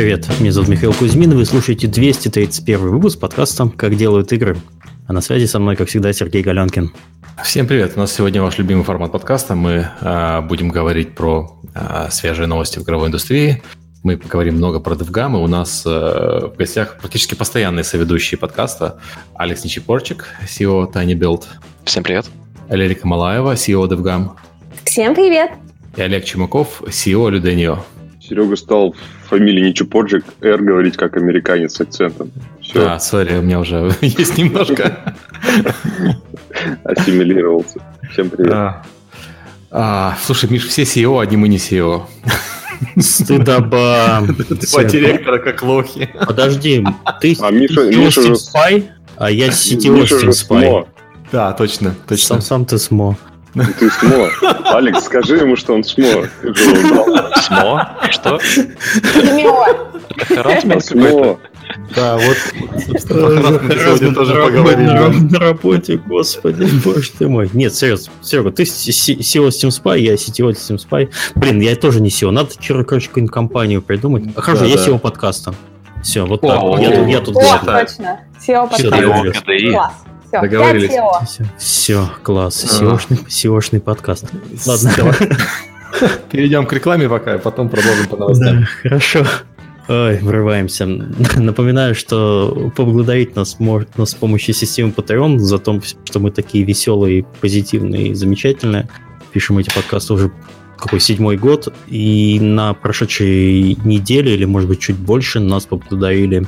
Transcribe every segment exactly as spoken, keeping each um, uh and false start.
Привет, меня зовут Михаил Кузьмин, и вы слушаете двести тридцать первый выпуск подкаста «Как делают игры». А на связи со мной, как всегда, Сергей Галёнкин. Всем привет. У нас сегодня ваш любимый формат подкаста. Мы э, будем говорить про э, свежие новости в игровой индустрии. Мы поговорим много про DevGAMM. У нас э, в гостях практически постоянные соведущие подкаста. Алекс Ничипорчик, си и о TinyBuild. Всем привет. Лерика Маллаева, си и о DevGAMM. Всем привет. И Олег Чумаков, си и о Люденьо. Серега стал фамилии Ничипорчик Р говорить как американец с акцентом. Все. А, сори, у меня уже есть немножко. Ассимилировался. Всем привет. А, а, слушай, Миш, все си и о, одни мы не си и о. Стыдоба. Два директора как лохи. Подожди, ты Steam Spy, а я си ти о Steam Spy. Да, точно. Сам сам ты СМО. Ты СМО. Алекс, скажи ему, что он СМО. СМО? Что? СМО. СМО. Да, вот, собственно, сегодня тоже поговорим. На работе, господи, боже ты мой. Нет, серьезно, Серега, ты си и о Steam Spy, я си ти о Steam Spy. Блин, я тоже не си и о, надо, короче, какую-нибудь компанию придумать. Хорошо, я си и о подкаста. Все, вот так, я тут главный. О, точно, си и о подкаста. Все, договорились. Все, все, класс. си и о-шный подкаст. Ладно, давай. Перейдем к рекламе пока, а потом продолжим по новостям. Да, хорошо. Ой, врываемся. Напоминаю, что поблагодарить нас можно с помощью системы Patreon за то, что мы такие веселые, позитивные и замечательные. Пишем эти подкасты уже какой седьмой год. И на прошедшей неделе, или, может быть, чуть больше, нас поблагодарили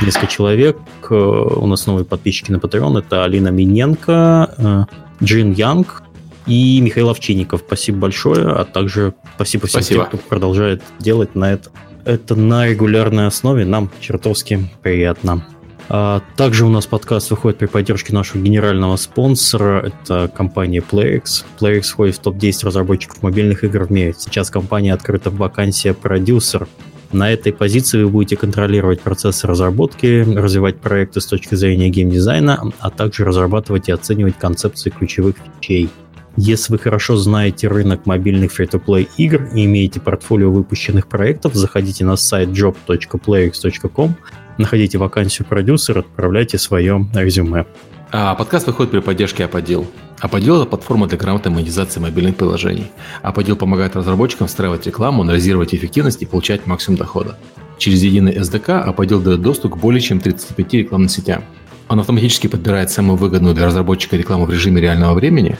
несколько человек. У нас новые подписчики на Patreon. Это Алина Миненко, Джин Янг и Михаил Овчинников. Спасибо большое, а также спасибо всем спасибо. тем, кто продолжает делать на это. Это на регулярной основе, нам чертовски приятно. А также у нас подкаст выходит при поддержке нашего генерального спонсора, это компания PlayX. PlayX входит в топ десять разработчиков мобильных игр в мире. Сейчас компания открыта вакансия продюсер. На этой позиции вы будете контролировать процесс разработки, развивать проекты с точки зрения геймдизайна, а также разрабатывать и оценивать концепции ключевых фичей. Если вы хорошо знаете рынок мобильных фри-то-плей игр и имеете портфолио выпущенных проектов, заходите на сайт джоб точка плейикс точка ком, находите вакансию продюсера, отправляйте свое резюме. А, подкаст выходит при поддержке Appodeal. Appodeal – это платформа для грамотной монетизации мобильных приложений. Appodeal помогает разработчикам встраивать рекламу, анализировать эффективность и получать максимум дохода. Через единый эс ди кей Appodeal дает доступ к более чем тридцати пяти рекламным сетям. Он автоматически подбирает самую выгодную для разработчика рекламу в режиме реального времени,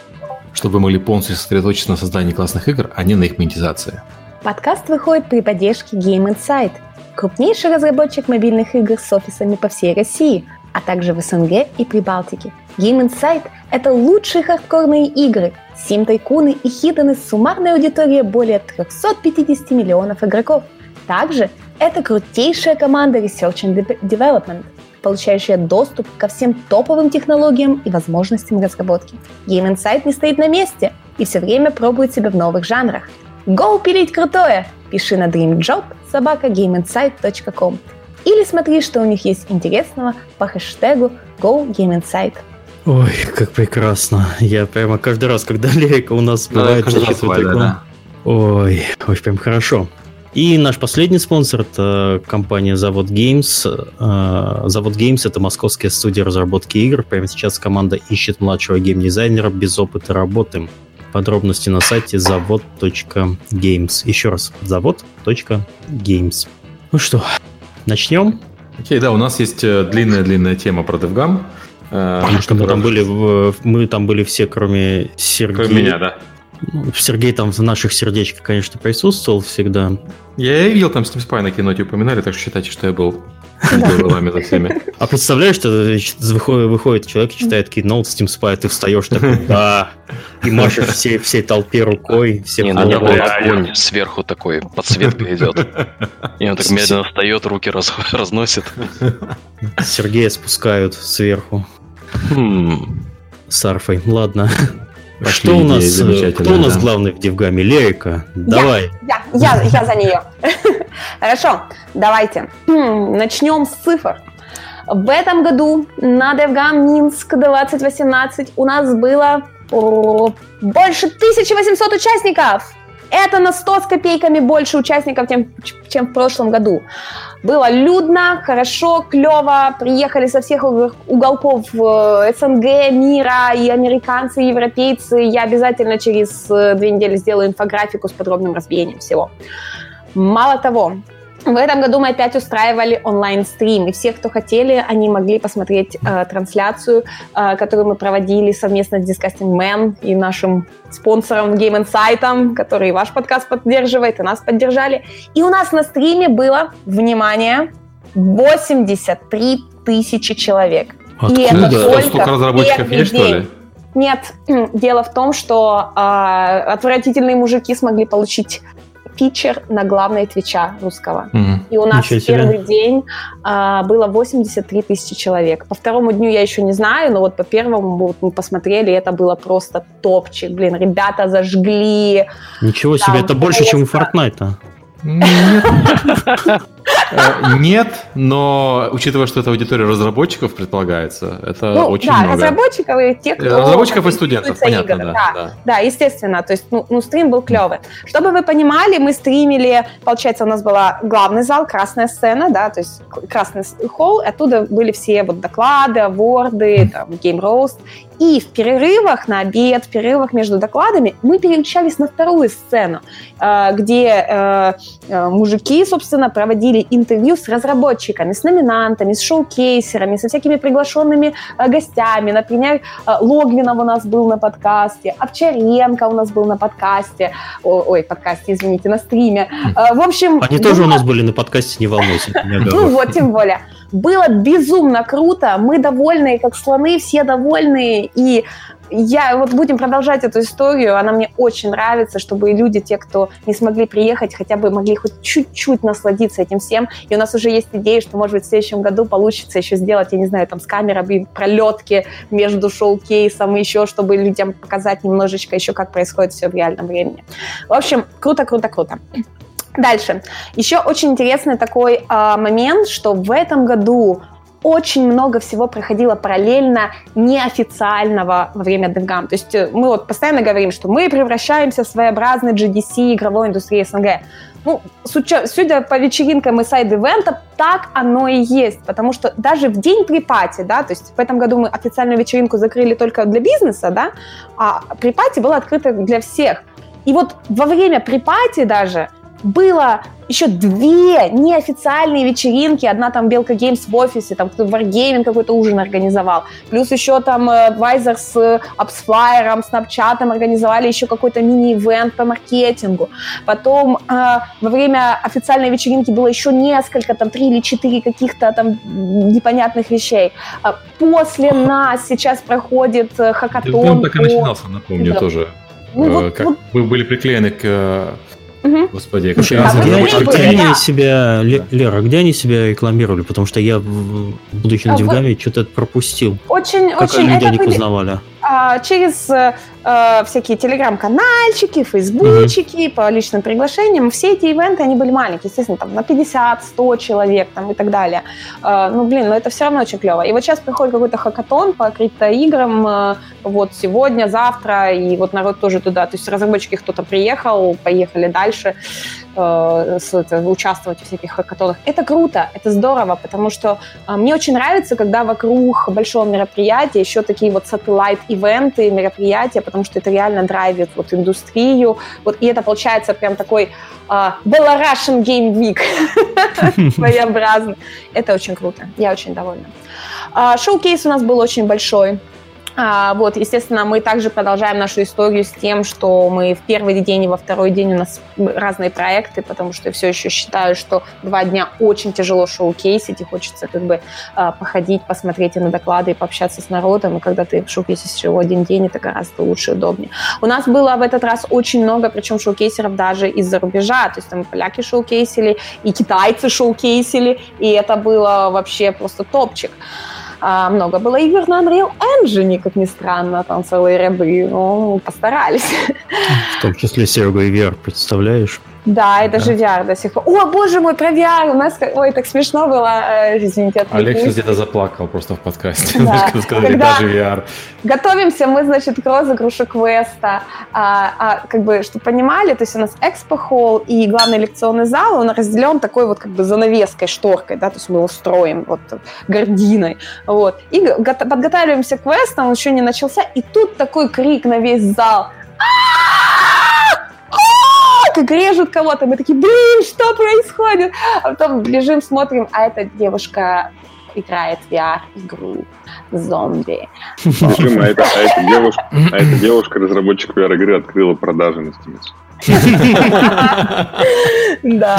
чтобы вы могли полностью сосредоточиться на создании классных игр, а не на их монетизации. Подкаст выходит при поддержке Game Insight, крупнейший разработчик мобильных игр с офисами по всей России, а также в СНГ и Прибалтике. Game Insight – это лучшие хардкорные игры, сим-тайкуны и хиданы с суммарной аудиторией более трехсот пятидесяти миллионов игроков. Также это крутейшая команда Research and Development, получающая доступ ко всем топовым технологиям и возможностям разработки. Game Insight не стоит на месте и все время пробует себя в новых жанрах. Go пилить крутое! Пиши на dreamjob собака гейминсайт точка ком или смотри, что у них есть интересного по хэштегу GoGameInsight. Ой, как прекрасно. Я прямо каждый раз, когда Лерика у нас бывает, да, зачитывает рекламу. Да, да. Ой, ой, прям хорошо. И наш последний спонсор – это компания Завод Геймс. Завод Геймс – это московская студия разработки игр. Прямо сейчас команда ищет младшего геймдизайнера без опыта работы. Подробности на сайте завод точка геймс. Еще раз, завод точка геймс. Ну что, начнем? Окей, okay, да, у нас есть длинная-длинная тема про DevGAMM. Потому что мы там были, в, мы там были все, кроме Сергея. Кроме меня, да. Сергей там в наших сердечках, конечно, присутствовал всегда. Я видел, там Steam Spy на киноте упоминали, так что считайте, что я был головами за всеми. А представляешь, что выходит человек, читает кино, Steam Spy, ты встаешь такой, да, и машешь всей толпе рукой. Сверху такой подсветка идет. И он так медленно встает, руки разносит. Сергея спускают сверху. С арфой. Ладно. Что у нас, кто у нас да. главный в DevGAMM? Лерика, давай. Я, я, я, я за нее. Хорошо, давайте. Начнем с цифр. В этом году на DevGAMM Минск двадцать восемнадцать у нас было больше тысячи восьмисот участников. Это на сто с копейками больше участников, чем в прошлом году. Было людно, хорошо, клево. Приехали со всех уголков СНГ, мира, и американцы, и европейцы. Я обязательно через две недели сделаю инфографику с подробным разбиением всего. Мало того, в этом году мы опять устраивали онлайн-стрим, и все, кто хотели, они могли посмотреть э, трансляцию, э, которую мы проводили совместно с Disgusting Man и нашим спонсором Game Insight, который ваш подкаст поддерживает, и нас поддержали. И у нас на стриме было, внимание, восемьдесят три тысячи человек. Откуда? И это только столько разработчиков есть, что ли? Нет, дело в том, что э, отвратительные мужики смогли получить фичер на главной твича русского. Mm-hmm. И у нас в первый день а, было восемьдесят три тысячи человек. По второму дню я еще не знаю, но вот по первому вот мы посмотрели, это было просто топчик. Блин, ребята зажгли. Ничего там, себе, это больше, чем у Fortnite. Нет, но учитывая, что это аудитория разработчиков, предполагается, это очень много. Да, разработчиков и тех, кто... Разработчиков и студентов, понятно, да. Да, естественно, то есть, ну, стрим был клевый. Чтобы вы понимали, мы стримили, получается, у нас был главный зал, красная сцена, да, то есть красный холл, оттуда были все вот доклады, ворды, там, геймроуст. И в перерывах на обед, в перерывах между докладами мы переключались на вторую сцену, где мужики, собственно, проводили интервью с разработчиками, с номинантами, с шоукейсерами, со всякими приглашенными гостями. Например, Логвинов у нас был на подкасте, Овчаренко у нас был на подкасте, о, ой, подкасте, извините, на стриме. В общем... Они тоже у нас были на подкасте, не волнуйся. Ну вот, тем более. Было безумно круто, мы довольны, как слоны, все довольны, и я, вот будем продолжать эту историю, она мне очень нравится, чтобы люди, те, кто не смогли приехать, хотя бы могли хоть чуть-чуть насладиться этим всем, и у нас уже есть идея, что, может быть, в следующем году получится еще сделать, я не знаю, там, с камерами пролетки между шоу-кейсом и еще, чтобы людям показать немножечко еще, как происходит все в реальном времени. В общем, круто-круто-круто. Дальше. Еще очень интересный такой э, момент, что в этом году очень много всего проходило параллельно неофициального во время DevGAMM. То есть мы вот постоянно говорим, что мы превращаемся в своеобразный джи ди си игровой индустрии СНГ. Ну, судя по вечеринкам и сайд-ивентам, так оно и есть, потому что даже в день припати, да, то есть в этом году мы официальную вечеринку закрыли только для бизнеса, да, а припати было открыто для всех. И вот во время припати даже было еще две неофициальные вечеринки. Одна там Белка Геймс в офисе, там кто-то Wargaming какой-то ужин организовал. Плюс еще там Advisor с AppsFlyer, Snapchat организовали еще какой-то мини-ивент по маркетингу. Потом э, во время официальной вечеринки было еще несколько, там три или четыре каких-то там непонятных вещей. После нас сейчас проходит хакатон. Он так и начинался, напомню, да. Тоже. Ну, э, вот, как вот. Мы были приклеены к... Угу. Господи, как я разговариваю. Лера, где они себя рекламировали? Потому что я, будучи на DevGAMM, что-то пропустил. Очень, как очень. Как люди они узнавали? Через э, всякие телеграм-канальчики, фейсбучики, угу. По личным приглашениям. Все эти ивенты, они были маленькие, естественно, там на пятьдесят сто человек там, и так далее. Э, ну, блин, но это все равно очень клево. И вот сейчас приходит какой-то хакатон по криптоиграм, э, вот сегодня, завтра, и вот народ тоже туда. То есть разработчики кто-то приехал, поехали дальше э, с, это, участвовать в всяких хакатонах. Это круто, это здорово, потому что э, мне очень нравится, когда вокруг большого мероприятия еще такие вот сателлайты, ивенты, мероприятия, потому что это реально драйвит вот индустрию. Вот, и это получается прям такой uh, Belarusian Game Week. Своеобразный. Это очень круто. Я очень довольна. Uh, шоу-кейс у нас был очень большой. Uh, вот, естественно, мы также продолжаем нашу историю с тем, что мы в первый день и во второй день у нас разные проекты, потому что я все еще считаю, что два дня очень тяжело шоукейсить, и хочется как бы uh, походить, посмотреть и на доклады, и пообщаться с народом, и когда ты шоукейсишь всего один день, это гораздо лучше и удобнее. У нас было в этот раз очень много, причем шоукейсеров даже из-за рубежа, то есть там поляки шоукейсили, и китайцы шоукейсили, и это было вообще просто топчик. А, много было игр на Unreal Engine, как ни странно, там целые ряды, ну, постарались. В том числе Серега и ви ар, представляешь? Да, это да. же ви ар до сих пор. О, боже мой, про ви ар! У нас... Ой, так смешно было. Извините, отвлекусь. Алекс где-то заплакал просто в подкасте. Да. Сказали, когда даже ви ар. Готовимся мы, значит, к розыгрышу квеста. А, а, как бы, чтобы понимали, то есть у нас экспо-холл и главный лекционный зал, он разделен такой вот как бы занавеской, шторкой, да, то есть мы его строим вот гординой. Вот. И го- подготавливаемся к квесту, он еще не начался, и тут такой крик на весь зал. Как режут кого-то, мы такие, блин, что происходит? А потом лежим, смотрим, а эта девушка играет в ви ар-игру зомби. Слушай, а эта, а эта девушка, а эта девушка, разработчик ви ар-игры, открыла продажи на Steam.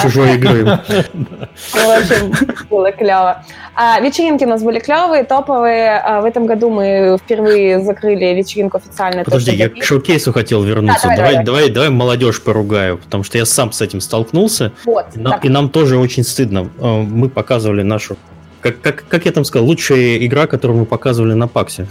Чужой игры. В общем, было клево. Вечеринки у нас были клевые, топовые. В этом году мы впервые закрыли вечеринку официально. Подожди, я к шоукейсу хотел вернуться. Давай молодежь поругаю, потому что я сам с этим столкнулся. И нам тоже очень стыдно. Мы показывали нашу... Как я там сказал, лучшая игра, которую мы показывали на Паксе.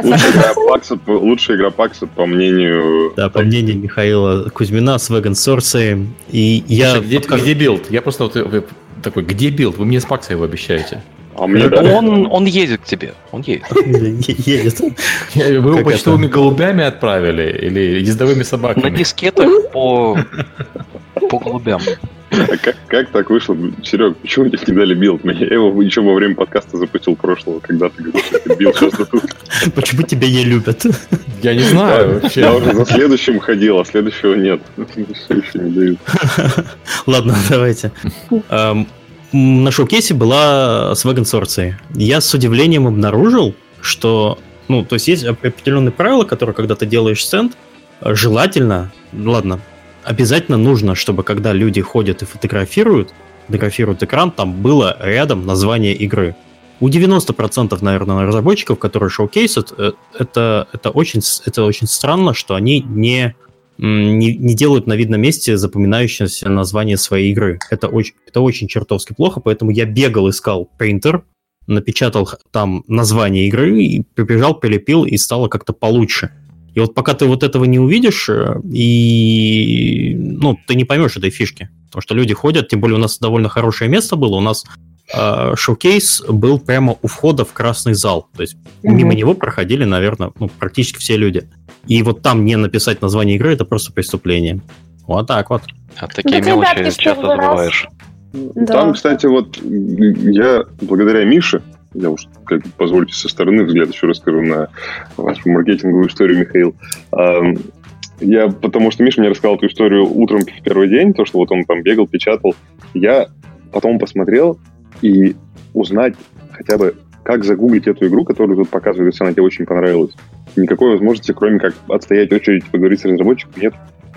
Лучшая игра Пакса, лучшая игра Пакса, по мнению... Да, по мнению Михаила Кузьмина с Вэгон Сорси. И я... Слушай, где, где билд? Я просто вот, такой, где билд? Вы мне с Пакса его обещаете. А мне да. он, он едет к тебе. Он едет. едет. Вы его почтовыми голубями отправили? Или ездовыми собаками? На дискетах по, по голубям. А как, как так вышло? Серег, почему у тебя не дали билд? Я его еще во время подкаста запустил прошлого, когда ты говорил, что ты билд что-то тут. Почему тебя не любят? Я не знаю. Вообще. Я уже за следующим ходил, а следующего нет. Все еще не дают. Ладно, давайте. На шоукейсе была Swag and Sorcery. Я с удивлением обнаружил, что... Ну, то есть есть определенные правила, которые, когда ты делаешь стенд, желательно... Ладно, обязательно нужно, чтобы когда люди ходят и фотографируют, фотографируют экран, там было рядом название игры. У девяносто процентов, наверное, разработчиков, которые шоукейсят, это, это, очень, это очень странно, что они не... Не, не делают на видном месте запоминающееся название своей игры. Это очень, это очень чертовски плохо, поэтому я бегал, искал принтер, напечатал там название игры, и прибежал, прилепил, и стало как-то получше. И вот пока ты вот этого не увидишь, и ну, ты не поймешь этой фишки. Потому что люди ходят, тем более у нас довольно хорошее место было, у нас э, шоукейс был прямо у входа в красный зал. То есть mm-hmm. мимо него проходили, наверное, ну, практически все люди. И вот там не написать название игры, это просто преступление. Вот так вот. А такие да мелочи ребятки, часто забываешь. Да. Там, кстати, вот я благодаря Мише, я уж, как позвольте, со стороны взгляд еще расскажу на вашу маркетинговую историю, Михаил. Я, потому что Миша мне рассказал эту историю утром в первый день, то, что вот он там бегал, печатал. Я потом посмотрел и узнать хотя бы, как загуглить эту игру, которую тут показывают, если она тебе очень понравилась. Никакой возможности, кроме как отстоять очередь, поговорить с разработчиком, нет.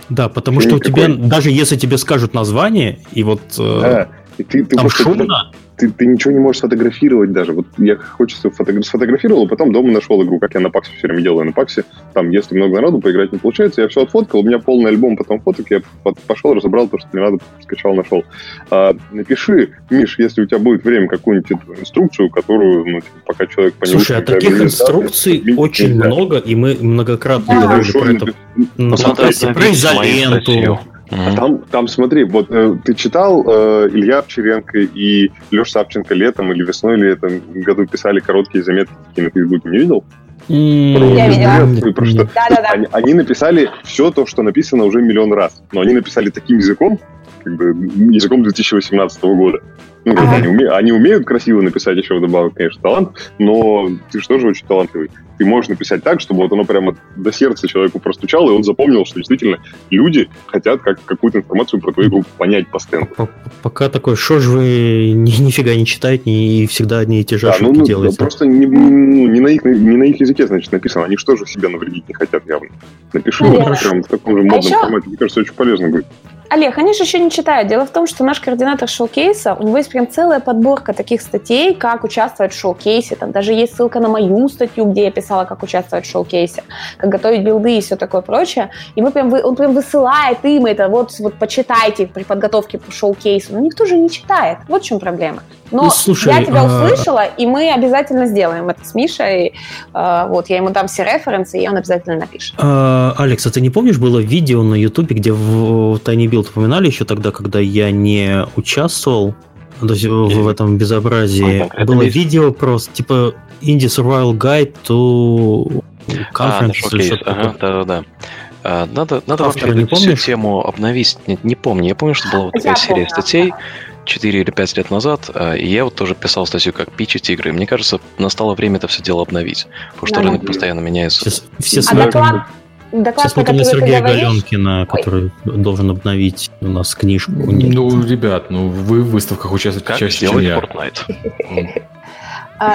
Да, потому Еще что никакой. у тебя, даже если тебе скажут название, и вот да. и ты, ты там просто, шумно. Ты, ты, ты ничего не можешь сфотографировать даже. Вот я хочется фото... сфотографировал, а потом дома нашел игру, как я на Паксе все время делаю. На Паксе, там, если много народу, поиграть не получается. Я все отфоткал, у меня полный альбом потом фоток. Я пошел, разобрал то, что мне надо, скачал, нашел. А, напиши, Миш, если у тебя будет время, какую-нибудь инструкцию, которую ну, пока человек понимает... Слушай, а таких инструкций да, очень да. много, и мы многократно да. говорили про это. Например, за ленту... А там, там, смотри, вот э, ты читал, э, Илья Овчаренко и Леша Савченко летом или весной, или этом году писали короткие заметки на Фейсбуке, не видел? Mm-hmm. Я видела. Про что? Да-да-да. Они, они написали все то, что написано уже миллион раз, но они написали таким языком, как бы языком две тысячи восемнадцатого года. Ну, ага. они, уме, они умеют красиво написать, еще вдобавок, конечно, талант, но ты же тоже очень талантливый. Ты можешь написать так, чтобы вот оно прямо до сердца человеку простучало, и он запомнил, что действительно люди хотят как, какую-то информацию про твою группу понять по стенду. Пока такой, шо ж вы ни, нифига не читаете, и всегда одни и те же да, ошибки ну, делаете. Да, просто не, ну, не, на их, не на их языке, значит, написано. Они же тоже себя навредить не хотят явно. Напиши вот прям в таком же модном а еще... формате. Мне кажется, очень полезно будет. Олег, они же еще не читают. Дело в том, что наш координатор шоукейса, у него есть прям целая подборка таких статей, как участвовать в шоу-кейсе. Там даже есть ссылка на мою статью, где я писала, как участвовать в шоу-кейсе, как готовить билды и все такое прочее. И мы прям, он прям высылает им это, вот, вот почитайте при подготовке к шоу-кейсу. Но никто же не читает. Вот в чем проблема. Но Слушай, я тебя услышала, а... и мы обязательно сделаем это с Мишей. Вот, я ему дам все референсы, и он обязательно напишет. А, Алекс, а ты не помнишь, было видео на Ютубе, где в TinyBuild упоминали еще тогда, когда я не участвовал то есть в этом безобразии? Ой, было есть. Видео просто, типа Indie Survival Guide to Conference. А, или ага, да-да-да. Надо, надо вообще не всю тему обновить. Не, не помню. Я помню, что была вот такая я серия помню. статей четыре или пять лет назад, и я вот тоже писал статью, как пичить игры. Мне кажется, настало время это все дело обновить, потому что да, рынок да. постоянно меняется. Все, все а доклад, доклад, все смотрели на Сергея Галёнкина, который Ой. должен обновить у нас книжку. Нет. Ну, ребят, ну вы в выставках участвуете как чаще, чем я. Fortnite.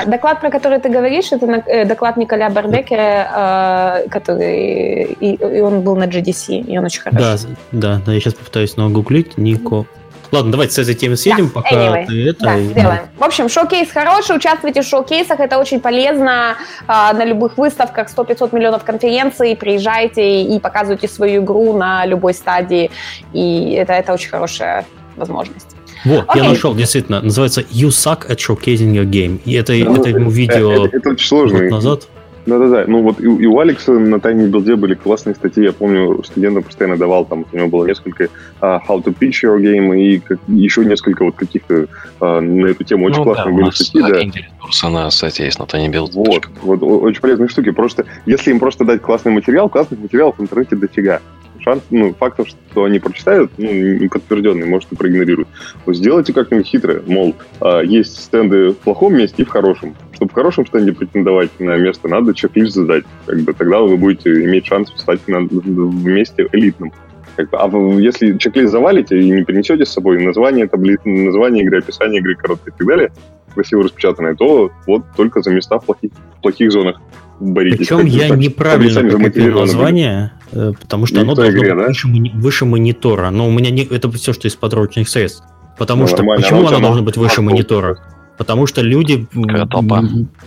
Доклад, про который ты говоришь, это доклад Николя Барбекера, который и, и он был на джи ди си, и он очень хорошо. Да, да, я сейчас попытаюсь нагуглить Нико. Ладно, давайте с этой темы съедем, да, пока anyway, ты это... Да, и... сделаем. В общем, шоу-кейс хороший, участвуйте в шоу-кейсах, это очень полезно. На любых выставках сто-пятьсот миллионов конференций, приезжайте и показывайте свою игру на любой стадии, и это, это очень хорошая возможность. Вот, okay. я нашел, действительно, называется «You suck at showcasing your game». И это, ну, это ему видео это, это очень сложно. Год назад. Да-да-да, ну вот и, и у Алекса на TinyBuild были классные статьи, я помню, студентам постоянно давал, там у него было несколько uh, «How to pitch your game» и как, еще несколько вот каких-то uh, на эту тему очень ну, классные да, были статьи. Ну да, у нас ресурсы на сайте есть на TinyBuild. Вот, вот, очень полезные штуки, просто если им просто дать классный материал, классных материалов в интернете дофига. Шанс, ну, фактов, что они прочитают, ну, не подтвержденный, может, и проигнорируют. Вот сделайте как-нибудь хитро, мол, есть стенды в плохом месте и в хорошем. Чтобы в хорошем стенде претендовать на место, надо чек-лист задать. Как бы, тогда вы будете иметь шанс встать на, в месте элитном. Как бы, а вы, если чек-лист завалите и не принесете с собой название таблицы, название игры, описание игры, короткое и так далее, красиво распечатанное, то вот только за места в плохих, в плохих зонах. Боритесь, Причем я так, неправильно прикрепил название, потому что и оно должно игре, быть да? выше, выше монитора. Но у меня не, это все, что из подручных средств. Потому ну, что почему оно, оно должно быть выше толпу. монитора? Потому что люди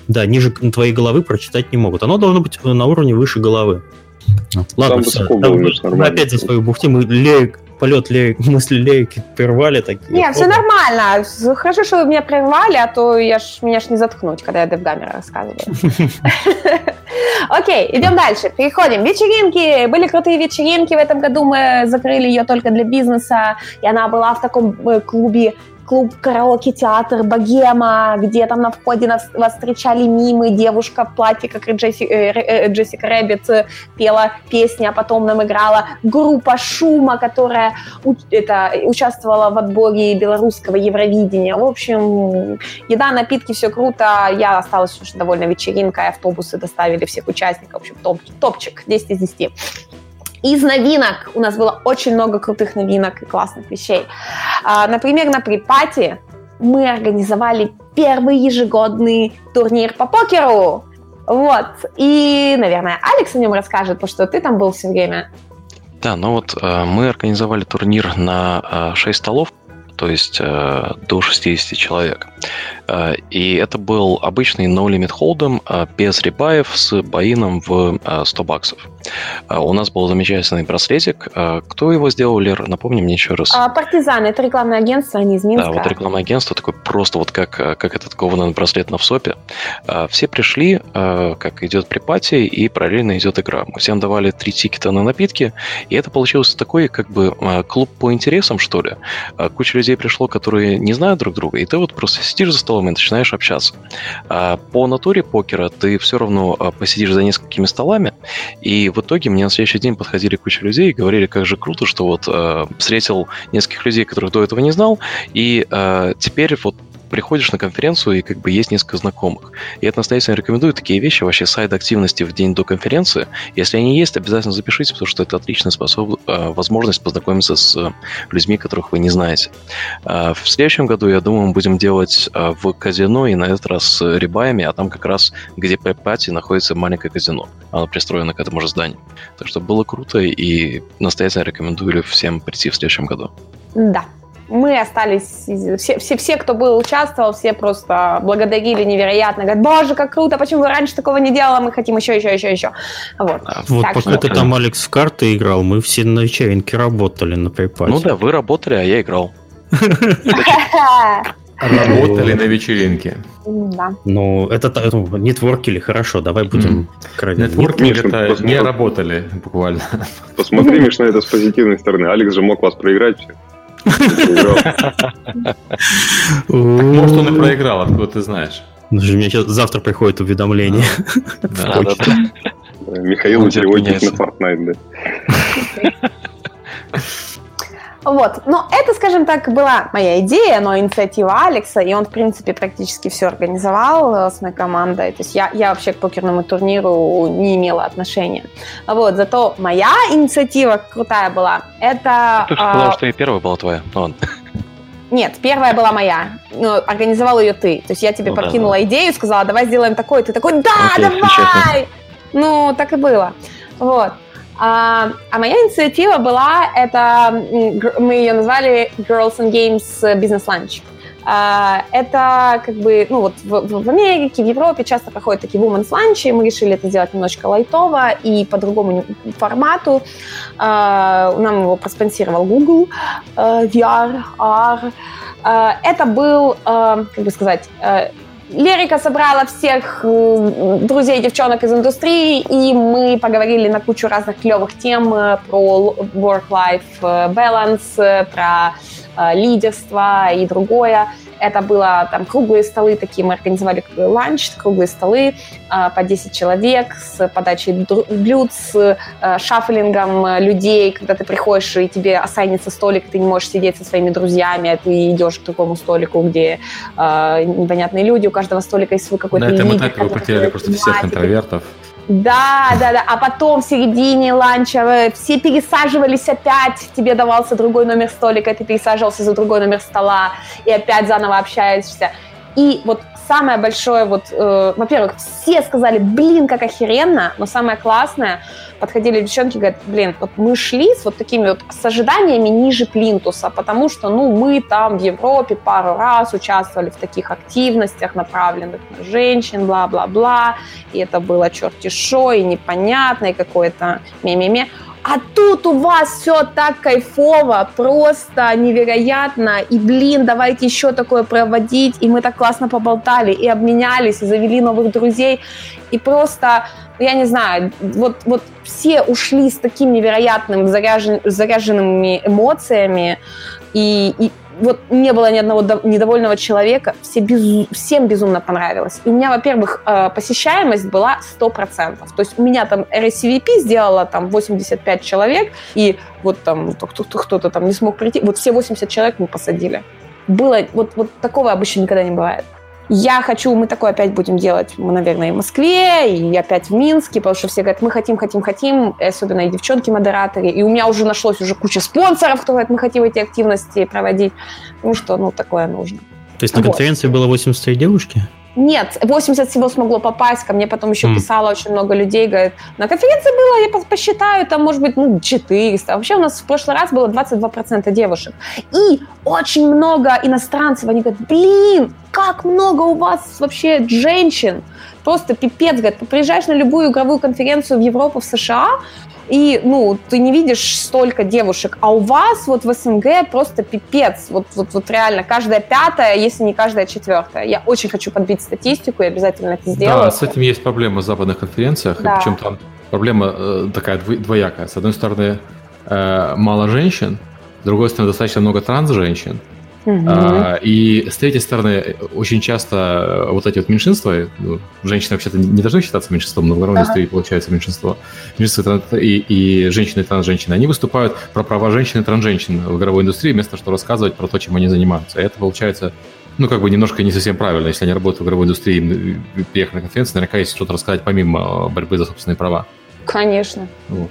да, ниже твоей головы прочитать не могут. Оно должно быть на уровне выше головы. Ладно, все, там, опять за свою бухтим мы лег. Полет лейки, мысли лейки прервали такие. Нет, все нормально. Хорошо, что вы меня прервали, а то я ж, меня ж не заткнуть, когда я DevGAMM рассказываю. Окей, идем дальше. Переходим. Вечеринки. Были крутые вечеринки. В этом году мы закрыли ее только для бизнеса. И она была в таком клубе. Клуб караоке-театр Богема, где там на входе нас, вас встречали мимы, девушка в платье, как и Джесси, э, э, Джессика Рэббит, пела песни, а потом нам играла группа «Шума», которая у, это, участвовала в отборе белорусского Евровидения. В общем, еда, напитки, все круто. Я осталась уже довольно вечеринкой, автобусы доставили всех участников. В общем, топ, топчик, десять из десяти. Из новинок у нас было очень много крутых новинок и классных вещей. Например, на припати мы организовали первый ежегодный турнир по покеру. Вот. И, наверное, Алекс о нем расскажет, потому что ты там был все время. Да, ну вот мы организовали турнир на шесть столов, то есть до шестьдесят человек. И это был обычный no-limit холдом без ребаев с баином в сто баксов. У нас был замечательный браслетик. Кто его сделал, Лер? Напомни мне еще раз. Партизаны. Это рекламное агентство, они из Минска. Да, вот рекламное агентство. Такой просто вот как, как этот кованый браслет на всопе. Все пришли, как идет припати, и параллельно идет игра. Мы всем давали три тикета на напитки, и это получился такой как бы клуб по интересам, что ли. Куча людей пришло, которые не знают друг друга, и ты вот просто сидишь за столом и начинаешь общаться. По натуре покера ты все равно посидишь за несколькими столами, и в итоге мне на следующий день подходили куча людей и говорили, как же круто, что вот э, встретил нескольких людей, которых до этого не знал, и э, теперь вот приходишь на конференцию, и как бы есть несколько знакомых. И это настоятельно рекомендую, такие вещи, вообще сайт активности в день до конференции. Если они есть, обязательно запишите, потому что это отличная способ... возможность познакомиться с людьми, которых вы не знаете. В следующем году, я думаю, мы будем делать в казино, и на этот раз с рибаями, а там как раз, где при пати находится маленькое казино. Оно пристроено к этому же зданию. Так что было круто, и настоятельно рекомендую всем прийти в следующем году. Да. мы остались, все, все, все, кто был, участвовал, все просто благодарили невероятно, говорят, боже, как круто, почему вы раньше такого не делали, мы хотим еще, еще, еще, еще. Вот, вот пока что... ты там, Алекс, в карты играл, мы все на вечеринке работали на припасе. Ну да, вы работали, а я играл. Работали на вечеринке. Да. Ну, это нетворкили, хорошо, давай будем откровенны. Нетворкили это не работали буквально. Посмотри, Миш, на это с позитивной стороны. Алекс же мог вас проиграть. Может, он и проиграл, откуда ты знаешь. Ну же, мне сейчас завтра приходит уведомление. Михаил на переводе на Fortnite, да. Вот, но это, скажем так, была моя идея, но инициатива Алекса, и он, в принципе, практически все организовал с моей командой, то есть я, я вообще к покерному турниру не имела отношения. Вот, зато моя инициатива крутая была, это... Ты же сказала, а... что и первая была твоя, но... Нет, первая была моя, но организовал ее ты, то есть я тебе ну, подкинула да, да. идею, сказала, давай сделаем такое, ты такой, да, окей, давай! Ну, так и было, вот. А, а моя инициатива была, это мы ее назвали Girls and Games Business Lunch. А, это как бы, ну вот в, в Америке, в Европе часто проходят такие Women's Lunch, и мы решили это сделать немножечко лайтово и по другому формату. А, нам его проспонсировал Google, ви ар, эй ар. А, это был, как бы сказать... Лерика собрала всех друзей девчонок из индустрии, и мы поговорили на кучу разных клевых тем про work-life balance, про лидерство и другое. Это было там круглые столы такие, мы организовали ланч, круглые столы по десять человек с подачей блюд, с шаффлингом людей, когда ты приходишь и тебе ассайнится столик, ты не можешь сидеть со своими друзьями, а ты идешь к такому столику, где э, непонятные люди, у каждого столика есть свой какой-то лидер. Да, это мы так его потеряли, просто всех интровертов. Да, да, да. А потом в середине ланча все пересаживались опять. Тебе давался другой номер столика, ты пересаживался за другой номер стола и опять заново общаешься. И вот самое большое, вот, э, во-первых, все сказали, блин, как охеренно, но самое классное, подходили девчонки и говорят, блин, вот мы шли с вот такими вот, с ожиданиями ниже плинтуса, потому что, ну, мы там в Европе пару раз участвовали в таких активностях, направленных на женщин, бла-бла-бла, и это было черти шо, и непонятно, и какое-то ме-ме-ме. А тут у вас все так кайфово, просто невероятно, и, блин, давайте еще такое проводить, и мы так классно поболтали, и обменялись, и завели новых друзей, и просто, я не знаю, вот, вот все ушли с таким невероятным заряжен, заряженными эмоциями, и, и вот не было ни одного недовольного человека, все безу, всем безумно понравилось. И у меня, во-первых, посещаемость была сто процентов. То есть у меня там эр эс ви пи сделала там восемьдесят пять человек, и вот там кто-то там не смог прийти. Вот все восемьдесят человек мы посадили. Было, вот, вот такого обычно никогда не бывает. Я хочу, мы такое опять будем делать, мы, наверное, и в Москве, и опять в Минске, потому что все говорят, мы хотим, хотим, хотим, особенно и девчонки-модераторы, и у меня уже нашлось уже куча спонсоров, кто говорит, мы хотим эти активности проводить, потому что, ну, такое нужно. То есть на вот. Конференции было восемьдесят три девушки? Нет, восемьдесят всего смогло попасть, ко мне потом еще mm. писало очень много людей, говорят, на конференции было, я посчитаю, там, может быть, ну, четыреста. Вообще у нас в прошлый раз было двадцать два процента девушек. И очень много иностранцев, они говорят, блин, как много у вас вообще женщин. Просто пипец, говорят, приезжаешь на любую игровую конференцию в Европу, в США, и, ну, ты не видишь столько девушек, а у вас вот в СНГ просто пипец, вот, вот, вот реально, каждая пятая, если не каждая четвертая. Я очень хочу подбить статистику, я обязательно это сделаю. Да, с этим есть проблема в западных конференциях, да. Причем там проблема э, такая двоякая. С одной стороны, э, мало женщин, с другой стороны, достаточно много транс-женщин, угу. э, и с третьей стороны, очень часто вот эти вот меньшинства, ну, женщины вообще-то не должны считаться меньшинством, но в игровой индустрии получается меньшинство, меньшинство и, и женщины и транс-женщины, они выступают про права женщин и транс-женщин в игровой индустрии, вместо того, чтобы рассказывать про то, чем они занимаются. И это получается... Ну, как бы немножко не совсем правильно. Если они работают в игровой индустрии и приехали на конференцию, наверняка есть что-то рассказать помимо борьбы за собственные права. Конечно. Вот.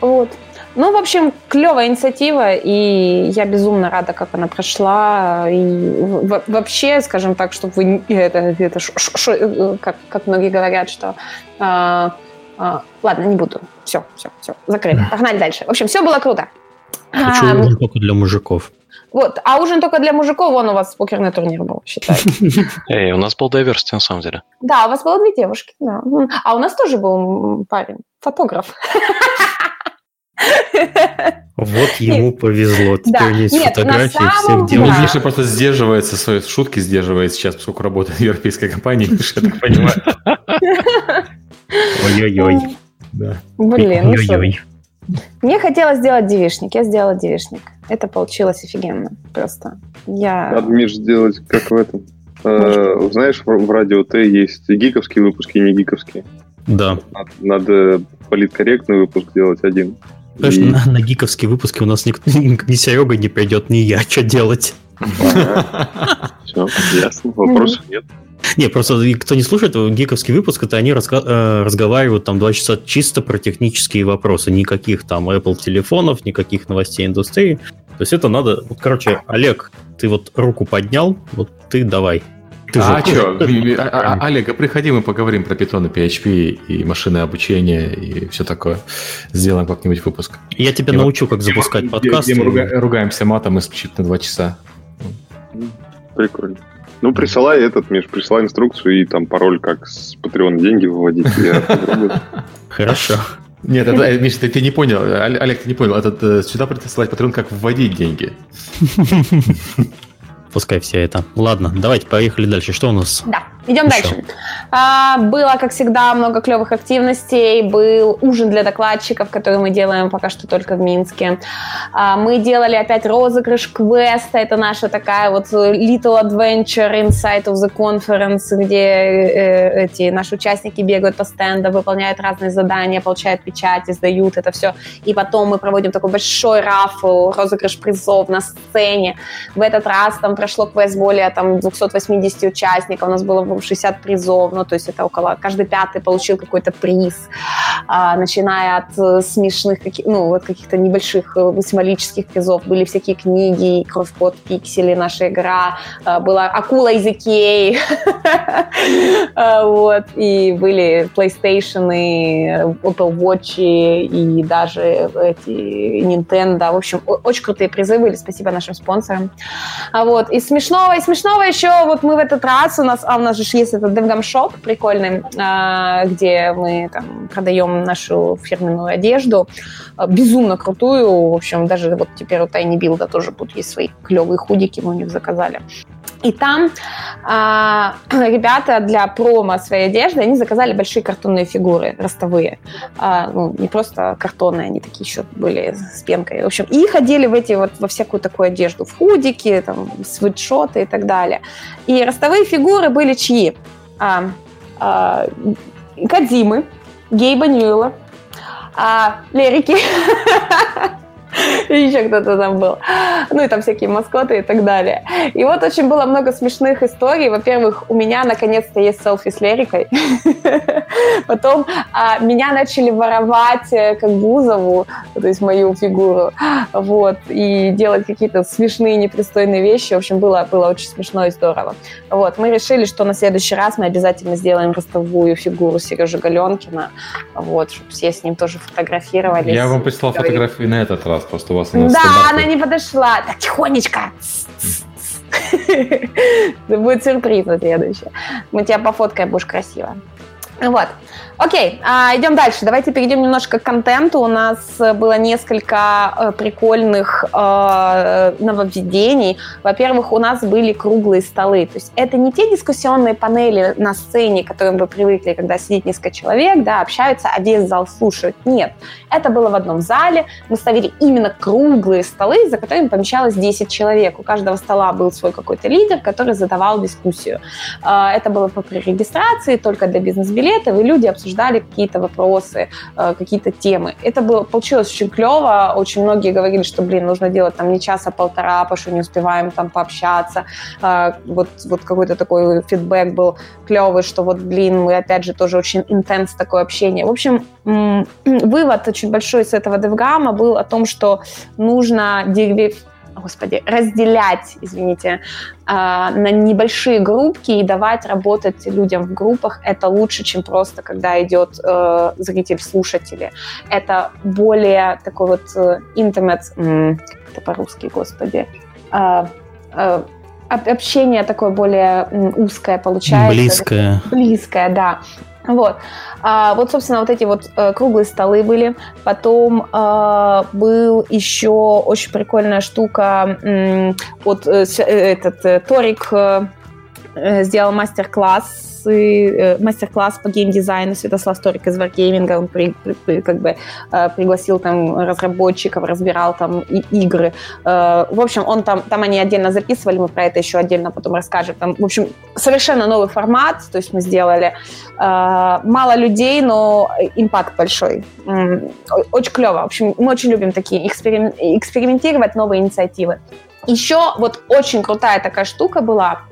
вот. Ну, в общем, клевая инициатива, и я безумно рада, как она прошла. И вообще, скажем так, чтобы вы... Это, это ш, ш, ш, как, как многие говорят, что... А, а, ладно, не буду. Все, все, все. Закрыли. Погнали дальше. В общем, все было круто. Хочу а, только для мужиков. Вот. А ужин только для мужиков, вон у вас покерный турнир был, считайте. Эй, у нас был diversity, на самом деле. Да, у вас было две девушки, да. А у нас тоже был парень, фотограф. Вот ему повезло, теперь есть фотографии, всем делом. Миша просто сдерживается, свои шутки сдерживает сейчас, поскольку работает в европейской компании, я так понимаю. Ой-ой-ой. Блин, ну что... Мне хотелось сделать девичник, я сделала девичник. Это получилось офигенно, просто. Я... Надо, Миш, сделать как в этом. Э, знаешь, в, в радио Т есть гиковские выпуски и не гиковские. Да. Надо, надо политкорректный выпуск делать один. Конечно, и... на, на гиковские выпуски у нас никто, ни Серега не придет, ни я, что делать. Все, ясно, вопросов нет. Не, просто кто не слушает гиковский выпуск, это они разга- разговаривают там два часа чисто про технические вопросы. Никаких там Apple телефонов, никаких новостей индустрии. То есть это надо... Вот, короче, Олег, ты вот руку поднял, вот ты давай. Ты а же, что? Ты... А, а, Олег, приходи, мы поговорим про Python и пи эйч пи, и машины обучения, и все такое. Сделаем как-нибудь выпуск. Я тебя и научу, вот, как запускать и, подкасты. И, и мы руга- ругаемся матом исключительно два часа. Прикольно. Ну, присылай этот, Миш, присылай инструкцию и там пароль, как с Patreon деньги выводить. Хорошо. Нет, Миш, ты не понял. Олег, ты не понял. Сюда присылать Patreon, как вводить деньги. Пускай все это. Ладно, давайте поехали дальше. Что у нас? Да, идем дальше. А, было, как всегда, много клевых активностей. Был ужин для докладчиков, который мы делаем пока что только в Минске. А, мы делали опять розыгрыш квеста. Это наша такая вот little adventure inside of the conference, где э, эти наши участники бегают по стендам, выполняют разные задания, получают печати, сдают это все. И потом мы проводим такой большой рафл, розыгрыш призов на сцене. В этот раз там прошло квест более там, двести восемьдесят участников, у нас было шестьдесят призов, ну, то есть это около, каждый пятый получил какой-то приз, а, начиная от смешных, ну, вот каких-то небольших символических призов, были всякие книги, кровь, пот, пиксели, наша игра, а, была акула из Икеи, вот, и были PlayStation, Apple Watch, и даже эти Nintendo, в общем, очень крутые призы были, спасибо нашим спонсорам, вот. И смешного, и смешного еще, вот мы в этот раз, у нас, а у нас же есть этот DevGAMM Shop прикольный, где мы там продаем нашу фирменную одежду, безумно крутую, в общем, даже вот теперь у TinyBuild тоже будут есть свои клевые худики, мы у них заказали. И там а, ребята для промо своей одежды, они заказали большие картонные фигуры, ростовые. А, ну, не просто картонные, они такие еще были с пенкой. В общем, и их одели в эти вот, во всякую такую одежду. В худики, там, свитшоты и так далее. И ростовые фигуры были чьи? А, а, Кодзимы, Гейба Ньюэлла, а, Лерики. И еще кто-то там был. Ну и там всякие маскоты и так далее. И вот очень было много смешных историй. Во-первых, у меня наконец-то есть селфи с Лерикой. Потом а, меня начали воровать как Бузову, то есть мою фигуру. Вот. И делать какие-то смешные, непристойные вещи. В общем, было, было очень смешно и здорово. Вот. Мы решили, что на следующий раз мы обязательно сделаем ростовую фигуру Сережи Галенкина. Вот. Чтобы все с ним тоже фотографировались. Я вам прислал фотографии на этот раз. Просто у вас у нас да, стандарты. Она не подошла. Так, тихонечко. Будет сюрприз на следующее. Мы тебя пофоткаем, будешь красиво. Вот. Окей, а, идем дальше. Давайте перейдем немножко к контенту. У нас было несколько э, прикольных э, нововведений. Во-первых, у нас были круглые столы. То есть это не те дискуссионные панели на сцене, к которым вы привыкли, когда сидит несколько человек, да, общаются, а весь зал слушает. Нет. Это было в одном зале. Мы ставили именно круглые столы, за которыми помещалось десять человек. У каждого стола был свой какой-то лидер, который задавал дискуссию. Э, это было при регистрации, только для бизнес-билетов, и люди обсуждали ждали какие-то вопросы, какие-то темы. Это было, получилось очень клево. Очень многие говорили, что, блин, нужно делать там не час, а полтора, потому что не успеваем там пообщаться. Вот, вот какой-то такой фидбэк был клевый, что вот, блин, мы опять же тоже очень интенс такое общение. В общем, вывод очень большой с этого DevGAMM был о том, что нужно деревья... Господи, разделять, извините, на небольшие группки и давать работать людям в группах. Это лучше, чем просто, когда идет зритель-слушатели. Это более такой вот intimate, это по-русски, господи, общение такое более узкое получается. Близкое. Близкое, да. Вот. А, вот, собственно, вот эти вот э, круглые столы были. Потом э, был еще очень прикольная штука. М- вот э, этот э, Торик э, сделал мастер-класс, э, мастер-класс по геймдизайну. Святослав Торик из Wargaming. Он при, при, как бы, э, пригласил там разработчиков, разбирал там и игры. Э, в общем, он там, там они отдельно записывали, мы про это еще отдельно потом расскажем. Там, в общем, совершенно новый формат, то есть мы сделали... Мало людей, но импакт большой. Очень клево. В общем, мы очень любим такие эксперим... экспериментировать, новые инициативы. Еще вот очень крутая такая штука была.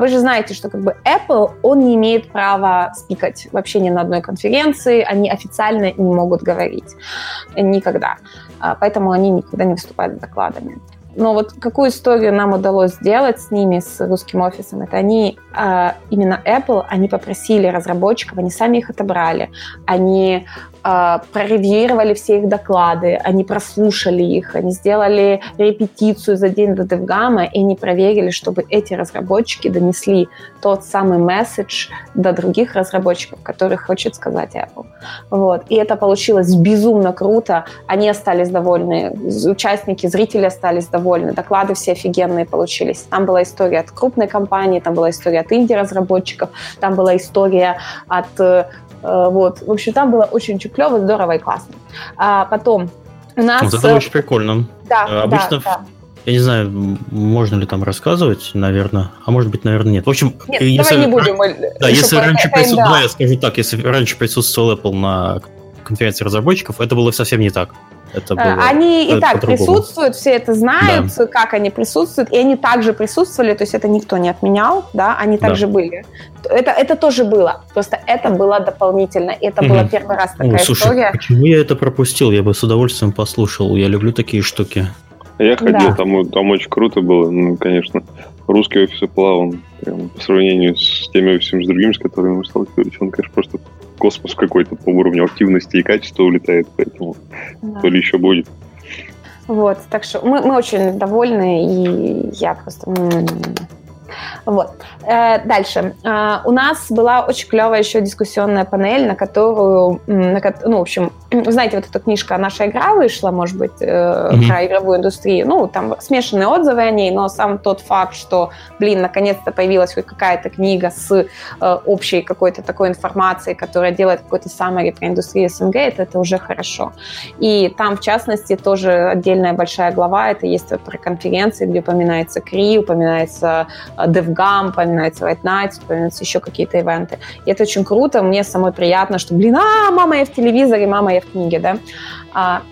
Вы же знаете, что как бы Apple, он не имеет права спикать вообще ни на одной конференции. Они официально не могут говорить. Никогда. Поэтому они никогда не выступают с докладами. Но вот какую историю нам удалось сделать с ними, с русским офисом, это они, именно Apple, они попросили разработчиков, они сами их отобрали, они проревьюировали все их доклады, они прослушали их, они сделали репетицию за день до DevGAMM, и они проверили, чтобы эти разработчики донесли тот самый месседж до других разработчиков, который хочет сказать Apple. Вот. И это получилось безумно круто, они остались довольны, участники, зрители остались довольны, доклады все офигенные получились. Там была история от крупной компании, там была история от инди-разработчиков, там была история от... Вот. В общем, там было очень-очень клево, здорово и классно. А потом у нас... Вот это очень прикольно. Да, обычно, да, да. Я не знаю, можно ли там рассказывать, наверное. А может быть, наверное, нет. В общем, нет, если... давай не будем. Да, если раньше прису... да, я скажу так, если раньше присутствовал Apple на конференции разработчиков, это было совсем не так. Это было, они это и так по-другому присутствуют, все это знают, да, как они присутствуют, и они также присутствовали, то есть это никто не отменял, да, они также да. были. Это, это тоже было, просто это было дополнительно, это угу. была первый раз такая О, слушай, история. Почему я это пропустил? Я бы с удовольствием послушал, я люблю такие штуки. Я ходил, да. там, там очень круто было, ну, конечно, русский офис Apple, он прям по сравнению с теми офисами, с другими, с которыми мы сталкивались, он, конечно, просто... космос какой-то по уровню активности и качества улетает, поэтому да. то ли еще будет. Вот, так что мы, мы очень довольны, и я просто... Вот. Дальше. У нас была очень клевая еще дискуссионная панель, на которую, на, ну, в общем, вы знаете, вот эта книжка «Наша игра» вышла, может быть, mm-hmm. про игровую индустрию. Ну, там смешанные отзывы о ней, но сам тот факт, что, блин, наконец-то появилась хоть какая-то книга с общей какой-то такой информацией, которая делает какой-то summary про индустрию СНГ, это, это уже хорошо. И там, в частности, тоже отдельная большая глава, это есть вот про конференции, где упоминается КРИ, упоминается DevGAMM, упоминается White Nights, упоминаются еще какие-то ивенты. И это очень круто, мне самой приятно, что, блин, а, мама, я в телевизоре, мама, я в книге, да. А,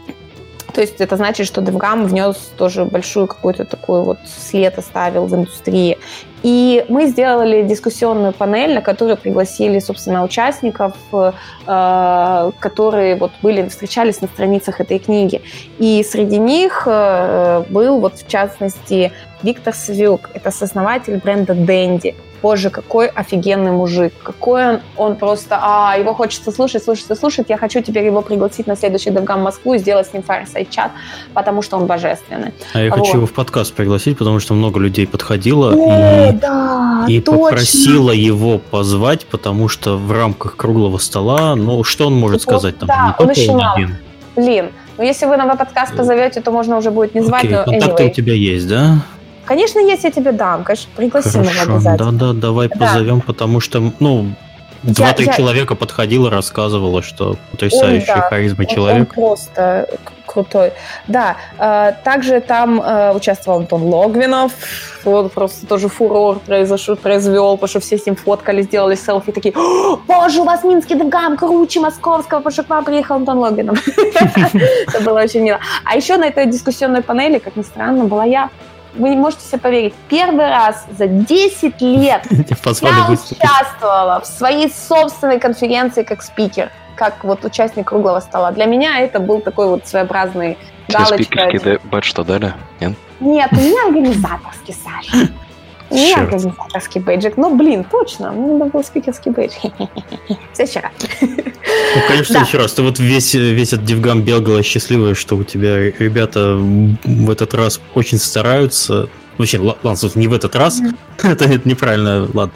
то есть это значит, что DevGAMM внес тоже большую какую-то такую вот след оставил в индустрии. И мы сделали дискуссионную панель, на которую пригласили, собственно, участников, э, которые вот были, встречались на страницах этой книги. И среди них э, был, вот в частности, Виктор Савюк, это сооснователь бренда «Дэнди». Боже, какой офигенный мужик, какой он, он просто, а, его хочется слушать, слушать и слушать, я хочу теперь его пригласить на следующий DevGAMM Москву и сделать с ним фарсайт-чат, потому что он божественный. А я вот. хочу его в подкаст пригласить, потому что много людей подходило О, и, да, и попросило его позвать, потому что в рамках круглого стола, ну, что он может вот, сказать там? Да, он еще мало. Блин, ну если вы на подкаст позовете, то можно уже будет не звать, okay, но контакты anyway. У тебя есть, да? Конечно, есть, я тебе дам, конечно, пригласи меня обязательно. Да-да, давай да. позовем, потому что, ну, два-три я... человека подходило, рассказывало, что потрясающий да. харизма человек. Он просто крутой. Да, также там участвовал Антон Логвинов, он просто тоже фурор произошел, произвел, потому что все с ним фоткали, сделали селфи, такие, боже, у вас минский DevGAMM круче московского, потому что к вам приехал Антон Логвинов. Это было очень мило. А еще на этой дискуссионной панели, как ни странно, была я. Вы не можете себе поверить, первый раз за десять лет я участвовала в своей собственной конференции как спикер, как вот участник круглого стола. Для меня это был такой вот своеобразный галочка. Тебе спикерки бать что дали? Нет? Нет, у меня организаторский, Саша. У меня организаторский бейджик. Ну, блин, точно, мне надо было спикерский бейджик. В следующий раз. говорю, что да. еще раз, ты вот весь, весь этот DevGAMM бегала счастливая, что у тебя ребята в этот раз очень стараются. Вообще, ладно, не в этот раз, mm-hmm. это, это неправильно, ладно.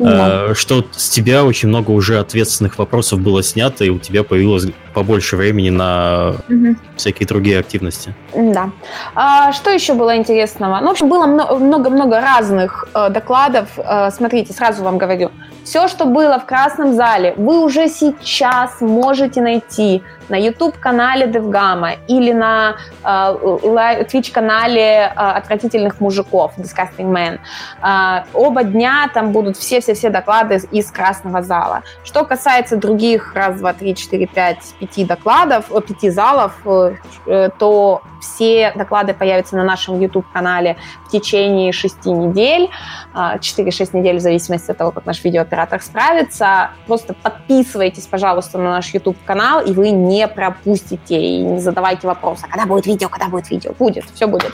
Mm-hmm. А, что с тебя очень много уже ответственных вопросов было снято, и у тебя появилось побольше времени на mm-hmm. всякие другие активности. Да. А, что еще было интересного? Ну, в общем, было много-много разных э, докладов. Э, смотрите, сразу вам говорю. Все, что было в Красном зале, вы уже сейчас можете найти на YouTube-канале DevGAMM или на э, Twitch-канале э, Отвратительных мужиков, Disgusting Men. Э, оба дня там будут все-все-все доклады из, из Красного зала. Что касается других раз, два, три, четыре, пять, пяти докладов, о, пяти залов, э, то все доклады появятся на нашем YouTube-канале в течение шести недель, четыре-шесть недель в зависимости от того, как наш видеооператор справится. Просто подписывайтесь, пожалуйста, на наш YouTube-канал, и вы не пропустите, и не задавайте вопроса, когда будет видео, когда будет видео. Будет, все будет.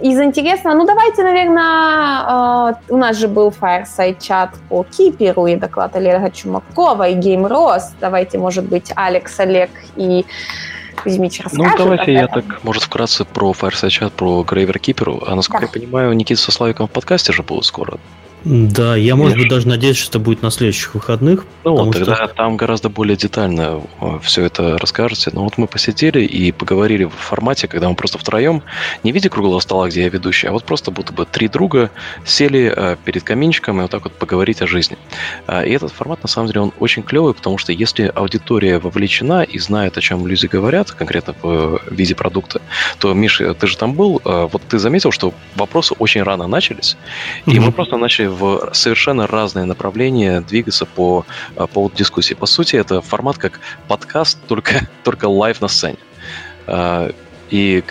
Из интересного, ну давайте, наверное, у нас же был фаерсайд-чат по Киперу и доклад Олега Чумакова и Геймрос. Давайте, может быть, Алекс, Олег и Кузьмич расскажут. Ну, давайте я так, может, вкратце про фаерсайд-чат, про Грейвер Киперу. А насколько да. я понимаю, Никита со Славиком в подкасте же будут скоро. Да, я, может быть, даже надеюсь, что это будет на следующих выходных. Ну вот, тогда что... там гораздо более детально все это расскажете. Но вот мы посидели и поговорили в формате, когда мы просто втроем, не в виде круглого стола, где я ведущий, а вот просто будто бы три друга сели перед каминчиком и вот так вот поговорить о жизни. И этот формат, на самом деле, он очень клевый, потому что если аудитория вовлечена и знает, о чем люди говорят, конкретно в виде продукта, то, Миша, ты же там был, вот ты заметил, что вопросы очень рано начались, mm-hmm. и мы просто начали в совершенно разные направления двигаться по поводу дискуссии. По сути, это формат как подкаст, только, только лайв на сцене. И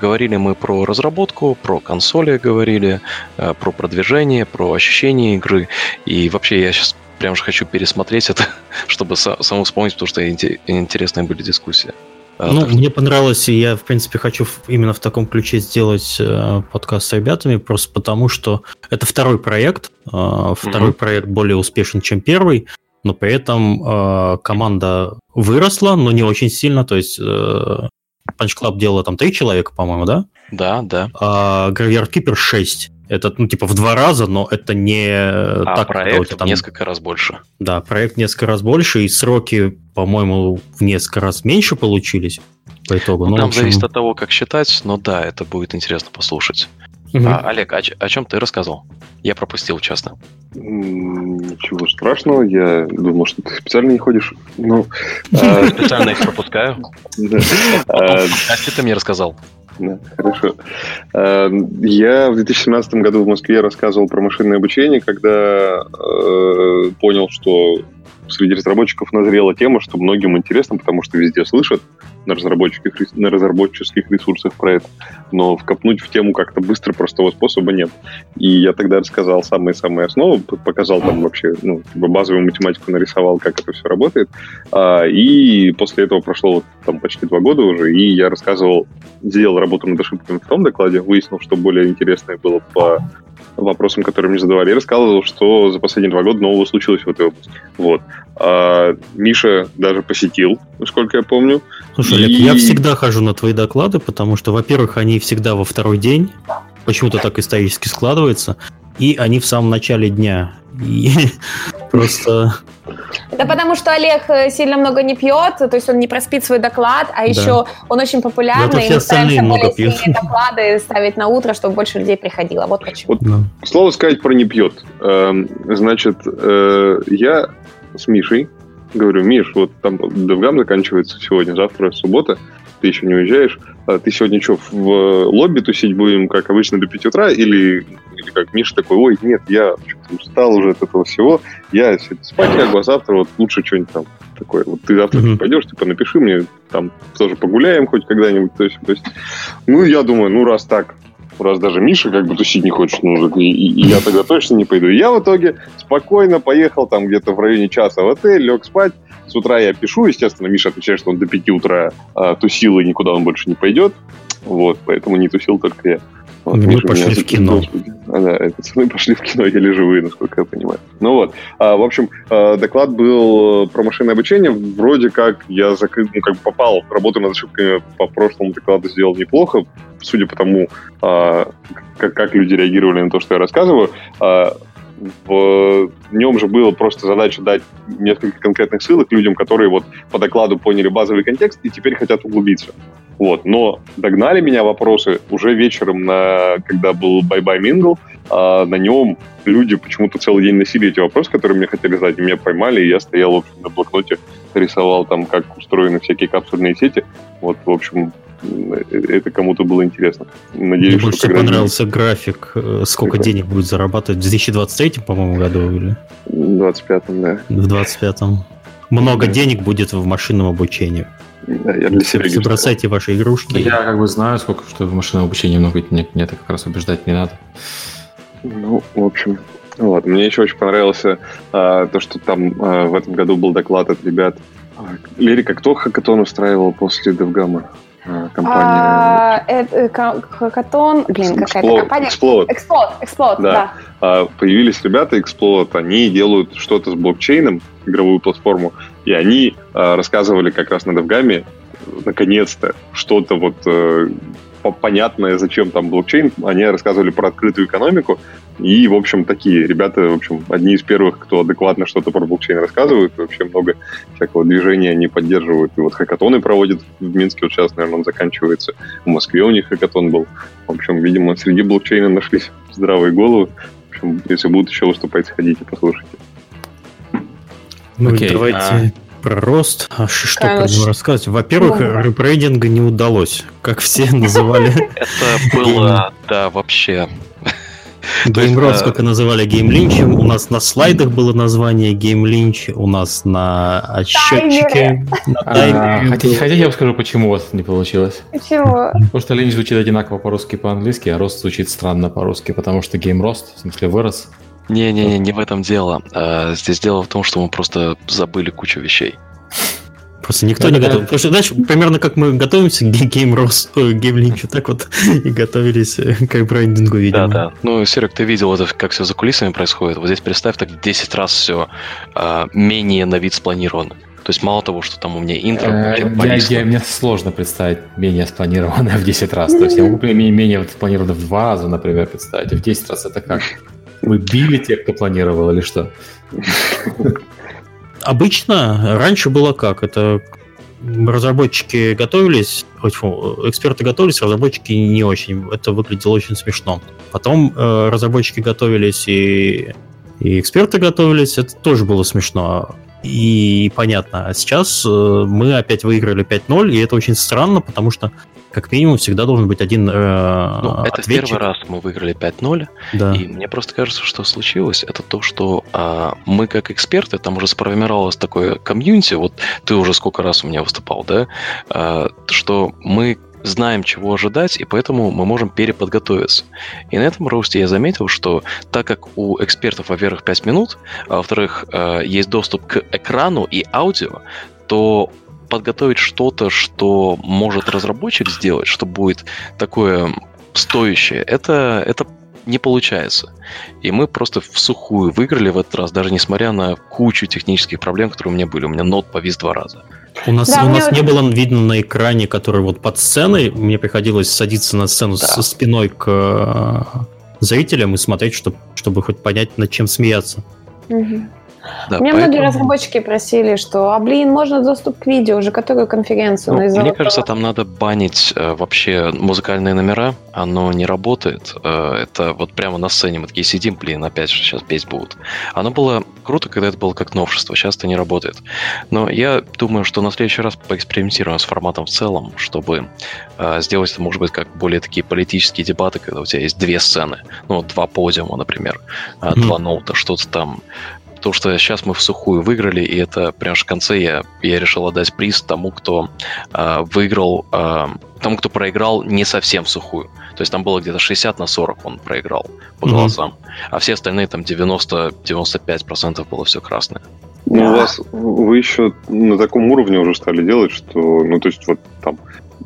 говорили мы про разработку, про консоли говорили, про продвижение, про ощущение игры. И вообще я сейчас прям же хочу пересмотреть это, чтобы самому вспомнить, потому что интересные были дискуссии. Ну, так. Мне понравилось, и я, в принципе, хочу именно в таком ключе сделать э, подкаст с ребятами, просто потому что это второй проект, э, второй mm-hmm. проект более успешен, чем первый, но при этом э, команда выросла, но не очень сильно, то есть э, Punch Club делала там три человека, по-моему, да? Да, да. А Graveyard Keeper шесть. Это, ну, типа, в два раза, но это не... А так, проект там... несколько раз больше. Да, проект несколько раз больше, и сроки, по-моему, в несколько раз меньше получились по итогу. Ну, ну, там общем... зависит от того, как считать, но да, это будет интересно послушать. Угу. А, Олег, о, ч- о чем ты рассказал? Я пропустил, честно. Ничего страшного, я думал, что ты специально не ходишь. Специально их пропускаю. Кстати, ты мне рассказал. Да, хорошо. Я в две тысячи семнадцатом году в Москве рассказывал про машинное обучение, когда э, понял, что среди разработчиков назрела тема, что многим интересно, потому что везде слышат на разработческих, на разработческих ресурсах про это, но вкопнуть в тему как-то быстро простого способа нет. И я тогда рассказал самые-самые основы, показал там вообще, ну, базовую математику нарисовал, как это все работает. И после этого прошло там почти два года уже, и я рассказывал, сделал работу над ошибками в том докладе, выяснил, что более интересное было по вопросам, которые мне задавали, я рассказывал, что за последние два года нового случилось в этой области. Вот. А Миша даже посетил, насколько я помню. Слушай, Олег, и... я всегда хожу на твои доклады, потому что, во-первых, они всегда во второй день, почему-то так исторически складывается, и они в самом начале дня. И просто... Это потому, что Олег сильно много не пьет, то есть он не проспит свой доклад, а еще да. он очень популярный, и мы стараемся более сильные доклады ставить на утро, чтобы больше людей приходило. Вот почему. Вот, да. Слово сказать про не пьет. Значит, я с Мишей говорю: Миш, вот там DevGAMM заканчивается сегодня, завтра суббота, ты еще не уезжаешь. Ты сегодня что, в лобби тусить будем, как обычно, до пяти утра, или... Или как Миша такой: ой, нет, я что-то устал уже от этого всего, я спать лягу, а завтра вот лучше что-нибудь там такое. Вот ты завтра mm-hmm. пойдешь, типа, напиши мне, там тоже погуляем хоть когда-нибудь. То есть, то есть, ну, я думаю, ну, раз так, раз даже Миша как бы тусить не хочет, ну, и, и я тогда точно не пойду. И я в итоге спокойно поехал там где-то в районе часа в отель, лег спать. С утра я пишу, естественно, Миша отвечает, что он до пяти утра а, тусил, и никуда он больше не пойдет. Вот, поэтому не тусил только я. Вот, мы пошли в кино. А, да, пацаны пошли в кино, еле живые, насколько я понимаю. Ну вот, а, в общем, доклад был про машинное обучение. Вроде как я закрыл, ну, как бы попал, работу над ошибками по прошлому докладу сделал неплохо, судя по тому, а, как, как люди реагировали на то, что я рассказываю. А, в нем же была просто задача дать несколько конкретных ссылок людям, которые вот по докладу поняли базовый контекст и теперь хотят углубиться. Вот. Но догнали меня вопросы уже вечером, на, когда был Bye-Bye Mingle, а на нем люди почему-то целый день носили эти вопросы, которые мне хотели задать, и меня поймали, и я стоял, в общем, на блокноте, рисовал там, как устроены всякие капсульные сети. Вот, в общем, это кому-то было интересно. Надеюсь, мне больше всего понравился график, сколько это... денег будет зарабатывать в две тысячи двадцать третьем, по-моему, году, или? В двадцать пятом, да. В двадцать пятом. Много да. денег будет в машинном обучении. Да, я для себя забросайте считаю. Ваши игрушки. Я как бы знаю, сколько что в машинном обучении много денег нет, как раз убеждать не надо. Ну, в общем... Вот. Мне еще очень понравилось а, то, что там а, в этом году был доклад от ребят. Лерика, кто хакатон устраивал после DevGAMM? А, компания... А, это, хакатон... Блин, какая-то компания... Explode. Explode, Explode, да. да. А, появились ребята Explode, они делают что-то с блокчейном, игровую платформу, и они а, рассказывали как раз на DevGAMM наконец-то что-то вот... А, понятное, зачем там блокчейн. Они рассказывали про открытую экономику. И, в общем, такие ребята, в общем, одни из первых, кто адекватно что-то про блокчейн рассказывают. Вообще много всякого движения они поддерживают. И вот хакатоны проводят в Минске. Вот сейчас, наверное, он заканчивается. В Москве у них хакатон был. В общем, видимо, среди блокчейна нашлись здравые головы. В общем, если будут еще выступать, сходите, послушайте. Ну, okay. давайте... А... Про рост. А что про него рассказывать? Во-первых, ну, репрейдинга не удалось, как все называли. Это было, да, вообще. Геймрост, как и называли геймлинчем. У нас на слайдах было название геймлинч, у нас на счетчике. Хотя я вам скажу, почему у вас не получилось. Почему? Потому что линч звучит одинаково по-русски и по-английски, а рост звучит странно по-русски, потому что геймрост, в смысле, вырос. Не-не-не, не в этом дело. А, здесь дело в том, что мы просто забыли кучу вещей. Просто никто не готов. Потому что, знаешь, примерно как мы готовимся к геймросту, геймлинчу, так вот и готовились к брендингу, видимо. Да-да. Ну, Серег, ты видел, это как все за кулисами происходит. Вот здесь представь, так десять раз все а, менее на вид спланировано. То есть мало того, что там у меня интро... Мне сложно представить менее спланированное в десять раз. То есть я могу менее спланированное в два раза, например, представить. В десять раз это как... Вы били тех, кто планировал, или что? Обычно раньше было как? Это разработчики готовились, эксперты готовились, разработчики не очень. Это выглядело очень смешно. Потом э, разработчики готовились и, и эксперты готовились. Это тоже было смешно и понятно. А сейчас э, мы опять выиграли пять ноль, и это очень странно, потому что как минимум всегда должен быть один э, ну, это ответчик. Первый раз мы выиграли пять ноль, да. И мне просто кажется, что случилось, это то, что э, мы как эксперты, там уже сформировалось такое комьюнити, вот ты уже сколько раз у меня выступал, да, э, что мы знаем, чего ожидать, и поэтому мы можем переподготовиться. И на этом росте я заметил, что так как у экспертов, во-первых, пять минут, а во-вторых, э, есть доступ к экрану и аудио, то подготовить что-то, что может разработчик сделать, что будет такое стоящее, это, это не получается. И мы просто в сухую выиграли в этот раз, даже несмотря на кучу технических проблем, которые у меня были. У меня нот повис два раза. У нас, да, у нас не было видно на экране, который вот под сценой. Мне приходилось садиться на сцену да. со спиной к зрителям и смотреть, чтобы, чтобы хоть понять, над чем смеяться. Угу. Да, меня поэтому... многие разработчики просили, что, а блин, можно доступ к видео, уже которую конференцию. Ну, мне кажется, там надо банить э, вообще музыкальные номера, оно не работает. Э, это вот прямо на сцене мы такие сидим, блин, опять же сейчас петь будут. Оно было круто, когда это было как новшество, сейчас это не работает. Но я думаю, что на следующий раз поэкспериментируем с форматом в целом, чтобы э, сделать это, может быть, как более такие политические дебаты, когда у тебя есть две сцены, ну, два подиума, например, mm-hmm. два ноута, что-то там. Потому что сейчас мы в сухую выиграли, и это прямо в конце я, я решил отдать приз тому, кто э, выиграл, э, тому, кто проиграл не совсем в сухую. То есть там было где-то шестьдесят на сорок он проиграл по голосам, mm-hmm. а все остальные там девяносто-девяносто пять процентов было все красное. Ну, да. у вас, вы еще на таком уровне уже стали делать, что, ну, то есть, вот там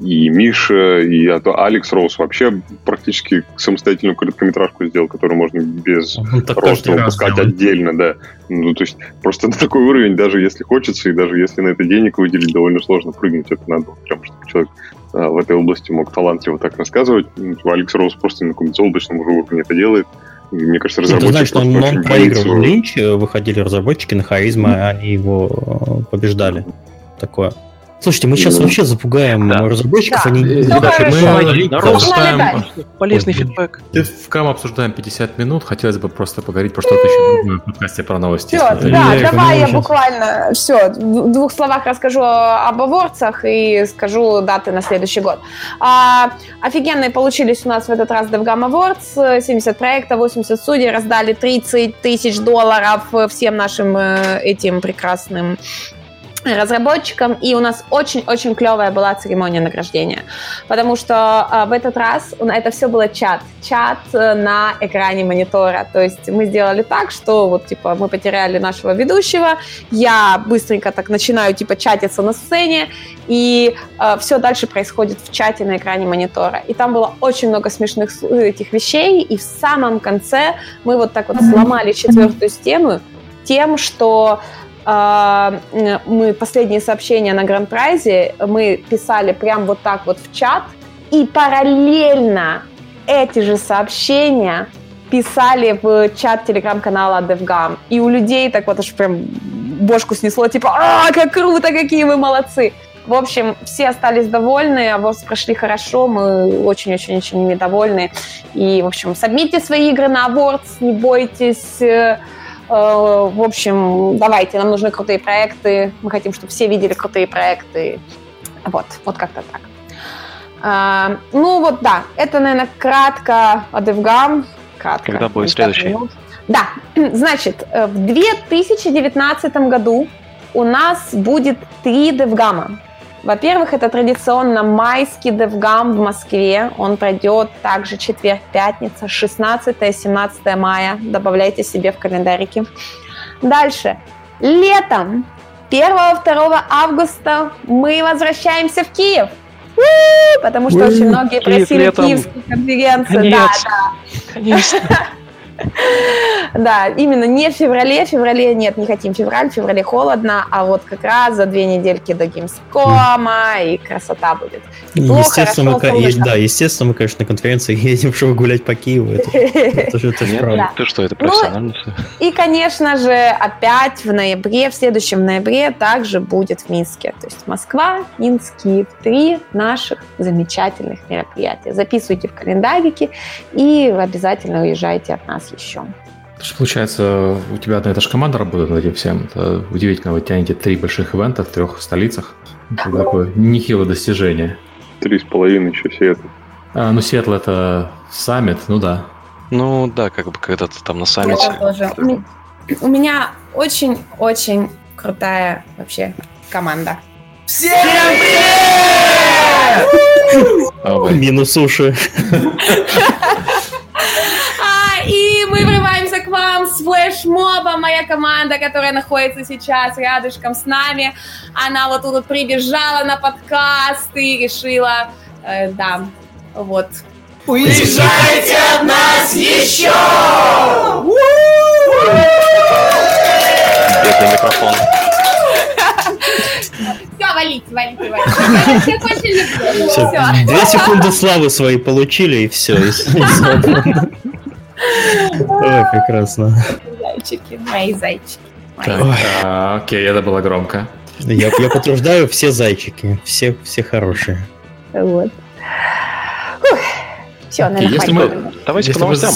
и Миша, и а то Алекс Роуз вообще практически самостоятельную короткометражку сделал, которую можно без ну, роста выпускать отдельно, да. Ну, то есть, просто на такой уровень, даже если хочется, и даже если на это денег выделить, довольно сложно прыгнуть. Это надо прям, чтобы человек а, в этой области мог талантливо так рассказывать. Ну, Алекс Роуз просто на каком-то облачном уровне это делает. Мне кажется, разработчики... Ну, ты знаешь, он, он проигрывал Линч, выходили разработчики на харизма, mm-hmm. они его побеждали. Такое. Слушайте, мы сейчас mm-hmm. вообще запугаем да. разработчиков, да. они... Ну, Ребята, мы обсуждаем... Полезный фидбэк. DevGAMM обсуждаем пятьдесят минут, хотелось бы просто поговорить про что-то еще в подкасте про новости. Да, давай я буквально все, в двух словах расскажу об аворцах и скажу даты на следующий год. Офигенные получились у нас в этот раз DevGAMM Awards, семьдесят проектов, восемьдесят судей, раздали тридцать тысяч долларов всем нашим этим прекрасным... разработчикам, и у нас очень-очень клевая была церемония награждения, потому что э, в этот раз это все было чат, чат на экране монитора, то есть мы сделали так, что вот типа мы потеряли нашего ведущего, я быстренько так начинаю типа чатиться на сцене, и э, все дальше происходит в чате на экране монитора, и там было очень много смешных этих вещей, и в самом конце мы вот так вот сломали четвертую стену тем, что мы последние сообщения на Гранд-прайзе мы писали прям вот так вот в чат, и параллельно эти же сообщения писали в чат телеграм-канала DevGAMM. И у людей так вот аж прям бошку снесло, типа «А, как круто, какие вы молодцы!» В общем, все остались довольны, аворс прошли хорошо, мы очень-очень-очень ими довольны. И, в общем, сабмите свои игры на аворс, не бойтесь... В общем, давайте, нам нужны крутые проекты, мы хотим, чтобы все видели крутые проекты. Вот, вот как-то так. А, ну вот, да, это, наверное, кратко о DevGAMM. Кратко. Когда будет следующий? Минут. Да, значит, в две тысячи девятнадцатом году у нас будет три DevGAMM. Во-первых, это традиционно майский DevGAMM в Москве. Он пройдет также четверг, пятница, шестнадцатого-семнадцатого мая. Добавляйте себе в календарики. Дальше. Летом первого-второго августа мы возвращаемся в Киев. У-у-у, потому что очень многие просили киевские конференции. Да, да. Конечно. Да, именно не в феврале, в феврале нет, не хотим февраль, в феврале холодно, а вот как раз за две недельки до Геймскома и красота будет. Естественно, да, естественно, мы, конечно, на конференции едем, чтобы гулять по Киеву. Это же правда. Ты что, это профессионально все? И, конечно же, опять в ноябре, в следующем ноябре также будет в Минске. То есть Москва, Минск, Киев, три наших замечательных мероприятия. Записывайте в календарики и обязательно уезжайте от нас еще. Получается, у тебя одна и та же команда работает над этим всем. Это удивительно, вы тянете три больших ивента в трех столицах. Это такое нехилое достижение. Три с половиной еще Сиэтл. А, ну, Сиэтл это саммит, ну да. Ну да, как бы когда-то там на саммите. У меня очень-очень крутая вообще команда. Всем привет! Минус уши. И мы врываемся к вам с флешмобом. Моя команда, которая находится сейчас рядышком с нами, она вот тут вот прибежала на подкаст и решила, э, да, вот. Уезжайте от нас еще! Бедный микрофон. Все, валите, валите, валите. Все. Две секунды славы свои получили, и все. Ой, прекрасно. Зайчики, мои зайчики. Окей, это было громко. Я подтверждаю, все зайчики, все хорошие. Вот. Все, наверное, давайте по новостям.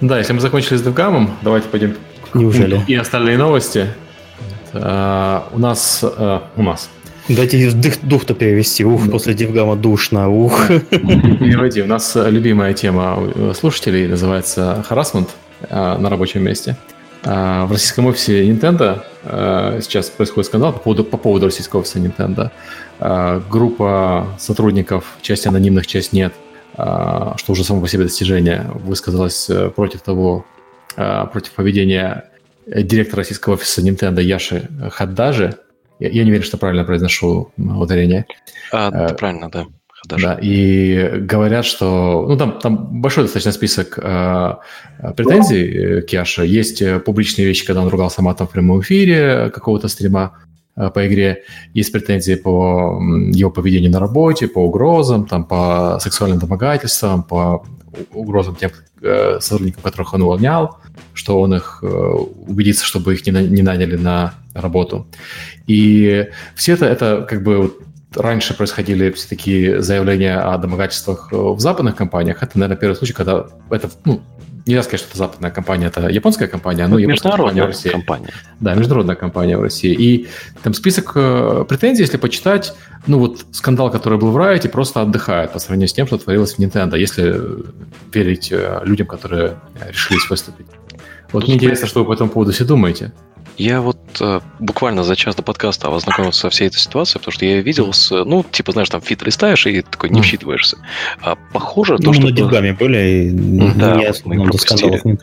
Да, если мы закончили с DevGAMM, давайте пойдем. Неужели? И остальные новости. У нас, у нас. Дайте дух-то перевести. Ух, да. После DevGAMM душно. Ух. Переводи. У нас любимая тема слушателей называется харассмент на рабочем месте. В российском офисе Nintendo сейчас происходит скандал по поводу, по поводу российского офиса Nintendo. Группа сотрудников, часть анонимных, часть нет, что уже само по себе достижение, высказалась против того, против поведения директор российского офиса Nintendo Яши Хаддажи. Я, я не верю, что правильно произношу ударение. А, а, правильно, да. Хаддажи. Да, и говорят, что... Ну, там, там большой достаточно список а, претензий к Яше. Есть публичные вещи, когда он ругался матом в прямом эфире какого-то стрима а, по игре. Есть претензии по его поведению на работе, по угрозам, там, по сексуальным домогательствам, по угрозам тем э, сотрудникам, которых он увольнял, что он их э, убедится, чтобы их не, на, не наняли на работу. И все это, это как бы вот, раньше происходили все такие заявления о домогательствах в западных компаниях. Это, наверное, первый случай, когда это, ну, нельзя сказать, что это западная компания, это японская компания, но японская компания в России. Компания. Да, международная компания в России. И там список э, претензий, если почитать, ну вот скандал, который был в Riot, просто отдыхает по сравнению с тем, что творилось в Nintendo, если верить э, людям, которые решились выступить. Вот тут мне интересно, что вы по этому поводу все думаете. Я вот э, буквально за час до подкаста ознакомился со всей этой ситуацией, потому что я видел, с, ну, типа, знаешь, там фит листаешь и такой не вчитываешься. А похоже, ну, то, что... Ну, мы на DevGAMM были, и да, не вот мы пропустили.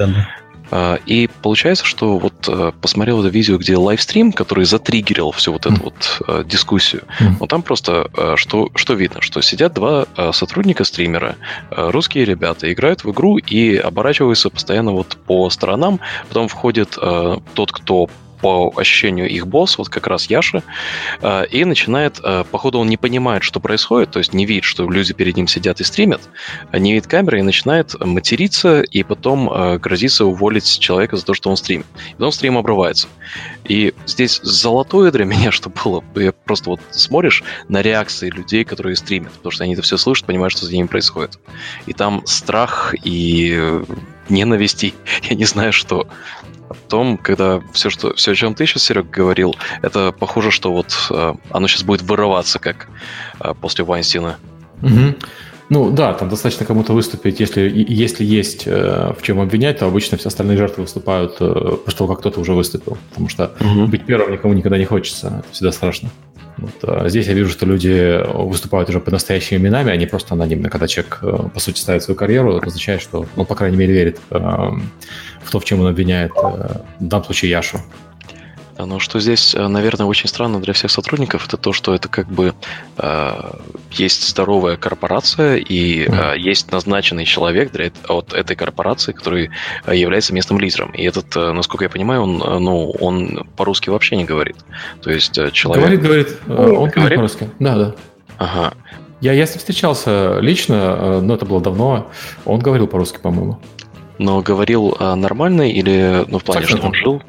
Uh, и получается, что вот uh, посмотрел это видео, где лайвстрим, который затриггерил всю вот эту mm. вот uh, дискуссию. Mm. Но там просто uh, что, что видно, что сидят два uh, сотрудника-стримера, uh, русские ребята, играют в игру и оборачиваются постоянно вот по сторонам. Потом входит uh, тот, кто по ощущению их босс, вот как раз Яша, и начинает, походу он не понимает, что происходит, то есть не видит, что люди перед ним сидят и стримят, не видит камеры и начинает материться, и потом грозится уволить человека за то, что он стримит. И потом стрим обрывается. И здесь золотое для меня, что было, я просто вот смотришь на реакции людей, которые стримят, потому что они это все слышат, понимают, что за ними происходит. И там страх и ненависти, я не знаю, что... А потом, когда все, что, все, о чем ты сейчас, Серег, говорил, это похоже, что вот э, оно сейчас будет вырываться, как э, после Вайнстина. Угу. Ну да, там достаточно кому-то выступить. Если, если есть э, в чем обвинять, то обычно все остальные жертвы выступают э, после того, как кто-то уже выступил. Потому что угу. быть первым никому никогда не хочется. Это всегда страшно. Вот, а здесь я вижу, что люди выступают уже под настоящими именами, а не просто анонимно. Когда человек, по сути, ставит свою карьеру, это означает, что он, по крайней мере, верит э, в то, в чем он обвиняет, э, в данном случае, Яшу. Да, ну что здесь, наверное, очень странно для всех сотрудников, это то, что это как бы э, есть здоровая корпорация и э, есть назначенный человек для, от этой корпорации, который является местным лидером. И этот, насколько я понимаю, он, ну, он по-русски вообще не говорит. То есть человек... Говорит, говорит. Он говорит по-русски. Да, да. Ага. Я, я с ним встречался лично, но это было давно. Он говорил по-русски, по-моему. Но говорил а, нормально или, ну, в плане, что он жил?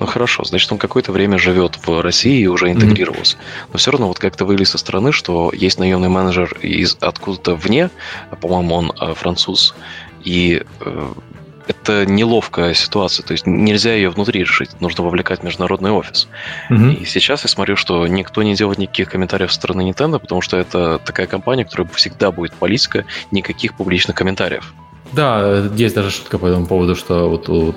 Ну, хорошо, значит, он какое-то время живет в России и уже интегрировался. Mm-hmm. Но все равно вот как-то вылез со стороны, что есть наемный менеджер из откуда-то вне, по-моему, он а, француз, и... Э, это неловкая ситуация, то есть нельзя ее внутри решить, нужно вовлекать международный офис. Mm-hmm. И сейчас я смотрю, что никто не делает никаких комментариев со стороны Nintendo, потому что это такая компания, которая всегда будет политика, никаких публичных комментариев. Да, есть даже шутка по этому поводу, что вот у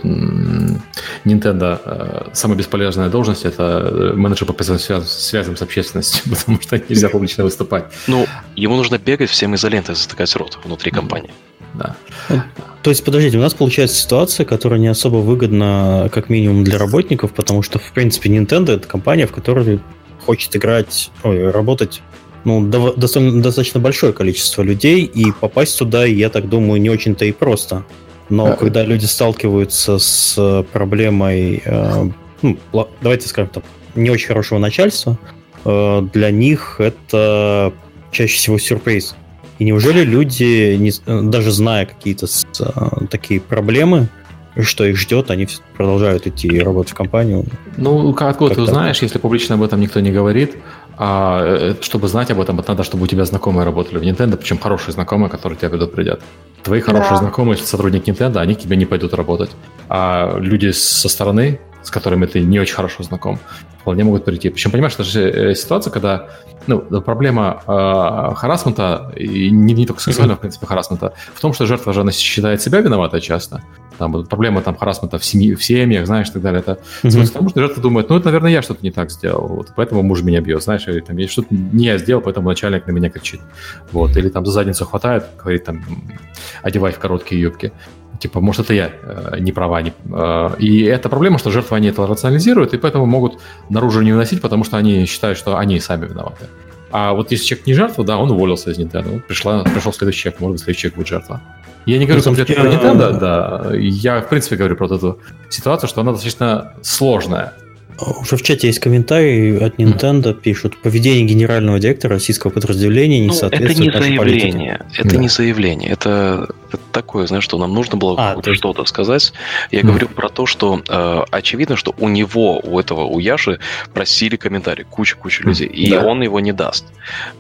Nintendo самая бесполезная должность – это менеджер по связям, связям с общественностью, потому что нельзя публично выступать. Ну, ему нужно бегать всем изолентой, затыкать рот внутри компании. Да. То есть, подождите, у нас получается ситуация, которая не особо выгодна, как минимум, для работников, потому что, в принципе, Nintendo – это компания, в которой хочет играть, ой, работать, ну, достаточно большое количество людей, и попасть туда, я так думаю, не очень-то и просто. Но yeah. когда люди сталкиваются с проблемой, э, ну, давайте скажем так, не очень хорошего начальства, э, для них это чаще всего сюрприз. И неужели люди, не, даже зная какие-то с, э, такие проблемы, что их ждет, они продолжают идти и работать в компанию? Ну, откуда ты узнаешь, если публично об этом никто не говорит? А чтобы знать об этом, надо, чтобы у тебя знакомые работали в Nintendo, причем хорошие знакомые, которые тебя предупредят. Твои хорошие да. знакомые, сотрудники Nintendo, они к тебе не пойдут работать. А люди со стороны, с которыми ты не очень хорошо знаком, вполне могут прийти. Причем, понимаешь, это же ситуация, когда ну, проблема э, харассмента, и не, не только сексуального, в принципе, харассмента, в том, что жертва же она считает себя виноватой часто. Там, проблема там, харассмента в, семь... в семьях, знаешь, и так далее. Это mm-hmm. потому что жертва думает, ну, это, наверное, я что-то не так сделал, вот, поэтому муж меня бьет, знаешь, или там, я что-то не я сделал, поэтому начальник на меня кричит. Вот. Или там за задницу хватает, говорит, там, одевай в короткие юбки. Типа, может, это я э, не права. Не, э, и это проблема, что жертвы они это рационализируют, и поэтому могут наружу не выносить, потому что они считают, что они сами виноваты. А вот если человек не жертва, да, он уволился из Nintendo. Пришла, пришел следующий человек, может быть, следующий человек будет жертва. Я не говорю ну, конкретно про Nintendo, да. Я, в принципе, говорю про эту ситуацию, что она достаточно сложная. Уже в чате есть комментарии от Nintendo, пишут: поведение генерального директора российского подразделения не ну, соответствует нашей политике. Это да. не заявление. Это такое, знаешь, что нам нужно было а, есть... что-то сказать. Я да. говорю про то, что э, очевидно, что у него, у этого, у Яши просили комментарий, куча-куча людей, и да. он его не даст.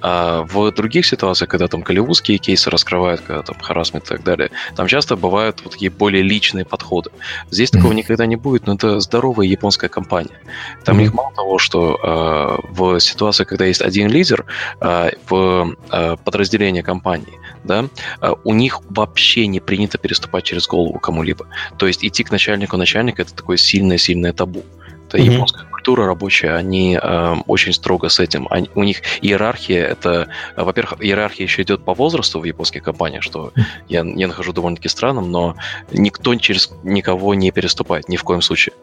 А в других ситуациях, когда там голливудские кейсы раскрывают, когда там харассмент и так далее, там часто бывают вот такие более личные подходы. Здесь такого никогда не будет, но это здоровая японская компания. Там их mm-hmm. мало того, что э, в ситуации, когда есть один лидер э, в э, подразделении компании, да, э, у них вообще не принято переступать через голову кому-либо. То есть идти к начальнику начальника – это такое сильное-сильное табу. Это mm-hmm. японская культура рабочая, они э, очень строго с этим. Они, у них иерархия, это, во-первых, иерархия еще идет по возрасту в японских компаниях, что я, я нахожу довольно-таки странным, но никто через никого не переступает, ни в коем случае.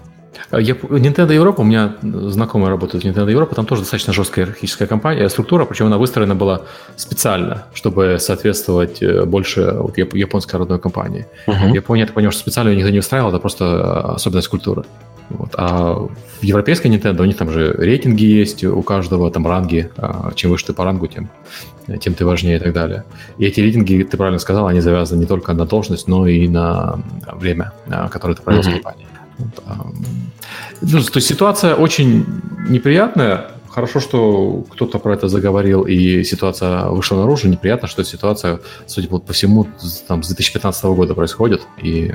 Я, Nintendo Европа, у меня знакомая работает в Nintendo Европа, там тоже достаточно жесткая иерархическая компания, структура, причем она выстроена была специально, чтобы соответствовать больше вот японской родной компании. Uh-huh. Япония, я так понимаю, что специально у них не устраивала, это просто особенность культуры. Вот. А в европейской Nintendo у них там же рейтинги есть у каждого, там ранги, чем выше ты по рангу, тем, тем ты важнее и так далее. И эти рейтинги, ты правильно сказал, они завязаны не только на должность, но и на время, которое ты провел uh-huh. с компанией. То есть ситуация очень неприятная. Хорошо, что кто-то про это заговорил, и ситуация вышла наружу. Неприятно, что эта ситуация, судя по всему, там, с две тысячи пятнадцатого года происходит. И,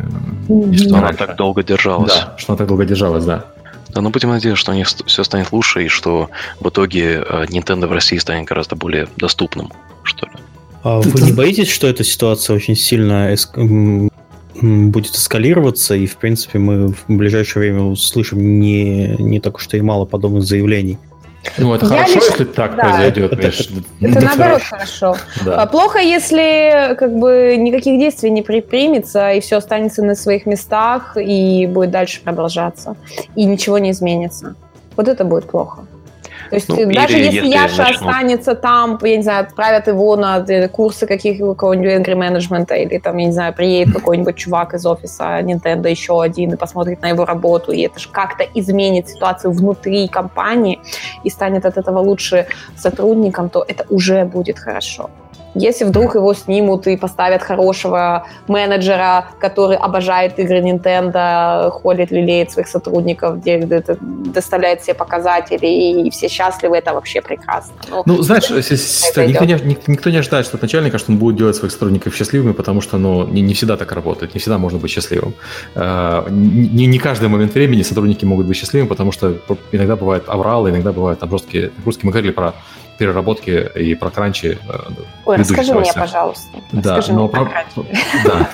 и что она так долго держалась. Да, что она так долго держалась, да. Да, но будем надеяться, что у них все станет лучше, и что в итоге Nintendo в России станет гораздо более доступным, что ли. А вы не боитесь, что эта ситуация очень сильно... будет эскалироваться, и, в принципе, мы в ближайшее время услышим не, не так уж и мало подобных заявлений. Ну, это я хорошо, лишь... если так да. произойдет. Это, это, это наоборот хорошо. Да. Плохо, если как бы никаких действий не предпримется, и все останется на своих местах, и будет дальше продолжаться, и ничего не изменится. Вот это будет плохо. То есть ну, даже если, если Яша начну... останется там, я не знаю, отправят его на курсы каких-нибудь Angry Management, или там, я не знаю, приедет какой-нибудь чувак из офиса Nintendo еще один и посмотрит на его работу, и это же как-то изменит ситуацию внутри компании и станет от этого лучше сотрудником, то это уже будет хорошо. Если вдруг его снимут и поставят хорошего менеджера, который обожает игры Nintendo, холит, лелеет своих сотрудников, доставляет все показатели, и все счастливы, это вообще прекрасно. Но ну, знаешь, никто не, никто не ожидает что от начальника, что он будет делать своих сотрудников счастливыми, потому что ну, не, не всегда так работает, не всегда можно быть счастливым. Не, не каждый момент времени сотрудники могут быть счастливыми, потому что иногда бывают авралы, иногда бывают там жесткие нагрузки. Мы говорили про переработки и про кранчи. Ой, расскажи мне, пожалуйста. Да, расскажи но мне про... про да.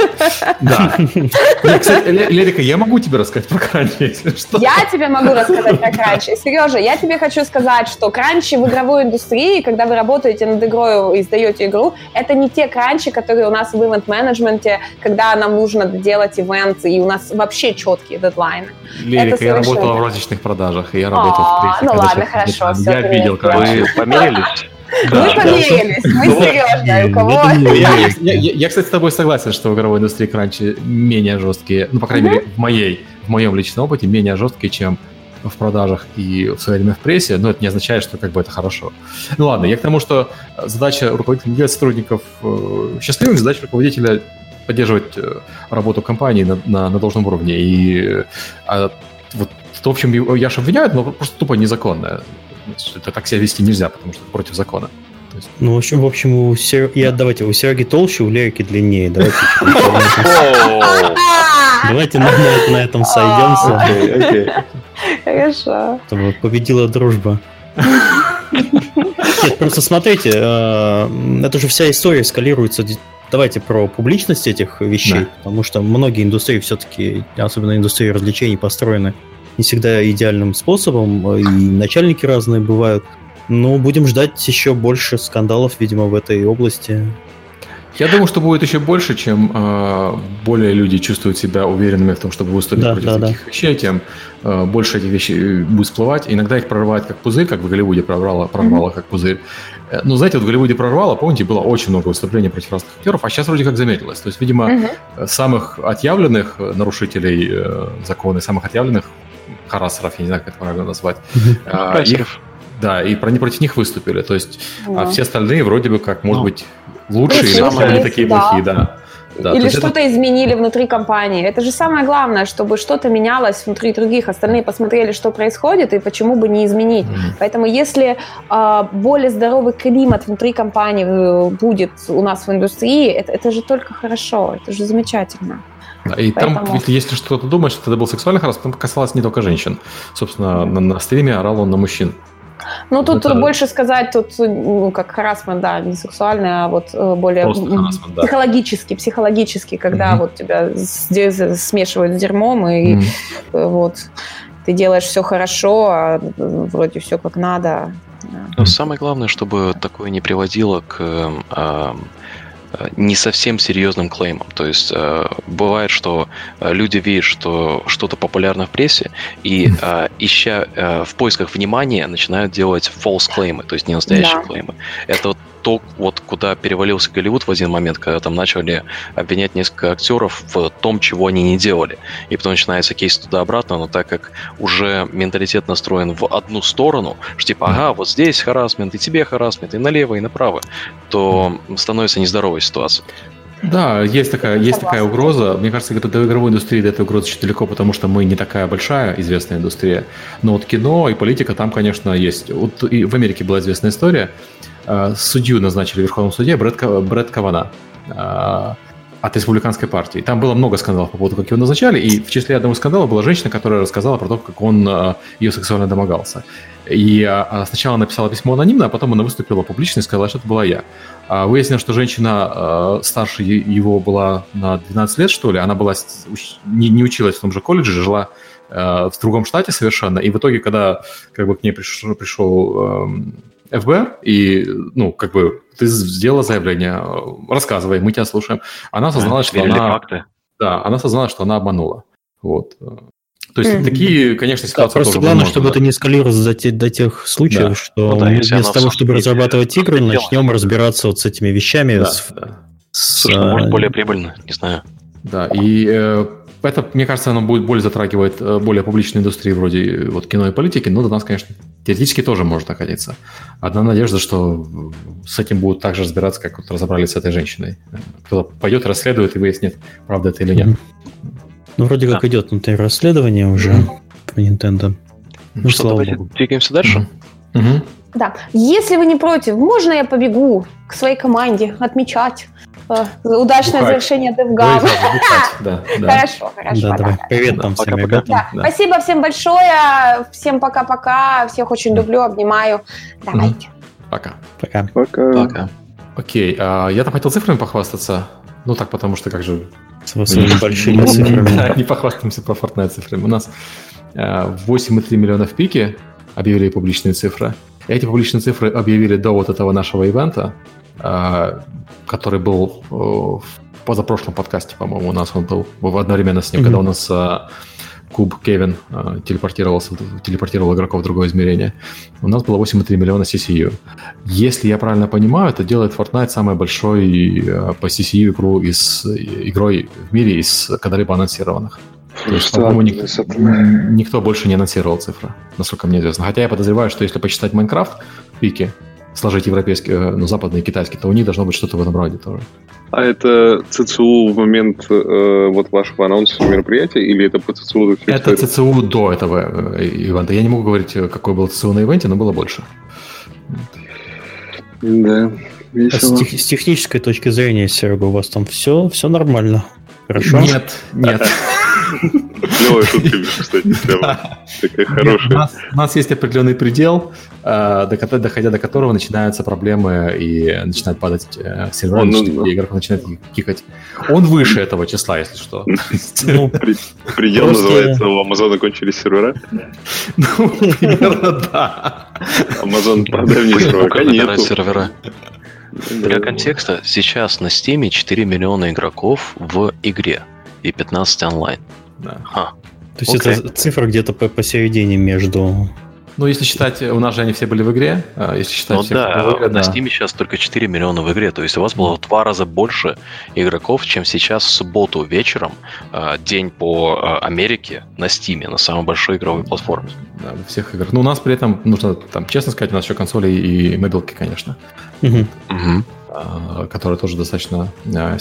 да. Нет, кстати, Лерика, я могу тебе рассказать про кранчи, если что? Я тебе могу рассказать про кранчи. Сережа, я тебе хочу сказать, что кранчи в игровой индустрии, когда вы работаете над игрой и издаете игру, это не те кранчи, которые у нас в ивент-менеджменте, когда нам нужно делать ивент, и у нас вообще четкие дедлайны. Лерика, я работала в розничных продажах, и я работала в ну ладно, хорошо. Я видел кранчи. Вы померили? Да, мы помирились, да. мы с Сережей, у кого... Я, я, я, кстати, с тобой согласен, что в игровой индустрии кранчи менее жесткие, ну, по крайней mm-hmm. мере, в моей, в моем личном опыте, менее жесткие, чем в продажах и в свое время в прессе, но это не означает, что как бы это хорошо. Ну, ладно, я к тому, что задача руководителя делать сотрудников счастливыми, задача руководителя поддерживать работу компании на, на, на должном уровне. И а, вот то, в чем Яшу обвиняют, но просто тупо незаконное. Это так себя вести нельзя, потому что это против закона. То есть... Ну, в общем, в общем, у Сер... я давайте у Сереги толще, у Лерики длиннее. Давайте Давайте на этом сойдемся. Хорошо. Победила дружба. Нет, просто смотрите, это же вся история эскалируется. Давайте про публичность этих вещей, потому что многие индустрии все-таки, особенно индустрии развлечений, построены не всегда идеальным способом, и начальники разные бывают. Но будем ждать еще больше скандалов, видимо, в этой области. Я думаю, что будет еще больше, чем э, более люди чувствуют себя уверенными в том, чтобы выступить да, против да, таких да. вещей, тем э, больше этих вещей будет всплывать. Иногда их прорывает как пузырь, как в Голливуде прорвало, прорвало mm-hmm. как пузырь. Ну, знаете, вот в Голливуде прорвало, помните, было очень много выступлений против разных актеров, а сейчас вроде как замедлилось. То есть, видимо, mm-hmm. самых отъявленных нарушителей э, закона, самых отъявленных харассеров, я не знаю, как это правильно назвать, mm-hmm. э, их, да, и про, не против них выступили. То есть, mm-hmm. а все остальные вроде бы как, может mm-hmm. быть, лучшие, или они такие да. плохие, да. да. Или что-то это... изменили внутри компании. Это же самое главное, чтобы что-то менялось внутри других. Остальные посмотрели, что происходит, и почему бы не изменить. Mm-hmm. Поэтому если э, более здоровый климат внутри компании будет у нас в индустрии, это, это же только хорошо, это же замечательно. И поэтому... там, если что-то думаешь, что это был сексуальный харасс, там касалось не только женщин. Собственно, на, на стриме орал он на мужчин. Ну, тут это... больше сказать, тут, ну, как харассмент, да, не сексуальный, а вот более психологический, да. психологический, когда mm-hmm. вот тебя смешивают с дерьмом, и mm-hmm. вот ты делаешь все хорошо, а вроде все как надо. Но самое главное, чтобы такое не приводило к... не совсем серьезным клеймом. То есть э, бывает, что люди видят, что что-то популярно в прессе, и э, ища э, в поисках внимания начинают делать false клеймы, то есть не настоящие да. клеймы. Это вот то, вот, куда перевалился Голливуд в один момент, когда там начали обвинять несколько актеров в том, чего они не делали. И потом начинается кейс туда-обратно, но так как уже менталитет настроен в одну сторону, что типа, ага, вот здесь харассмент, и тебе харассмент, и налево, и направо, то становится нездоровой ситуация. Да, есть такая, есть такая угроза. Мне кажется, до игровой индустрии до этой угрозы еще далеко, потому что мы не такая большая известная индустрия. Но вот кино и политика там, конечно, есть. Вот и в Америке была известная история. Судью назначили в Верховном суде Брэд, Брэд Кавана от республиканской партии. Там было много скандалов по поводу, как его назначали, и в числе одного скандала была женщина, которая рассказала про то, как он ее сексуально домогался. И сначала написала письмо анонимно, а потом она выступила публично и сказала, что это была я. Выяснилось, что женщина старше его была на двенадцать лет, что ли, она была, не училась в том же колледже, жила в другом штате совершенно, и в итоге, когда как бы, к ней пришел... пришел эф бэ эр, и, ну, как бы, ты сделала заявление, рассказывай, мы тебя слушаем. Она осозналась, что она... Да, она осозналась, что она обманула. Вот. То есть, mm-hmm. такие, конечно, ситуации... Да, просто тоже главное, можно, чтобы да. это не эскалировалось те, до тех случаев, да. что ну, да, вместо того, чтобы разрабатывать игры, начнем разбираться вот с этими вещами. Да, с... Да. С... Слушай, а... может, более прибыльно, не знаю. Да, и... Э... Это, мне кажется, оно будет более затрагивает более публичные индустрии вроде вот, кино и политики, но до нас, конечно, теоретически тоже может окатиться. Одна надежда, что с этим будут так же разбираться, как вот разобрались с этой женщиной. Кто-то пойдет, расследует и выяснит, правда это или нет. Mm-hmm. Ну, вроде да. как идет внутри расследование уже mm-hmm. по Nintendo. Ну, что, давайте двигаемся дальше? Mm-hmm. Mm-hmm. Да. Если вы не против, можно я побегу к своей команде отмечать? Удачное бухать. Завершение DevGAMM. Да, да. Хорошо, хорошо. Да, да, привет там всем ребятам. Да. Да. Спасибо всем большое. Всем пока-пока. Всех очень люблю, обнимаю. Давайте. Пока. Пока. Пока. Пока. Окей, а я там хотел цифрами похвастаться. Ну так, потому что как же... С вами большими цифрами. Не похвастаемся про Fortnite цифрами. У нас восемь целых три десятых миллиона в пике объявили публичные цифры. Эти публичные цифры объявили до вот этого нашего ивента, который был в позапрошлом подкасте, по-моему, у нас он был одновременно с ним, mm-hmm. когда у нас Куб Кевин телепортировался, телепортировал игроков в другое измерение. У нас было восемь целых три десятых миллиона си си ю. Если я правильно понимаю, это делает Fortnite самой большой по си си ю игру из, игрой в мире из когда-либо анонсированных. То есть, по-моему, ник- никто больше не анонсировал цифры, насколько мне известно. Хотя я подозреваю, что если почитать Майнкрафт, пики, сложить европейские, ну, западные и китайские, то у них должно быть что-то в этом роде тоже. А это ЦЦУ в момент э, вот вашего анонса мероприятия, или это по ЦЦУ? Это, это ЦЦУ до этого ивента. Я не могу говорить, какой был ЦЦУ на ивенте, но было больше. Да, весело. А с, тех, с технической точки зрения, Серега, у вас там все, все нормально? Хорошо? Нет, нет. Клевая шутка, кстати, прямо такая хорошая. Нет, у, нас, у нас есть определенный предел, доходя до которого начинаются проблемы и начинают падать сервера, ну, и ну, игрок начинает кикать. Он выше этого числа, если что. Ну, предел просто... называется «У Амазона кончились сервера». Ну, примерно, да. Амазон, продай мне сервера. Нет. Для контекста, сейчас на Steam четыре миллиона игроков в игре и пятнадцать онлайн. Да. А, то есть окей. Это цифра где-то посередине между... Ну, если считать, у нас же они все были в игре. Если считать, ну всех, да, в игре, на да. Steam сейчас только четыре миллиона в игре. То есть у вас было в два раза больше игроков, чем сейчас в субботу вечером, день по Америке, на Steam, на самой большой игровой платформе. Да, во всех играх. Ну, у нас при этом, нужно там честно сказать, у нас еще консоли и мобилки, конечно. Угу. Угу. Которые тоже достаточно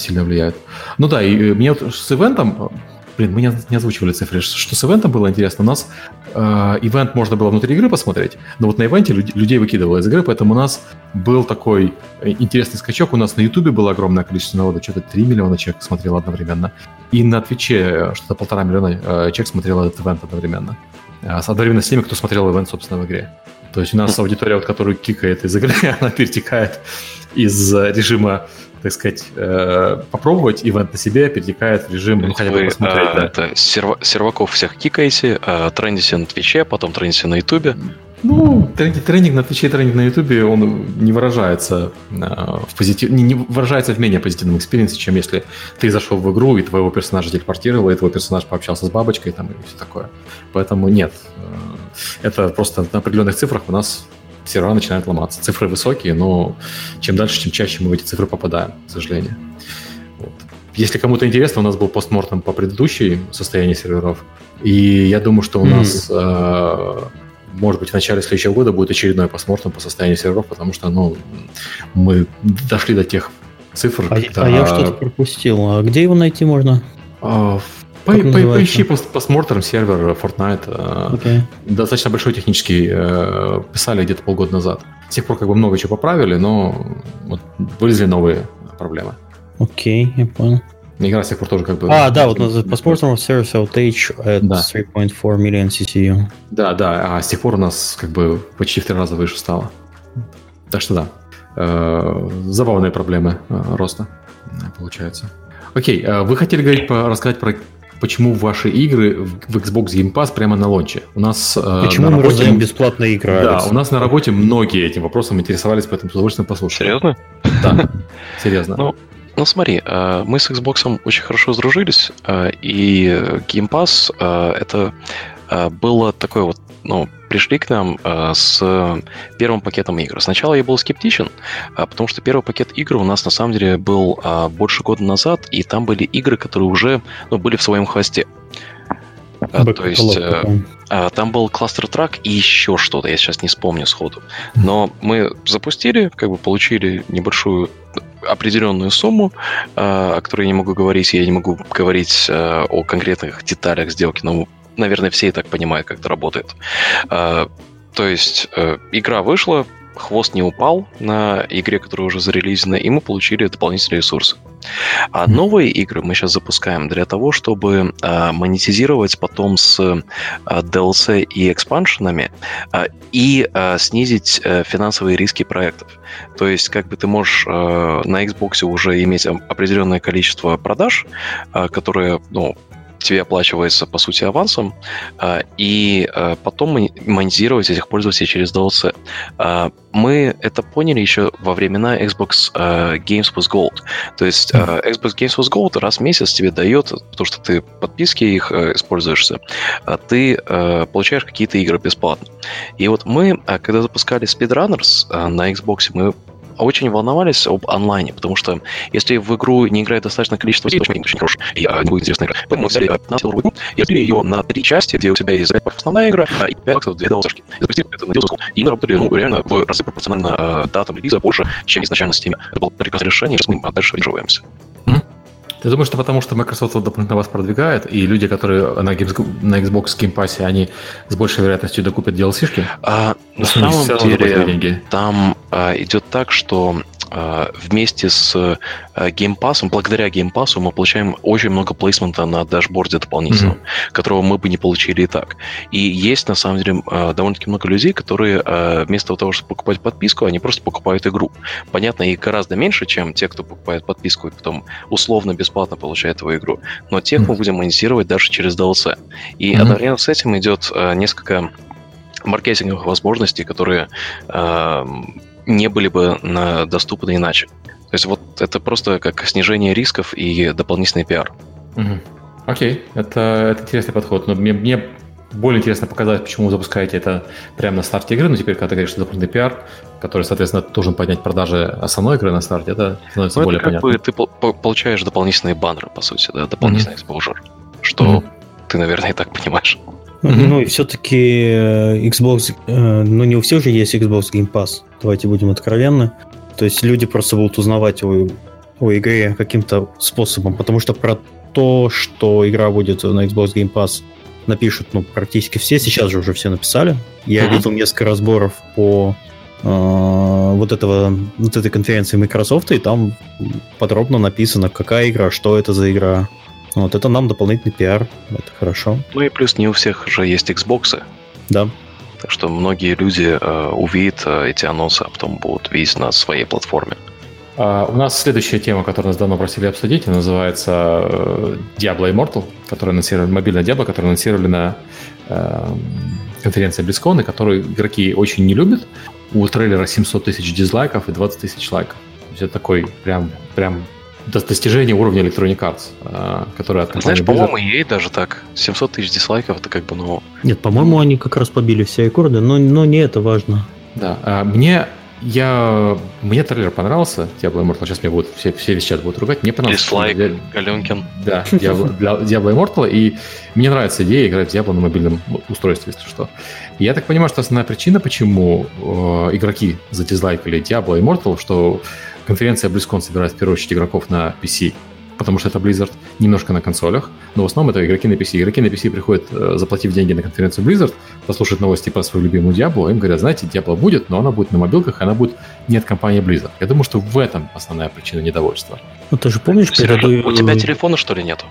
сильно влияют. Ну да, и мне с ивентом... Блин, мы не озвучивали цифры. Что с ивентом было интересно? У нас э, ивент можно было внутри игры посмотреть, но вот на ивенте люд, людей выкидывало из игры, поэтому у нас был такой интересный скачок. У нас на Ютубе было огромное количество народу, что-то три миллиона человек смотрело одновременно. И на Твиче что-то полтора миллиона э, человек смотрело этот ивент одновременно. Э, одновременно с теми, кто смотрел ивент, собственно, в игре. То есть у нас аудитория, вот, которая кикает из игры, она перетекает из режима, так сказать, э, попробовать ивент на себе, перетекает в режим, ну, хотя бы вы, посмотреть. А, да. Это, серва, серваков всех кикаете, а, трендите на Твиче, потом трендите на Ютубе. Ну, тренинг на Твиче и тренинг на Ютубе, он не выражается а, в позитив... не, не выражается в менее позитивном экспириенсе, чем если ты зашел в игру, и твоего персонажа телепортировал, и твой персонаж пообщался с бабочкой там, и все такое. Поэтому нет. Это просто на определенных цифрах у нас сервера начинают ломаться. Цифры высокие, но чем дальше, тем чаще мы в эти цифры попадаем, к сожалению. Вот. Если кому-то интересно, у нас был постмортем по предыдущей состоянию серверов. И я думаю, что у mm-hmm. нас, э, может быть, в начале следующего года будет очередной постмортем по состоянию серверов, потому что ну, мы дошли до тех цифр. А, когда... а я что-то пропустил. А где его найти можно? А, По, по, поищи постмортем сервер Fortnite. Okay. Достаточно большой технический. Писали где-то полгода назад. С тех пор как бы много чего поправили, но вот вылезли новые проблемы. Окей, okay, я понял. Игра с тех пор тоже как бы... А, да, вот постмортем сервер outage at да. три целых четыре миллиона си си ю. Да, да, а с тех пор у нас как бы почти в три раза выше стало. Так что да, забавные проблемы роста получаются. Окей, вы хотели говорить, рассказать про... Почему ваши игры в Xbox Game Pass прямо на лонче? У нас, почему э, на мы работе... раздаем бесплатные игры? Да, Алекс. У нас на работе многие этим вопросом интересовались, поэтому с удовольствием послушали. Серьезно? Да, серьезно. Ну, ну смотри, мы с Xbox очень хорошо сдружились, и Game Pass это было такое вот, ну, пришли к нам с первым пакетом игр. Сначала я был скептичен, потому что первый пакет игр у нас на самом деле был больше года назад, и там были игры, которые уже ну, были в своем хвосте. Back То есть э, там был кластер-трак и еще что-то, я сейчас не вспомню сходу. Но мы запустили, как бы получили небольшую определенную сумму, э, о которой я не могу говорить, я не могу говорить э, о конкретных деталях сделки, но, наверное, все и так понимают, как это работает. Э, то есть э, игра вышла, хвост не упал на игре, которая уже зарелизена, и мы получили дополнительные ресурсы. А новые игры мы сейчас запускаем для того, чтобы э, монетизировать потом с э, ди эл си и экспаншенами э, и э, снизить э, финансовые риски проектов. То есть, как бы ты можешь э, на Xbox уже иметь определенное количество продаж, э, которые, ну, тебе оплачивается, по сути, авансом, и потом монетизировать этих пользователей через ди эл си. Мы это поняли еще во времена Xbox Games with Gold. То есть Xbox Games with Gold раз в месяц тебе дает, потому что ты подписки их используешься, ты получаешь какие-то игры бесплатно. И вот мы, когда запускали Speedrunners на Xbox, мы очень волновались об онлайне, потому что если в игру не играет достаточное количество людей, очень хорошо, и не будет интересная игра. Поэтому взяли пятнадцать долларов игру и разбили ее на три части, где у тебя есть основная игра, и пять баксов, две долларашки. И запустили это на диску. И мы работали, ну, реально в разы пропорционально датам релиза больше, чем изначально с теми. Это было прекрасное решение, сейчас мы дальше переживаемся. Ты думаешь, что потому что Microsoft дополнительно вас продвигает, и люди, которые на, Games, на Xbox Game Pass, они с большей вероятностью докупят ди эл си-шки? А, на самом деле там а, идет так, что а, вместе с а, Game Pass, благодаря Game Pass мы получаем очень много плейсмента на дашборде дополнительного, mm-hmm. которого мы бы не получили и так. И есть, на самом деле, а, довольно-таки много людей, которые а, вместо того, чтобы покупать подписку, они просто покупают игру. Понятно, их гораздо меньше, чем те, кто покупает подписку и потом условно без бесплатно получает твою игру, но тех mm-hmm. мы будем монетизировать даже через ди эл си. И mm-hmm. одновременно с этим идет э, несколько маркетинговых возможностей, которые э, не были бы доступны иначе. То есть вот это просто как снижение рисков и дополнительный пиар. Угу. Окей, это, это интересный подход. Но мне, мне более интересно показать, почему вы запускаете это прямо на старте игры. Но теперь, когда ты говоришь, что дополнительный пиар, который, соответственно, должен поднять продажи основной игры на старте, это становится ну, более это как понятно. Бы ты получаешь дополнительные баннеры, по сути, да, дополнительный экспозер, mm-hmm. что mm-hmm. ты, наверное, и так понимаешь. Mm-hmm. Ну и все-таки Xbox, ну не у всех же есть Xbox Game Pass, давайте будем откровенны. То есть люди просто будут узнавать о, о игре каким-то способом, потому что про то, что игра будет на Xbox Game Pass, напишут ну, практически все, сейчас же уже все написали. Я mm-hmm. видел несколько разборов по э, вот, этого, вот этой конференции Microsoft, и там подробно написано, какая игра, что это за игра. Вот это нам дополнительный пиар, это хорошо. Ну и плюс не у всех же есть Xbox'ы. Да. Так что многие люди э, увидят э, эти анонсы, а потом будут видеть на своей платформе. Uh, у нас следующая тема, которую нас давно просили обсудить, она называется uh, Diablo Immortal, которая анонсирована, мобильная Diablo, которую анонсировали на uh, конференции BlizzCon, и которую игроки очень не любят. У трейлера семьсот тысяч дизлайков и двадцать тысяч лайков. То есть это такой прям, прям достижение уровня Electronic Arts, uh, которое от компании Blizzard. Знаешь, по-моему, и даже так. семьсот тысяч дизлайков, это как бы ну... Нет, по-моему, они как раз побили все рекорды, но, но не это важно. Да, uh, мне... Я... Мне трейлер понравился. Diablo Immortal. Сейчас мне будут... Все, все весь чат будут ругать. Мне понравился. Дизлайк, для... Галёнкин. Да, Diablo, для Diablo Immortal. И мне нравится идея играть в Diablo на мобильном устройстве, если что. Я так понимаю, что основная причина, почему э, игроки задизлайкали Diablo Immortal, что конференция BlizzCon собирает в первую очередь игроков на пи си, потому что это Blizzard, немножко на консолях, но в основном это игроки на пи си. Игроки на пи си приходят, заплатив деньги на конференцию Blizzard, послушают новости про свою любимую Diablo, им говорят, знаете, Diablo будет, но она будет на мобилках, она будет не от компании Blizzard. Я думаю, что в этом основная причина недовольства. Ну ты же помнишь... Сережа, перед... у тебя телефона, что ли, нету?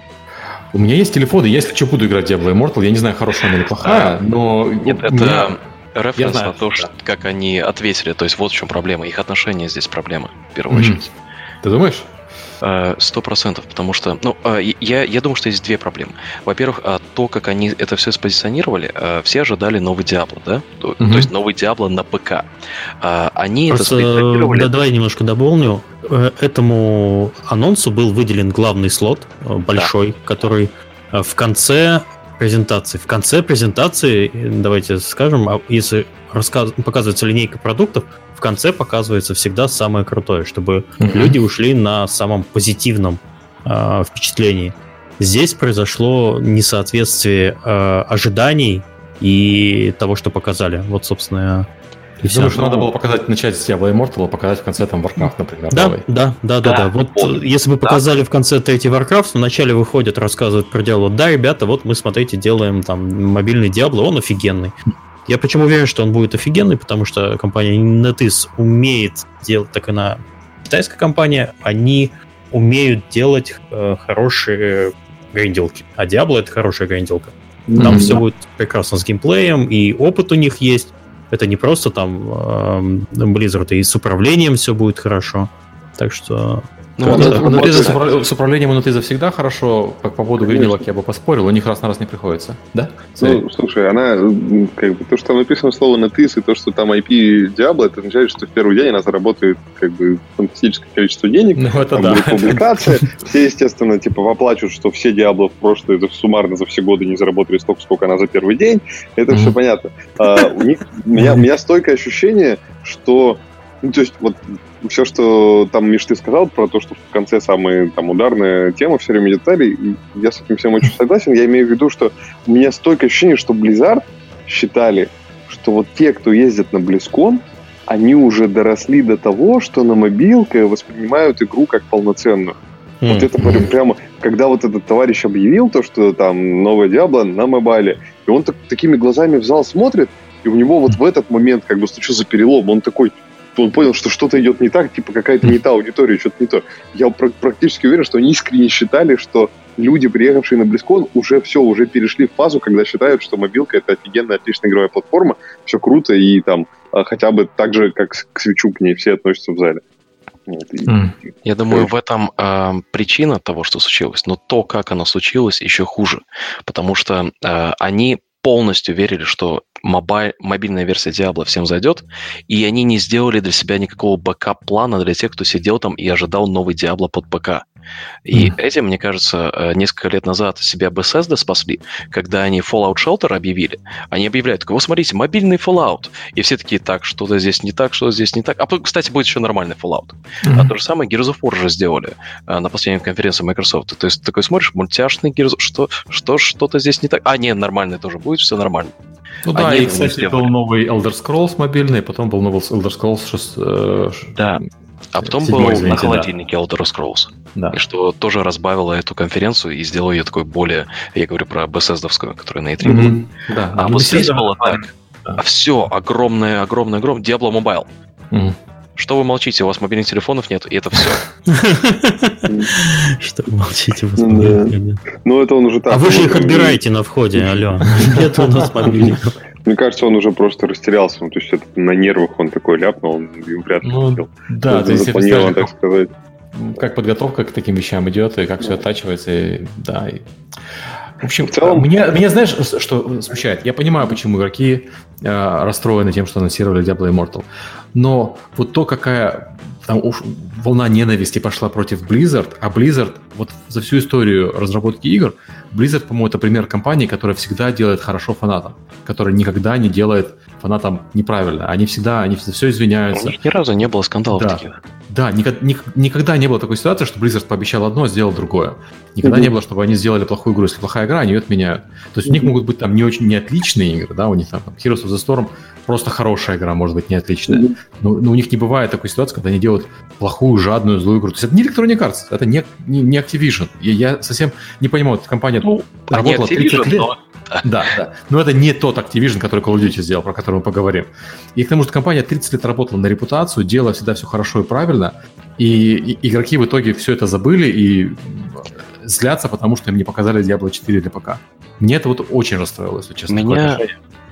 У меня есть телефон, и я если что буду играть в Diablo Immortal, я не знаю, хорошая она или плохая, но... Нет, это... Меня... Референс на то, что, как они ответили, то есть вот в чем проблема, их отношения здесь проблема, в первую mm-hmm. очередь. Ты думаешь? Сто процентов, потому что, ну, я, я думаю, что есть две проблемы. Во-первых, то, как они это все спозиционировали, все ожидали новый Diablo, да? Угу. То есть новый Diablo на ПК. Они просто, это спозиционировали... Да, давай немножко дополню. Этому анонсу был выделен главный слот, большой, да. который в конце презентации. В конце презентации, давайте скажем, если рассказ... показывается линейка продуктов, в конце показывается всегда самое крутое, чтобы mm-hmm. люди ушли на самом позитивном э, впечатлении. Здесь произошло несоответствие э, ожиданий и того, что показали. Вот, собственно... Я думаю, что надо было показать, начать с Diablo Immortal, а показать в конце там Warcraft, например. Да, новый. да, да, да, да. да. Вот он, если бы да. показали в конце третий Warcraft, вначале выходят, рассказывают про Diablo. Да, ребята, вот мы, смотрите, делаем там мобильный Diablo, он офигенный. Я почему уверен, что он будет офигенный, потому что компания NetEase умеет делать, так и на китайская компания, они умеют делать э, хорошие гринделки. А Diablo — это хорошая гринделка. Там mm-hmm. все будет прекрасно с геймплеем, и опыт у них есть. Это не просто там Blizzard, и с управлением все будет хорошо. Так что... Ну, вот это, вот это, вот с управлением у NetEase всегда хорошо. По, по поводу гриделок я бы поспорил, у них раз на раз не приходится. Да? Ну, слушай, она... Как бы, то, что там написано слово NetEase, и то, что там ай пи Diablo, это означает, что в первый день она заработает как бы фантастическое количество денег. Ну, это там да. будет публикация. Все, естественно, типа, воплачут, что все Diablo в прошлое суммарно за все годы не заработали столько, сколько она за первый день. Это mm-hmm. все понятно. А, у них, у, меня, у меня стойкое ощущение, что... Ну, то есть, вот все, что там, Миш, ты сказал про то, что в конце самая там ударная тема, все время детали, я с этим всем очень согласен. Я имею в виду, что у меня столько ощущений, что Blizzard считали, что вот те, кто ездит на BlizzCon, они уже доросли до того, что на мобилке воспринимают игру как полноценную. Mm-hmm. Вот это прям, прямо, когда вот этот товарищ объявил то, что там новое Diablo на мобайле, и он так, такими глазами в зал смотрит, и у него вот в этот момент как бы случился перелом, он такой... он понял, что что-то идет не так, типа какая-то не та аудитория, что-то не то. Я практически уверен, что они искренне считали, что люди, приехавшие на BlizzCon, уже все, уже перешли в фазу, когда считают, что мобилка — это офигенная, отличная игровая платформа, все круто, и там хотя бы так же, как к свечу к ней все относятся в зале. Вот, и, mm. и, Я думаю, в этом э, причина того, что случилось, но то, как оно случилось, еще хуже, потому что э, они полностью верили, что мобай, мобильная версия Diablo всем зайдет, и они не сделали для себя никакого бэкап-плана для тех, кто сидел там и ожидал новый Diablo под ПК. И mm-hmm. этим, мне кажется, несколько лет назад себя Bethesda спасли, когда они Fallout Shelter объявили. Они объявляют, вот смотрите, мобильный Fallout. И все такие, так, что-то здесь не так, что-то здесь не так. А, кстати, будет еще нормальный Fallout. Mm-hmm. А то же самое Gears of War же сделали на последней конференции Microsoft. То есть ты такой смотришь, мультяшный Gears, что, что, что-то здесь не так. А, нет, нормальный тоже будет, все нормально. Ну они да, и, кстати, был новый Elder Scrolls мобильный, потом был новый Elder Scrolls шесть... Да. А потом был на холодильнике Elder Scrolls. Да. И что тоже разбавило эту конференцию и сделало ее такой более... Я говорю про Bethesda-овскую, которая на и три была. Mm-hmm. Да. А вот здесь было так. Да. Все, огромное, огромное, огромное. Diablo Mobile. Mm-hmm. Что вы молчите? У вас мобильных телефонов нет, и это все. Что вы молчите? У вас мобильных нет. Ну, это он уже так... А вы же их отбираете на входе, алло. Нет у нас мобильников. Мне кажется, он уже просто растерялся. Ну, то есть это на нервах он такой ляпнул, он вряд ли ну, хотел. Да, он то есть это так сказать. Как подготовка к таким вещам идет, и как все оттачивается, и, да. И... В общем, в целом... меня, меня, знаешь, что смущает? Я понимаю, почему игроки э, расстроены тем, что анонсировали Diablo Immortal. Но вот то, какая там, уж, волна ненависти пошла против Blizzard, а Blizzard вот за всю историю разработки игр, Blizzard, по-моему, это пример компании, которая всегда делает хорошо фанатам, которая никогда не делает фанатам неправильно. Они всегда, они все извиняются. У них ни разу не было скандалов да. таких. Да, никогда не было такой ситуации, что Blizzard пообещал одно, сделал другое. Никогда mm-hmm. не было, чтобы они сделали плохую игру. Если плохая игра, они ее отменяют. То есть у них mm-hmm. могут быть там не очень не отличные игры, да, у них там, там Heroes of the Storm просто хорошая игра, может быть, не отличная. Mm-hmm. Но, но у них не бывает такой ситуации, когда они делают плохую, жадную, злую игру. То есть это не Electronic Arts, это не, не, не Activision. Я, я совсем не понимаю, эта компания ну, работала тридцать лет. Но... Да, да. Но это не тот Activision, который Call of Duty сделал, про который мы поговорим. И к тому же компания тридцать лет работала на репутацию, делала всегда все хорошо и правильно, и игроки в итоге все это забыли и злятся, потому что им не показали Diablo четыре для ПК. Мне это вот очень расстроило, если честно. Меня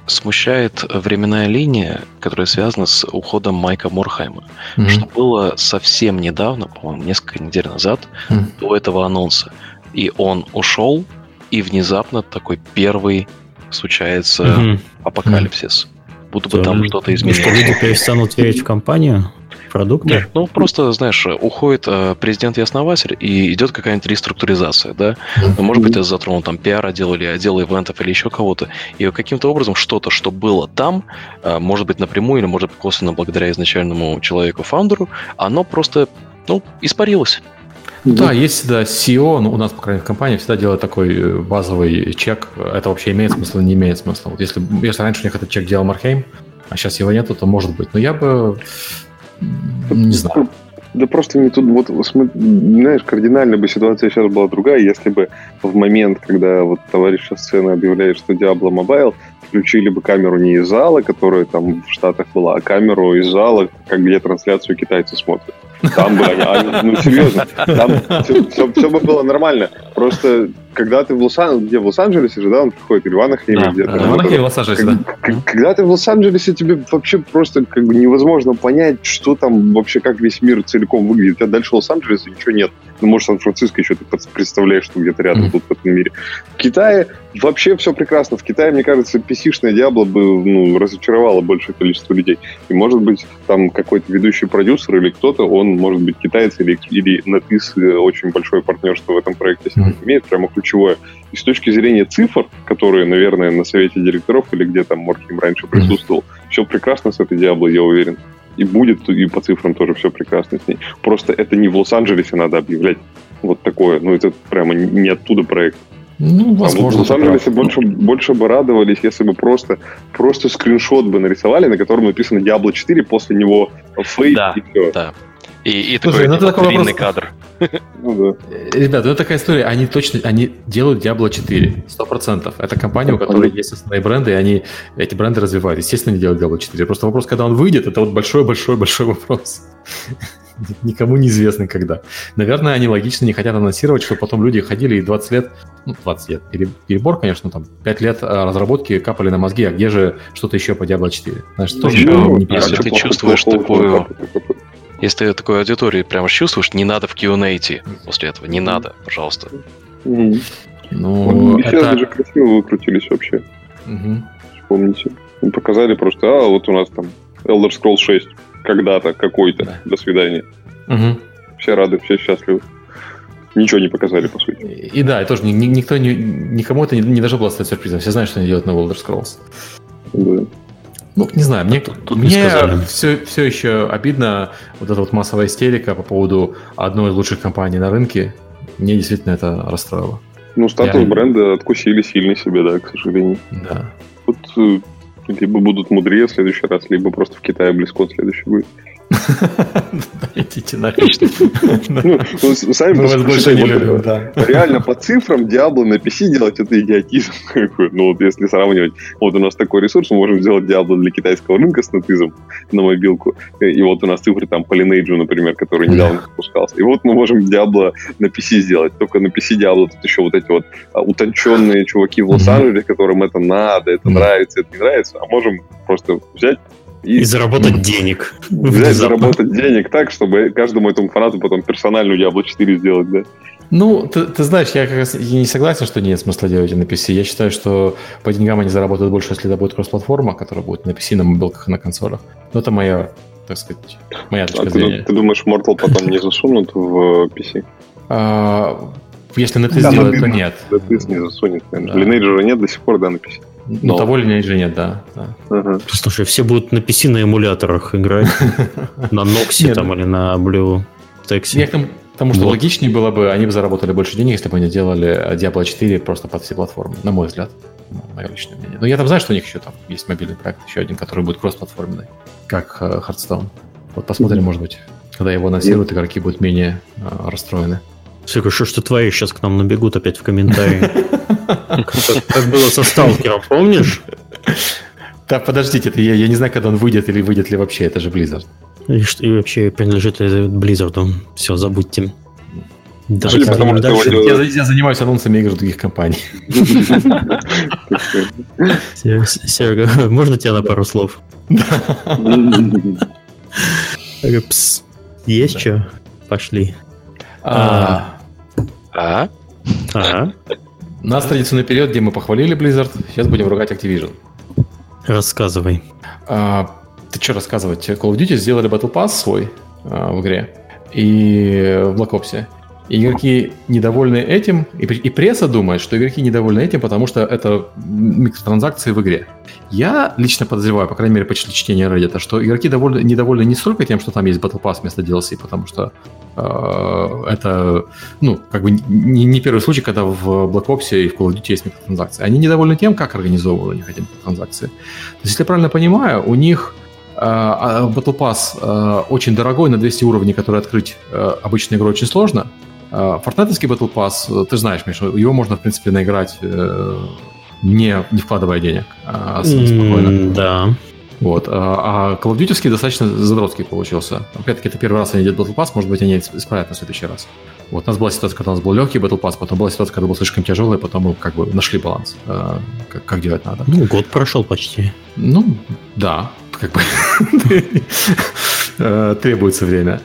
смущает временная линия, которая связана с уходом Майка Морхайма, mm-hmm. что было совсем недавно, по-моему, несколько недель назад, mm-hmm. до этого анонса. И он ушел, и внезапно такой первый случается mm-hmm. апокалипсис. Будто бы там что-то изменилось. Что люди перестанут верить в компанию? Продукты? Нет, ну просто, знаешь, уходит э, президент и основатель, и идет какая-нибудь реструктуризация, да? Mm-hmm. Может быть, я затронул там пиар-отдел или отдел ивентов или еще кого-то, и каким-то образом что-то, что было там, э, может быть, напрямую или, может быть, косвенно благодаря изначальному человеку-фаундеру, оно просто, ну, испарилось. Да, да, есть всегда си и о, ну, у нас, по крайней мере, в компании всегда делает такой базовый чек. Это вообще имеет смысл или не имеет смысла? Вот если, если раньше у них этот чек делал Мархейм, а сейчас его нету, то может быть. Но я бы... Не знаю. Да просто не тут, вот, знаешь, кардинально бы ситуация сейчас была другая, если бы в момент, когда вот товарищ со сцены объявляет, что Diablo Mobile, включили бы камеру не из зала, которая там в Штатах была, а камеру из зала, как где трансляцию китайцы смотрят. Там бы они, а, ну серьезно, там все, все, все бы было нормально. Просто когда ты в Лос-Анджелесе, где в Лос-Анджелесе же, да, он приходит, или в Анахейме, да, где-то. Да, в Анахейме, в Лос-Анджелесе, да. Когда, когда ты в Лос-Анджелесе, тебе вообще просто как бы невозможно понять, что там вообще, как весь мир целиком выглядит. У тебя дальше Лос-Анджелеса ничего нет. Ну, может, Сан-Франциско еще ты представляешь, что где-то рядом mm-hmm. тут в этом мире. В Китае вообще все прекрасно. В Китае, мне кажется, пи си-шная Diablo бы ну, разочаровала большее количество людей. И, может быть, там какой-то ведущий продюсер или кто-то, он, может быть, китаец или, или NetEase, очень большое партнерство в этом проекте с ним имеет, прямо ключевое. И с точки зрения цифр, которые, наверное, на совете директоров или где там Морхим раньше присутствовал, mm-hmm. все прекрасно с этой Diablo, я уверен. И будет, и по цифрам тоже все прекрасно с ней. Просто это не в Лос-Анджелесе надо объявлять вот такое. Ну, это прямо не оттуда проект. Ну, возможно. А вот в Лос-Анджелесе больше, больше бы радовались, если бы просто, просто скриншот бы нарисовали, на котором написано Diablo четыре, после него фейк да, и все. Да. И, и слушай, такой, ну, такой длинный кадр. Ну, да. Ребята, ну такая история. Они точно они делают Diablo четыре. сто процентов. Это компания, у которой есть основные бренды, и они эти бренды развивают. Естественно, они делают Diablo четыре. Просто вопрос, когда он выйдет, это вот большой-большой-большой вопрос. Никому неизвестно когда. Наверное, они логично не хотят анонсировать, что потом люди ходили и двадцать лет, ну, двадцать лет, перебор, конечно, там, пять лет разработки капали на мозги, а где же что-то еще по Diablo четыре? Знаешь, ну, тоже ну, не если ты чувствуешь такую... Если ты такой аудитории прямо чувствуешь, не надо в кью энд эй идти после этого. Не надо, пожалуйста. Mm-hmm. Ну, это... Сейчас даже красиво выкрутились вообще. Угу. Помните? Показали просто, а вот у нас там Elder Scrolls шесть когда-то, какой-то, да. До свидания. Угу. Все рады, все счастливы. Ничего не показали, по сути. И, и да, и тоже ни, никто не, никому это не, не должно было стать сюрпризом. Все знают, что они делают на Elder Scrolls. Да. Ну, не знаю, мне, тут, тут мне все, все еще обидно вот эта вот массовая истерика по поводу одной из лучших компаний на рынке. Мне действительно это расстроило. Ну, статус Я... бренда откусили сильно себе, да, к сожалению. Да. Тут либо будут мудрее в следующий раз, либо просто в Китае BlizzCon следующий будет. Идите нафиг. Мы вас больше не любим, да. Реально, по цифрам Diablo на пи си делать это идиотизм. Ну вот если сравнивать, вот у нас такой ресурс, мы можем сделать Diablo для китайского рынка с NetEase на мобилку. И вот у нас цифры там по Lineage, например, который недавно запускался. И вот мы можем Diablo на пи си сделать. Только на пи си Diablo тут еще вот эти вот утонченные чуваки в Лос-Анджелесе, которым это надо, это нравится, это не нравится. А можем просто взять И, и заработать денег. Взять, заработать денег так, чтобы каждому этому фанату потом персональную Diablo четыре сделать, да? Ну, ты, ты знаешь, я как раз я не согласен, что нет смысла делать на пи си. Я считаю, что по деньгам они заработают больше, если это будет кросс-платформа, которая будет на пи си, на мобилках и на консолях. Но это моя, так сказать, моя точка а зрения. Ты, ты думаешь, Mortal потом не засунут в пи си? А, если на ТИС да, делают, то нет. На ТИС не засунет, конечно. Да. Lineage нет до сих пор, да, на пи си. Ну, того Lineage нет, да. да. Uh-huh. Слушай, все будут на пи си на эмуляторах играть. На Nox там или на BlueTex. Я к тому, что логичнее было бы, они бы заработали больше денег, если бы они делали Diablo четыре просто под все платформы, на мой взгляд. Мое личное мнение. Но я там знаю, что у них еще там есть мобильный проект, еще один, который будет кросс-платформенный, как Hearthstone. Вот посмотрим, может быть, когда его анонсируют, игроки будут менее расстроены. Все хорошо, что твои сейчас к нам набегут опять в комментарии. Как было со Сталкером, помнишь? Да, подождите, я не знаю, когда он выйдет или выйдет ли вообще, это же Blizzard. И вообще принадлежит ли Blizzard. Все, забудьте. Даже я занимаюсь анонсами игр других компаний. Серега, можно тебя на пару слов? Пс, есть что? Пошли. А. А. А. У нас традиционный период, где мы похвалили Blizzard, сейчас будем ругать Activision. Рассказывай. А, ты что рассказывать? Call of Duty сделали Battle Pass свой а, в игре и в Black Ops'е. Игроки недовольны этим, и, и пресса думает, что игроки недовольны этим, потому что это микротранзакции в игре. Я лично подозреваю, по крайней мере, по чтению Reddit, что игроки довольны, недовольны не столько тем, что там есть Battle Pass вместо ди эл си, потому что э, это, ну, как бы не, не первый случай, когда в Black Ops и в Call of Duty есть микротранзакции. Они недовольны тем, как организованы у них эти микротранзакции. То есть, если я правильно понимаю, у них э, Battle Pass э, очень дорогой, на двести уровней, которые открыть э, обычной игрой очень сложно. Фортнайтовский Battle Pass, ты знаешь, Миша, его можно, в принципе, наиграть, не, не вкладывая денег, а спокойно. Mm, да. Вот. А Call of Duty достаточно задротский получился. Опять-таки, это первый раз они делают Battle Pass, может быть, они исправят на следующий раз. Вот. У нас была ситуация, когда у нас был легкий Battle Pass, потом была ситуация, когда был слишком тяжелый, потом мы как бы нашли баланс, как, как делать надо. Ну, год прошел почти. Ну, да, как бы требуется время.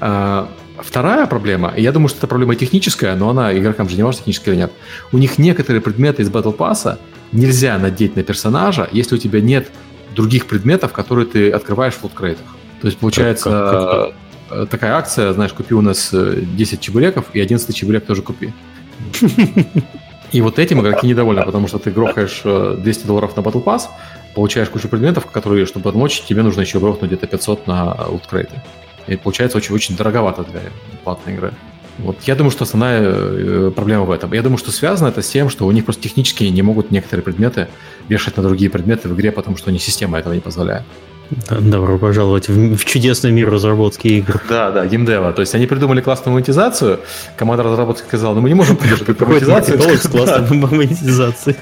Вторая проблема, я думаю, что это проблема техническая, но она игрокам же не важна, техническая или нет. У них некоторые предметы из Battle Pass'а нельзя надеть на персонажа, если у тебя нет других предметов, которые ты открываешь в луткрейтах. То есть, получается, как, как, такая акция, знаешь, купи у нас десять чебуреков, и одиннадцатый чебурек тоже купи. И вот этим игроки недовольны, потому что ты грохаешь двести долларов на Battle Pass, получаешь кучу предметов, которые, чтобы отмочь, тебе нужно еще грохнуть где-то пятьсот на луткрейты. И получается очень-очень дороговато для платной игры. Вот. Я думаю, что основная проблема в этом. Я думаю, что связано это с тем, что у них просто технически не могут некоторые предметы вешать на другие предметы в игре, потому что система этого не позволяет. Добро пожаловать в чудесный мир разработки игр. Да, да, геймдева. То есть они придумали классную монетизацию, команда разработки сказала, ну мы не можем поддерживать монетизацию. Маркетолог с классной монетизацией.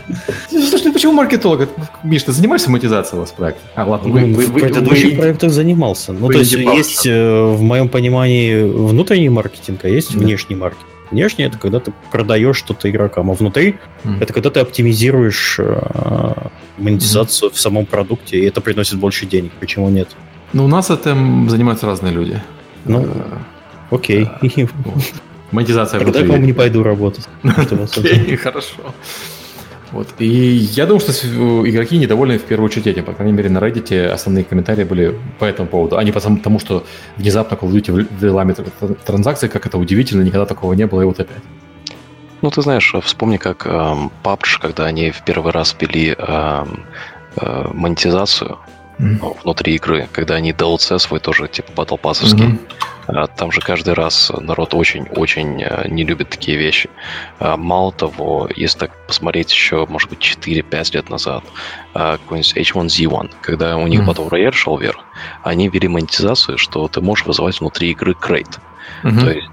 Слушай, почему маркетолог? Миш, ты занимаешься монетизацией у вас в проекте? А, ладно, в предыдущих проектах занимался. Ну, то есть есть, в моем понимании, внутренний маркетинг, а есть внешний маркетинг. Внешний — это когда ты продаешь что-то игрокам, а внутри mm. — это когда ты оптимизируешь э, монетизацию mm. в самом продукте, и это приносит больше денег. Почему нет? Ну, у нас этим занимаются разные люди. Ну, окей. Монетизация. Тогда я, по-моему, не пойду работать. Хорошо. Вот. И я думаю, что игроки недовольны в первую очередь этим. По крайней мере, на Reddit основные комментарии были по этому поводу, а не потому, что внезапно Call of Duty вылами транзакции, как это удивительно, никогда такого не было, и вот опять. Ну, ты знаешь, вспомни, как эм, пабг, когда они в первый раз ввели эм, э, монетизацию mm-hmm. внутри игры, когда они ди эл си свой тоже, типа Battle Pass'овский, mm-hmm. Там же каждый раз народ очень-очень не любит такие вещи. Мало того, если так посмотреть еще, может быть, четыре-пять лет назад, какой-нибудь эйч один зет один, когда у них mm-hmm. Battle Royale шел вверх, они ввели монетизацию, что ты можешь вызывать внутри игры крейт. Mm-hmm. То есть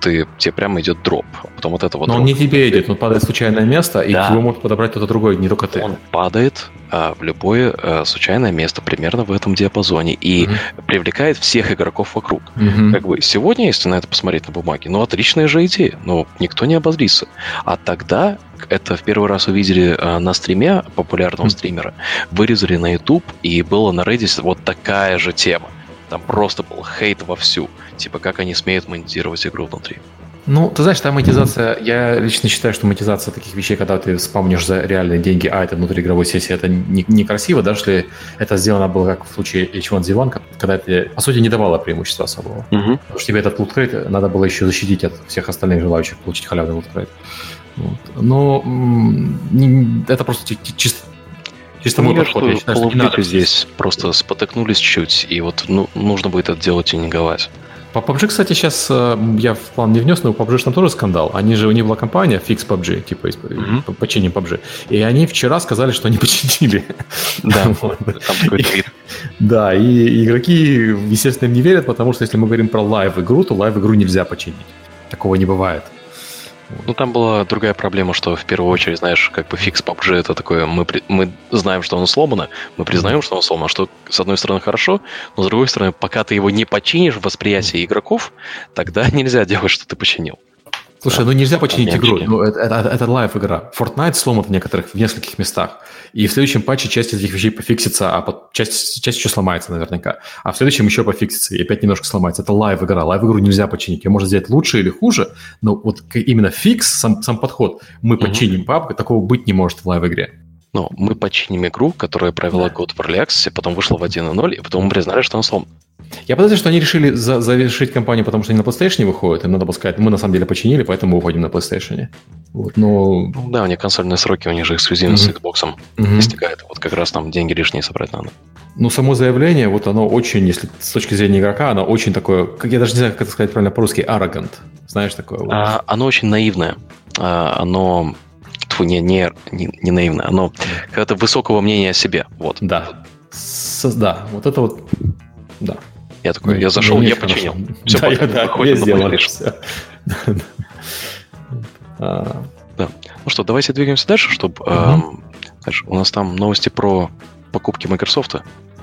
ты, тебе прямо идет дроп, потом от этого... Но дроп. Он не тебе идет, он падает в случайное место, и да. его может подобрать кто-то другой, не только ты. Он падает а, в любое а, случайное место, примерно в этом диапазоне, и mm-hmm. привлекает всех игроков вокруг. Mm-hmm. Как бы сегодня, если на это посмотреть на бумаге, ну, отличная же идея, ну, никто не обозрится. А тогда это в первый раз увидели а, на стриме популярного mm-hmm. стримера, вырезали на YouTube, и было на Reddit вот такая же тема. Там просто был хейт вовсю. Типа, как они смеют монетизировать игру внутри. Ну, ты знаешь, там монетизация... Я лично считаю, что монетизация таких вещей, когда ты спамнишь за реальные деньги, а это внутриигровой сессии, это некрасиво, не даже если это сделано было, как в случае эйч один зет один, когда это, по сути, не давало преимущества особого. Угу. Потому что тебе этот луткрейт надо было еще защитить от всех остальных желающих получить халявный луткрейт. Вот. Но м- это просто чисто... Чисто мой подход, я считаю, что не надо. Здесь просто спотыкнулись чуть, и вот ну, нужно будет это делать и не говать. По пабг, кстати, сейчас я в план не внес, но у пабг там тоже скандал. Они же, у них была компания Fix пабг, типа mm-hmm. починим пабг. И они вчера сказали, что они починили. Да, да, и игроки, естественно, им не верят, потому что если мы говорим про лайв-игру, то лайв-игру нельзя починить. Такого не бывает. Ну, там была другая проблема, что в первую очередь, знаешь, как бы фикс пабг это такое, мы, мы знаем, что оно сломано, мы признаем, что оно сломано, что, с одной стороны, хорошо, но, с другой стороны, пока ты его не починишь в восприятии игроков, тогда нельзя делать, что ты починил. Слушай, ну нельзя починить игру, ну, это, это, это лайв-игра. Fortnite сломан в некоторых, в нескольких местах, и в следующем патче часть из этих вещей пофиксится, а под, часть, часть еще сломается наверняка, а в следующем еще пофиксится, и опять немножко сломается. Это лайв-игра, лайв-игру нельзя починить, ее можно сделать лучше или хуже, но вот именно фикс, сам, сам подход, мы починим угу. папку, такого быть не может в лайв-игре. Ну, мы починим игру, которая провела да. год в Early Access, потом вышла в один ноль, и потом мы признали, что она сломана. Я подозреваю, что они решили за- завершить кампанию, потому что они на PlayStation выходят, им надо было сказать, мы на самом деле починили, поэтому уходим на PlayStation. Вот, но... Ну да, у них консольные сроки, у них же эксклюзивность mm-hmm. с Xbox mm-hmm. истекает, вот как раз там деньги лишние собрать надо. Ну, само заявление, вот оно очень, если с точки зрения игрока, оно очень такое, как я даже не знаю, как это сказать правильно по-русски, arrogant, знаешь, такое. Вот. А, оно очень наивное, а, оно... Тьфу, не, не, не, не наивное, оно какое-то высокого мнения о себе, вот. Да, С, да, вот это вот... Да. Я такой, ну, я зашел, я починил. Все, да, я, да, я сделал. Да. Ну что, давайте двигаемся дальше, чтобы... Uh-huh. Э, дальше. У нас там новости про покупки Microsoft.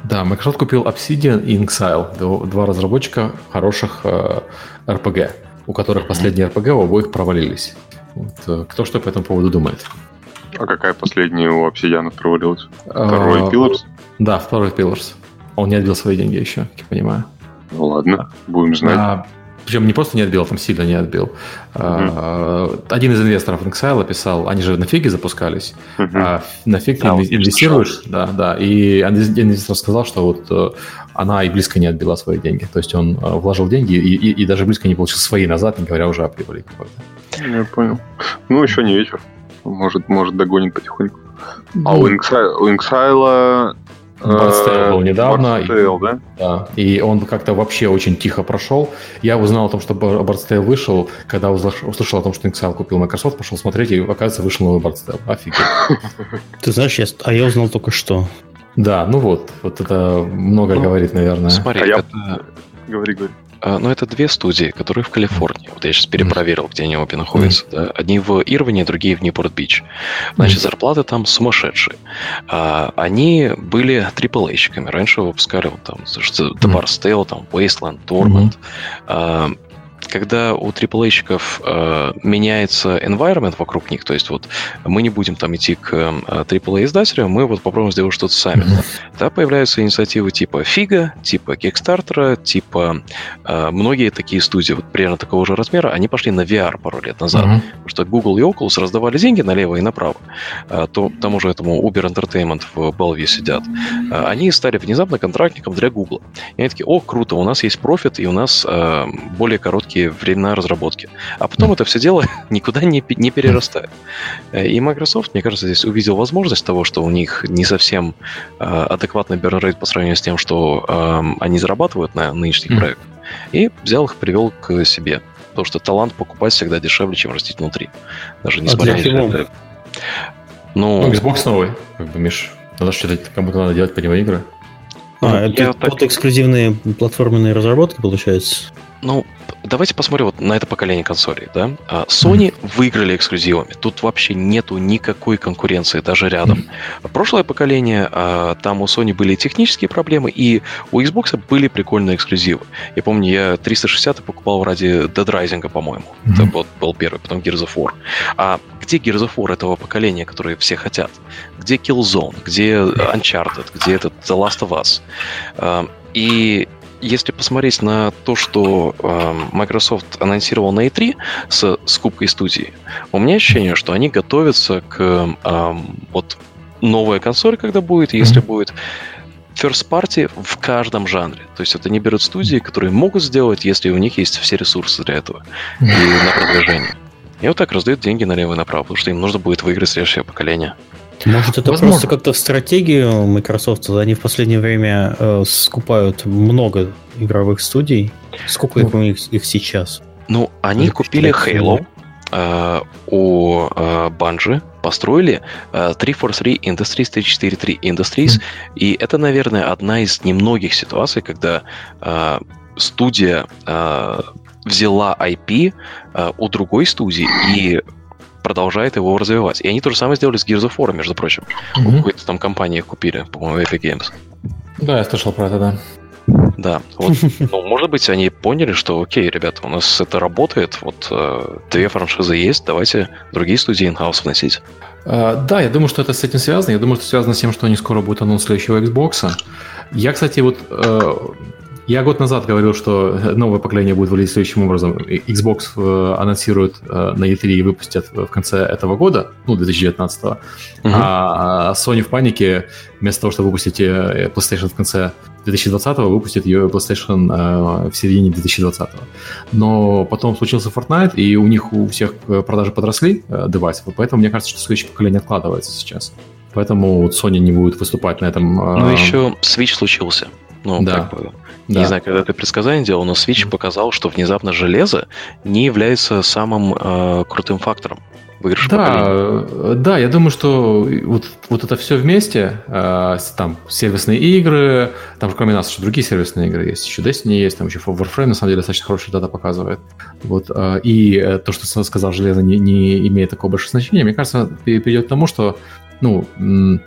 Да, Microsoft купил Obsidian и Inxile, два разработчика хороших э, эр пи джи, у которых uh-huh. последние эр пи джи у обоих провалились. Вот. Кто что по этому поводу думает? А какая последняя у Obsidian провалилась? Второй uh, Pillars? Да, второй Pillars. Он не отбил свои деньги еще, как я понимаю. Ну ладно, будем знать. А, причем не просто не отбил, а там сильно не отбил. Mm-hmm. А, один из инвесторов Inxile писал, они же на фиге запускались, mm-hmm. а на фиг yeah, ты инвестируешь. Да, да. И инвестор сказал, что вот она и близко не отбила свои деньги. То есть он вложил деньги и, и, и даже близко не получил свои назад, не говоря уже о прибыли какой-то. Я понял. Ну, еще не вечер. Может, может догонит потихоньку. Mm-hmm. А у Inxile... У Inxile... Бардстейл был недавно, Бардстейл, и, да? Да, и он как-то вообще очень тихо прошел. Я узнал о том, что Бардстейл вышел, когда услышал о том, что Inxile купил Microsoft, пошел смотреть, и, оказывается, вышел новый Бардстейл. Офигеть. Ты знаешь, я, а я узнал только что. Да, ну вот, вот это много ну, говорит, наверное. Смотри, а я... это... Говори, говори. А, ну, это две студии, которые в Калифорнии. Вот я сейчас перепроверил, mm-hmm. где они обе находятся. Mm-hmm. Да? Одни в Ирвине, другие в Ньюпорт-Бич. Значит, mm-hmm. зарплаты там сумасшедшие. А, они были трипл-эйщиками. Раньше выпускали вот там The Bard's Tale, там Wasteland, Torment. Mm-hmm. А, когда у триплэйщиков э, меняется environment вокруг них, то есть вот мы не будем там идти к триплэй-издателю, мы вот попробуем сделать что-то сами. Mm-hmm. Да, появляются инициативы типа Фига, типа Кикстартера, типа э, многие такие студии, вот примерно такого же размера, они пошли на ви ар пару лет назад, mm-hmm. потому что Google и Oculus раздавали деньги налево и направо, э, то к тому же этому Uber Entertainment в Балве сидят. Э, они стали внезапно контрактником для Google. И они такие: о, круто, у нас есть профит, и у нас э, более короткие времена разработки. А потом это все дело никуда не, не перерастает. И Microsoft, мне кажется, здесь увидел возможность того, что у них не совсем э, адекватный burn rate по сравнению с тем, что э, они зарабатывают на нынешних mm-hmm. проектах, и взял их, привел к себе. Потому что талант покупать всегда дешевле, чем растить внутри. Даже несмотря а на... Ну, ну, Xbox новый, как бы, Миш. Надо что-то, кому-то надо делать по нему игры. А, это так... вот эксклюзивные платформенные разработки, получается? Ну, давайте посмотрим вот на это поколение консолей, да? Sony mm-hmm. выиграли эксклюзивами. Тут вообще нету никакой конкуренции, даже рядом. Mm-hmm. Прошлое поколение, там у Sony были технические проблемы, и у Xbox были прикольные эксклюзивы. Я помню, я триста шестьдесят покупал ради Dead Rising, по-моему. Mm-hmm. Это вот был первый, потом Gears of War. А где Gears of War этого поколения, которые все хотят? Где Killzone? Где Uncharted? Где этот The Last of Us? И... Если посмотреть на то, что э, Microsoft анонсировал на и три с скупкой студии, у меня ощущение, что они готовятся к э, вот новой консоли, когда будет, если mm-hmm. будет first party в каждом жанре. То есть это не берут студии, которые могут сделать, если у них есть все ресурсы для этого и на продвижение. И вот так раздают деньги налево и направо, потому что им нужно будет выиграть следующее поколение. Может, это возможно. Просто как-то в стратегию Microsoft, они в последнее время э, скупают много игровых студий. Сколько ну, их у них их сейчас? Ну, они это купили Halo э, у э, Bungie, построили э, триста сорок три Industries, триста сорок три Industries, mm-hmm. и это, наверное, одна из немногих ситуаций, когда э, студия э, взяла ай пи э, у другой студии и продолжает его развивать. И они то же самое сделали с Gears of War, между прочим. Mm-hmm. Какую-то там компанию купили, по-моему, Epic Games. Да, я слышал про это, да. Да. Вот, ну, может быть, они поняли, что окей, ребята, у нас это работает, вот э, две франшизы есть, давайте другие студии in-house вносить. Uh, да, я думаю, что это с этим связано. Я думаю, что связано с тем, что они скоро будут анонс следующего Xbox. Я, кстати, вот... Uh, Я год назад говорил, что новое поколение будет выглядеть следующим образом. Xbox анонсирует на и три и выпустят в конце этого года, ну, две тысячи девятнадцатого. Uh-huh. А Sony в панике, вместо того, чтобы выпустить PlayStation в конце две тысячи двадцатого, выпустит ее PlayStation в середине две тысячи двадцатого. Но потом случился Fortnite, и у них у всех продажи подросли девайсов, поэтому мне кажется, что следующее поколение откладывается сейчас. Поэтому Sony не будет выступать на этом. Ну, еще Switch случился. Ну, да. Как бы, не да. знаю, когда ты предсказание делал, но Switch показал, что внезапно железо не является самым э, крутым фактором выигрыша поколения. Да, я думаю, что вот, вот это все вместе, э, там сервисные игры, там кроме нас еще другие сервисные игры есть, еще Destiny есть, там еще Warframe, на самом деле, достаточно хорошие дата показывает. Вот, э, и то, что сказал железо, не, не имеет такого большого значения, мне кажется, приведет к тому, что, ну, м-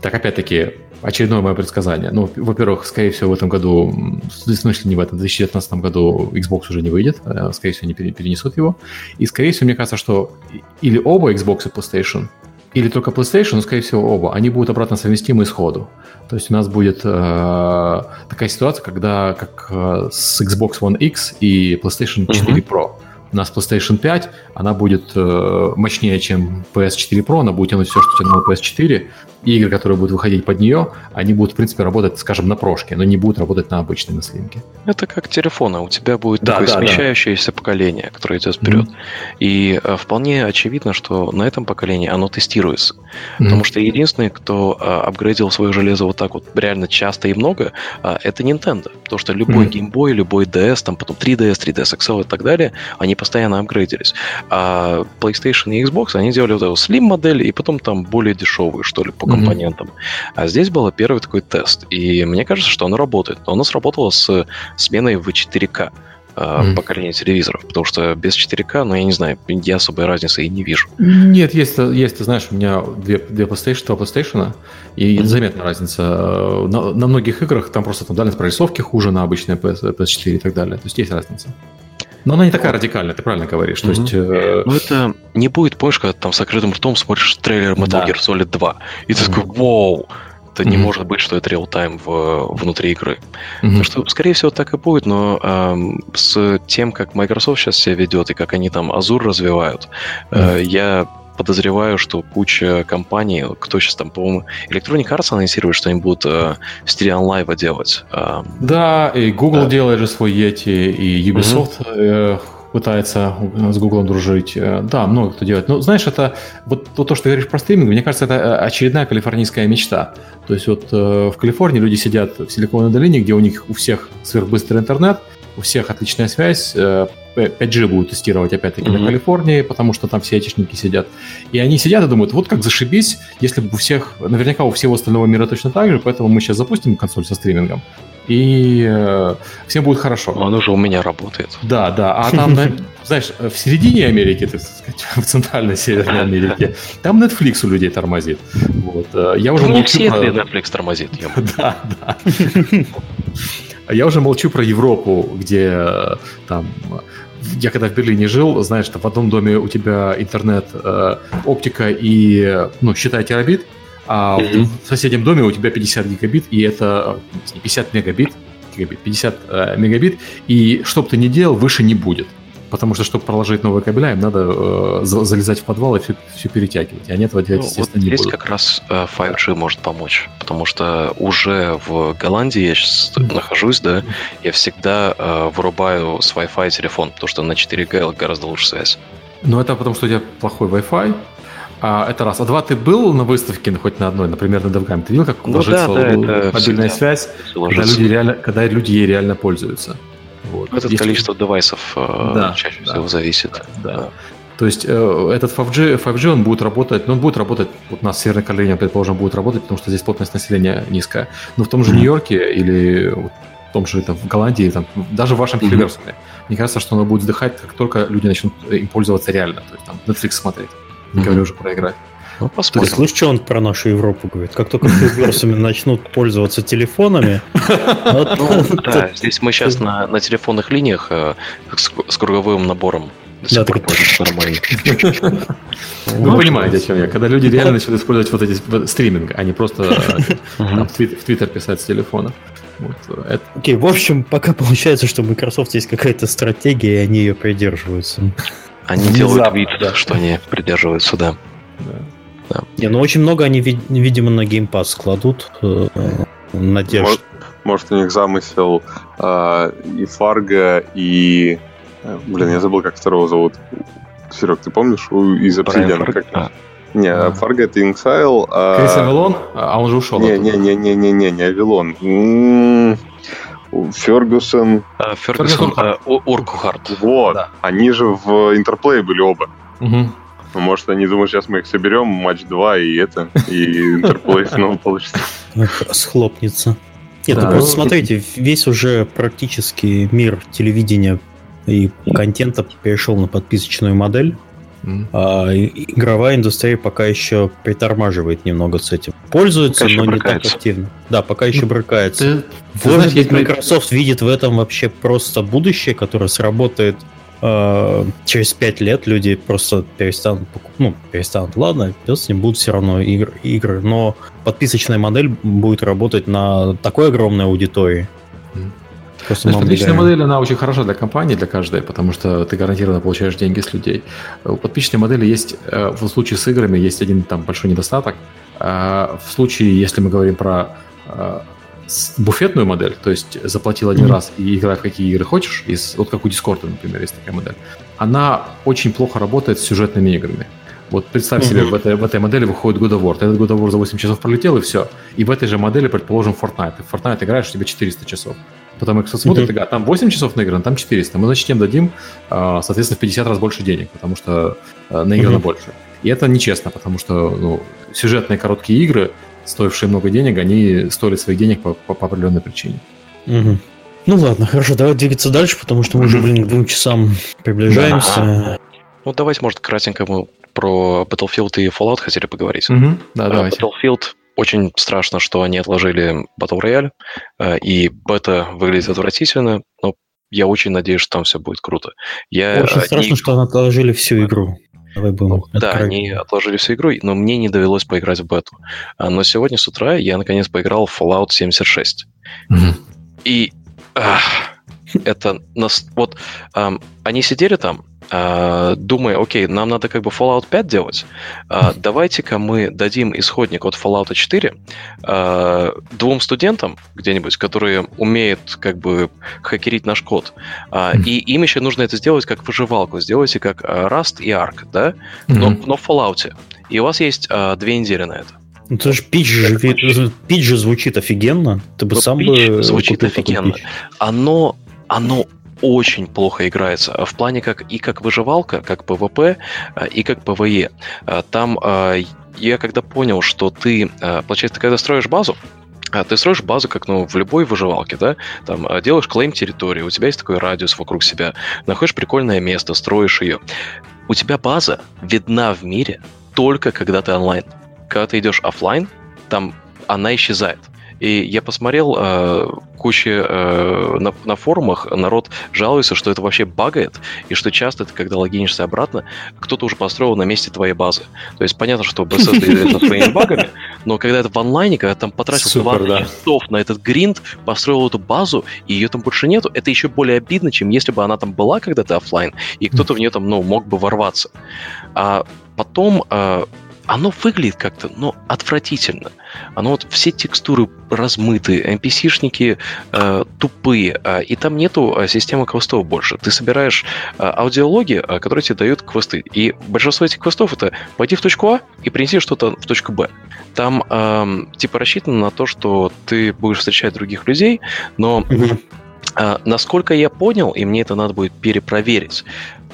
так, опять-таки, очередное мое предсказание. Ну, во-первых, скорее всего, в этом году, в смысле не в этом, в две тысячи девятнадцатом году Xbox уже не выйдет, скорее всего, они перенесут его. И, скорее всего, мне кажется, что или оба Xbox и PlayStation, или только PlayStation, но, скорее всего, оба, они будут обратно совместимы сходу. То есть у нас будет э, такая ситуация, когда как э, с Xbox One X и PlayStation четыре mm-hmm. Pro. У нас PlayStation пять, она будет э, мощнее, чем пи эс четыре Pro, она будет тянуть все, что тянуло пи эс четыре, и игры, которые будут выходить под нее, они будут, в принципе, работать, скажем, на прошке, но не будут работать на обычной, на слимке. Это как телефоны, у тебя будет да, такое да, смещающееся да. поколение, которое идет вперед. Mm-hmm. И э, вполне очевидно, что на этом поколении оно тестируется, mm-hmm. потому что единственный, кто э, апгрейдил свое железо вот так вот реально часто и много, э, это Nintendo, потому что любой mm-hmm. Game Boy, любой ди эс, там потом три ди эс, три ди эс икс эл и так далее, они постоянно апгрейдились. А PlayStation и Xbox, они делали вот эту Slim-модель, и потом там более дешевую, что ли, по mm-hmm. компонентам. А здесь был первый такой тест. И мне кажется, что оно работает. Но оно сработало с сменой в четыре ка mm-hmm. поколения телевизоров, потому что без четыре ка, ну, я не знаю, я особой разницы и не вижу. Нет, есть, есть ты знаешь, у меня две, две PlayStation, два PlayStation, и mm-hmm. заметна разница. На, на многих играх там просто там дальность прорисовки хуже на обычной пи эс четыре и так далее. То есть есть разница. Но она не такая радикальная, ты правильно говоришь. Mm-hmm. То есть, э... Ну, это не будет, помнишь, когда там с открытым ртом смотришь трейлер Metal да. Gear Solid два, и ты mm-hmm. такой, вау, это mm-hmm. не может быть, что это реал-тайм в, внутри игры. Mm-hmm. Так что, скорее всего, так и будет, но э, с тем, как Microsoft сейчас себя ведет, и как они там Azure развивают, э, mm-hmm. я... подозреваю, что куча компаний, кто сейчас там, по-моему, Electronic Arts анонсирует, что они будут э, в стиле онлайва делать. Э, да, и Google да. делает же свой Yeti, и Ubisoft mm-hmm. э, пытается с Google дружить. Да, много кто делает. Но знаешь, это вот то, что ты говоришь про стриминг, мне кажется, это очередная калифорнийская мечта. То есть вот э, в Калифорнии люди сидят в Силиконовой долине, где у них у всех сверхбыстрый интернет, у всех отличная связь, э, пять джи будут тестировать опять-таки mm-hmm. на Калифорнии, потому что там все айтишники сидят. И они сидят и думают, вот как зашибись, если бы у всех, наверняка у всего остального мира точно так же, поэтому мы сейчас запустим консоль со стримингом, и э, всем будет хорошо. Он уже у меня работает. Да, да, а там, знаешь, в середине Америки, так сказать, в центральной Северной Америке, там Netflix у людей тормозит. Я уже молчу про... Netflix тормозит. Да, да. Я уже молчу про Европу, где там... Я когда в Берлине жил, знаешь, там в одном доме у тебя интернет, э, оптика и, ну, считай, терабит, а mm-hmm. в соседнем доме у тебя пятьдесят гигабит, и это пятьдесят мегабит, пятьдесят э, мегабит, и что бы ты ни делал, выше не будет. Потому что, чтобы проложить новые кабеля, им надо э, залезать в подвал и все, все перетягивать. И они этого делать, ну, естественно, вот не будут. Здесь как раз файв джи может помочь. Потому что уже в Голландии я сейчас mm-hmm. нахожусь, да, я всегда э, вырубаю с Wi-Fi телефон, потому что на четыре джи гораздо лучше связь. Ну, это потому, что у тебя плохой Wi-Fi. А, это раз. А два, ты был на выставке, ну, хоть на одной, например, на DevGAMM? Ты видел, как ну, ложится да, да, мобильная связь, когда люди, реально, когда люди ей реально пользуются? Вот. Это Если... количество девайсов да, чаще всего да, зависит. Да, да. Да. То есть э, этот файв джи, файв джи он будет работать, но ну, он будет работать, вот у нас в Северной Каролине, предположим, будет работать, потому что здесь плотность населения низкая. Но в том же mm-hmm. Нью-Йорке или в том же там, в Голландии, там, даже в вашем Хиллерсоне, mm-hmm. мне кажется, что оно будет вздыхать, как только люди начнут им пользоваться реально. То есть там Netflix смотреть, не mm-hmm. говорю уже про играть. Ну, ты слышишь, что он про нашу Европу говорит? Как только фигурсами начнут пользоваться телефонами... Да, здесь мы сейчас на телефонных линиях с круговым набором. Да, так нормально. Вы понимаете, о чем я. Когда люди реально начинают использовать вот эти стриминг, а не просто в Твиттер писать с телефона. Окей, в общем, пока получается, что у Microsoft есть какая-то стратегия, и они ее придерживаются. Они делают вид, что они придерживаются, да. Да. Не, ну очень много они, видимо, на Game Pass кладут э, надежды. Может, может, у них замысел э, и Фарго, и... Блин, я забыл, как второго зовут. Серег, ты помнишь? У, из Appodeal. Как... А. Не, а. Фарго — это Инксайл. А... Крис Авилон? А он же ушел. Не-не-не-не-не, не Авилон. М-м-м. Фергюсон... А, Фергюсон, Фергюсон а, Уркухарт. Вот, да. Они же в Интерплее были оба. Угу. Может, они думают, сейчас мы их соберем, матч два, и это, и Интерплей снова получится. Схлопнется. Нет, ну просто смотрите, весь уже практически мир телевидения и контента перешел на подписочную модель. Игровая индустрия пока еще притормаживает немного с этим. Пользуется, но не так активно. Да, пока еще брыкается. Может быть, Microsoft видит в этом вообще просто будущее, которое сработает. Через пять лет люди просто перестанут покупать, ну, перестанут, ладно, с ним будут все равно игр, игры, но подписочная модель будет работать на такой огромной аудитории. Просто есть, подписочная модель, она очень хороша для компании, для каждой, потому что ты гарантированно получаешь деньги с людей. У подписочной модели есть, в случае с играми, есть один там большой недостаток. В случае, если мы говорим про буфетную модель, то есть заплатил один mm-hmm. раз и играй в какие игры хочешь, из, вот как у Discord, например, есть такая модель, она очень плохо работает с сюжетными играми. Вот представь mm-hmm. себе, в этой, в этой модели выходит God of War. Этот God of War за восемь часов пролетел, и все. И в этой же модели, предположим, Fortnite. Ты в Fortnite играешь, у тебя четыреста часов. Потом их смотрят, mm-hmm. а там восемь часов наиграно, там четыреста. Мы, значит, им дадим, соответственно, в пятьдесят раз больше денег, потому что наиграно mm-hmm. больше. И это нечестно, потому что ну, сюжетные короткие игры, стоившие много денег, они стоили своих денег по, по, по определенной причине. Угу. Ну ладно, хорошо, давай двигаться дальше, потому что мы уже, блин, к двум часам приближаемся. Да. Ну давайте, может, кратенько мы про Battlefield и Fallout хотели поговорить. Угу. Да, давайте. Battlefield очень страшно, что они отложили Battle Royale, и бета выглядит отвратительно, но я очень надеюсь, что там все будет круто. Я, очень они... страшно, что отложили всю игру. Давай будем да, открыть. Они отложили всю игру, но мне не довелось поиграть в бету. Но сегодня с утра я наконец поиграл в Fallout семьдесят шесть. Угу. И ах, это нас... Вот эм, они сидели там, э, думая, окей, нам надо как бы Fallout пять делать. Э, давайте-ка мы дадим исходник от Fallout четыре э, двум студентам где-нибудь, которые умеют как бы хакерить наш код. Э, mm-hmm. И им еще нужно это сделать как выживалку. Сделайте как Rust и Ark, да? Но, mm-hmm. но в Fallout. И у вас есть э, две недели на это. Ну, это же Pitch же, Pitch же звучит офигенно. Ты бы но сам Pitch бы звучит офигенно. Оно, оно очень плохо играется. В плане как и как выживалка, как PvP, и как PvE. Там я когда понял, что ты... Получается, ты когда строишь базу, ты строишь базу, как ну, в любой выживалке, да? Там делаешь клейм территории, у тебя есть такой радиус вокруг себя, находишь прикольное место, строишь ее. У тебя база видна в мире только когда ты онлайн. Когда ты идешь офлайн, там она исчезает. И я посмотрел э, кучу э, на, на форумах, народ жалуется, что это вообще багает, и что часто ты, когда логинишься обратно, кто-то уже построил на месте твоей базы. То есть понятно, что бэ эс эс идет над твоими багами, но когда это в онлайне, когда там потратил Супер, двадцать да. часов на этот гринд, построил эту базу, и ее там больше нету, это еще более обидно, чем если бы она там была когда-то офлайн, и кто-то в нее там, ну, мог бы ворваться. А потом... Э, Оно выглядит как-то, но отвратительно. Оно вот все текстуры размытые, эн пи си-шники э, тупые, э, и там нету э, системы квестов больше. Ты собираешь э, аудиологи, э, которые тебе дают квесты. И большинство этих квестов — это пойди в точку А и принеси что-то в точку Б. Там э, типа рассчитано на то, что ты будешь встречать других людей, но mm-hmm. э, насколько я понял, и мне это надо будет перепроверить,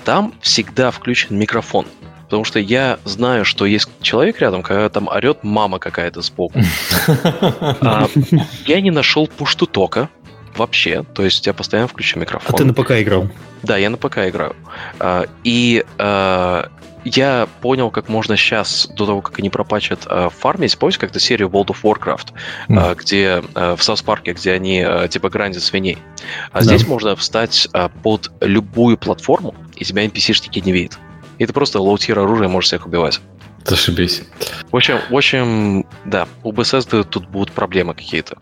там всегда включен микрофон. Потому что я знаю, что есть человек рядом, когда там орет мама какая-то сбоку. Я не нашел пуш-ту тока вообще. То есть я постоянно включу микрофон. А ты на ПК играл? Да, я на ПК играю. И я понял, как можно сейчас, до того, как они пропатчат, фармить. Помните, как-то серию World of Warcraft, mm. где в Саус-парке, где они типа грандят свиней. А да. здесь можно встать под любую платформу, и тебя эн пи си-шники не видят. И ты просто лоу-тир оружие можешь всех убивать. Зашибись. В общем, в общем, да, у Bethesda тут будут проблемы какие-то.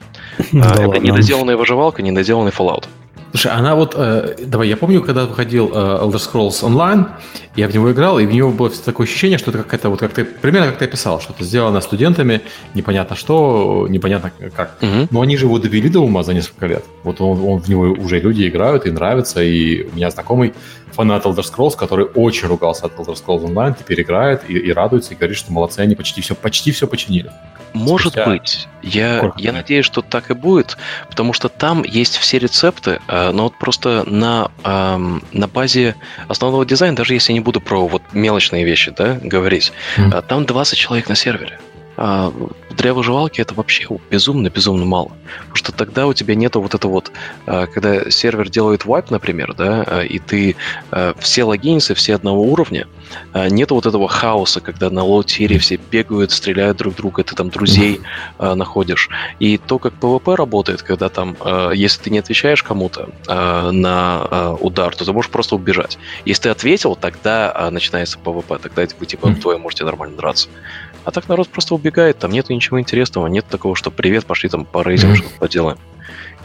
Это недоделанная выживалка, недоделанный Fallout. Слушай, она вот... Э, давай, я помню, когда выходил э, Elder Scrolls Online, я в него играл, и в него было такое ощущение, что это какая-то вот... Как ты, примерно как ты описал, что-то сделано студентами, непонятно что, непонятно как. Угу. Но они же его довели до ума за несколько лет. Вот он, он в него уже люди играют, и нравится, и у меня знакомый фанат Elder Scrolls, который очень ругался от Elder Scrolls Online, теперь играет и, и радуется, и говорит, что молодцы, они почти все, почти все починили. Может Спустя... быть. Я, я надеюсь, что так и будет, потому что там есть все рецепты, но вот просто на, на базе основного дизайна, даже если я не буду про вот мелочные вещи, да, говорить, mm-hmm. там двадцать человек на сервере. Для выживалки это вообще безумно-безумно мало. Потому что тогда у тебя нету вот это вот, когда сервер делает вайп, например, да, и ты все логинятся, все одного уровня, нету вот этого хаоса, когда на лоу-тире все бегают, стреляют друг друга, ты там друзей mm-hmm. находишь. И то, как PvP работает, когда там, если ты не отвечаешь кому-то на удар, то ты можешь просто убежать. Если ты ответил, тогда начинается PvP, тогда вы типа вдвоем mm-hmm. можете нормально драться. А так народ просто убегает, там нету ничего интересного, нет такого, что привет, пошли там порейдим, mm-hmm. что-то поделаем.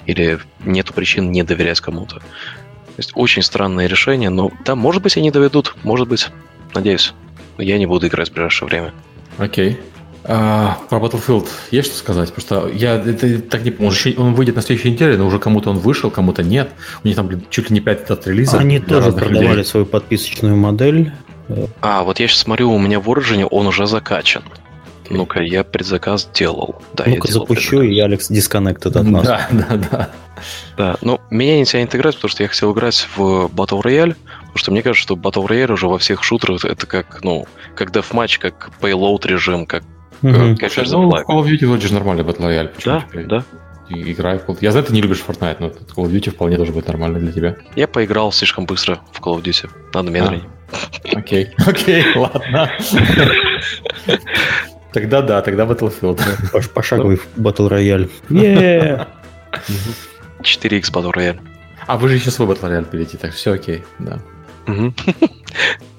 Или нету причин не доверять кому-то. То есть очень странное решение, но да, может быть, они доведут, может быть, надеюсь. Но я не буду играть в ближайшее время. Окей. Okay. А, про Battlefield есть что сказать? Потому что я это, так не помню, он выйдет на следующей неделе, но уже кому-то он вышел, кому-то нет. У них там блин, чуть ли не пять дат релизов. Они тоже продавали людей. Свою подписочную модель. А, вот я сейчас смотрю, у меня в Origin он уже закачан. Okay. Ну-ка, я предзаказ делал. Да, ну-ка, я делал запущу, предзаказ. И Алекс дисконнектит от нас. Да, да, да. Да, но меня не тянет играть, потому что я хотел играть в Battle Royale, потому что мне кажется, что Battle Royale уже во всех шутерах это как, ну, как дефматч, как payload режим, как... Mm-hmm. как Слушай, ну, Call of Duty вроде же нормальный Battle Royale. Почему да, да. Играй в Call of Duty. Я знаю, ты не любишь Fortnite, но Call of Duty вполне должен быть нормально для тебя. Я поиграл слишком быстро в Call of Duty. Надо медленнее. Окей, окей, ладно. Тогда да, тогда Battlefield. Пошаговый Battle Royale. четыре икс Battle Royale. А вы же еще свой Battle Royale впереди, так все окей, да.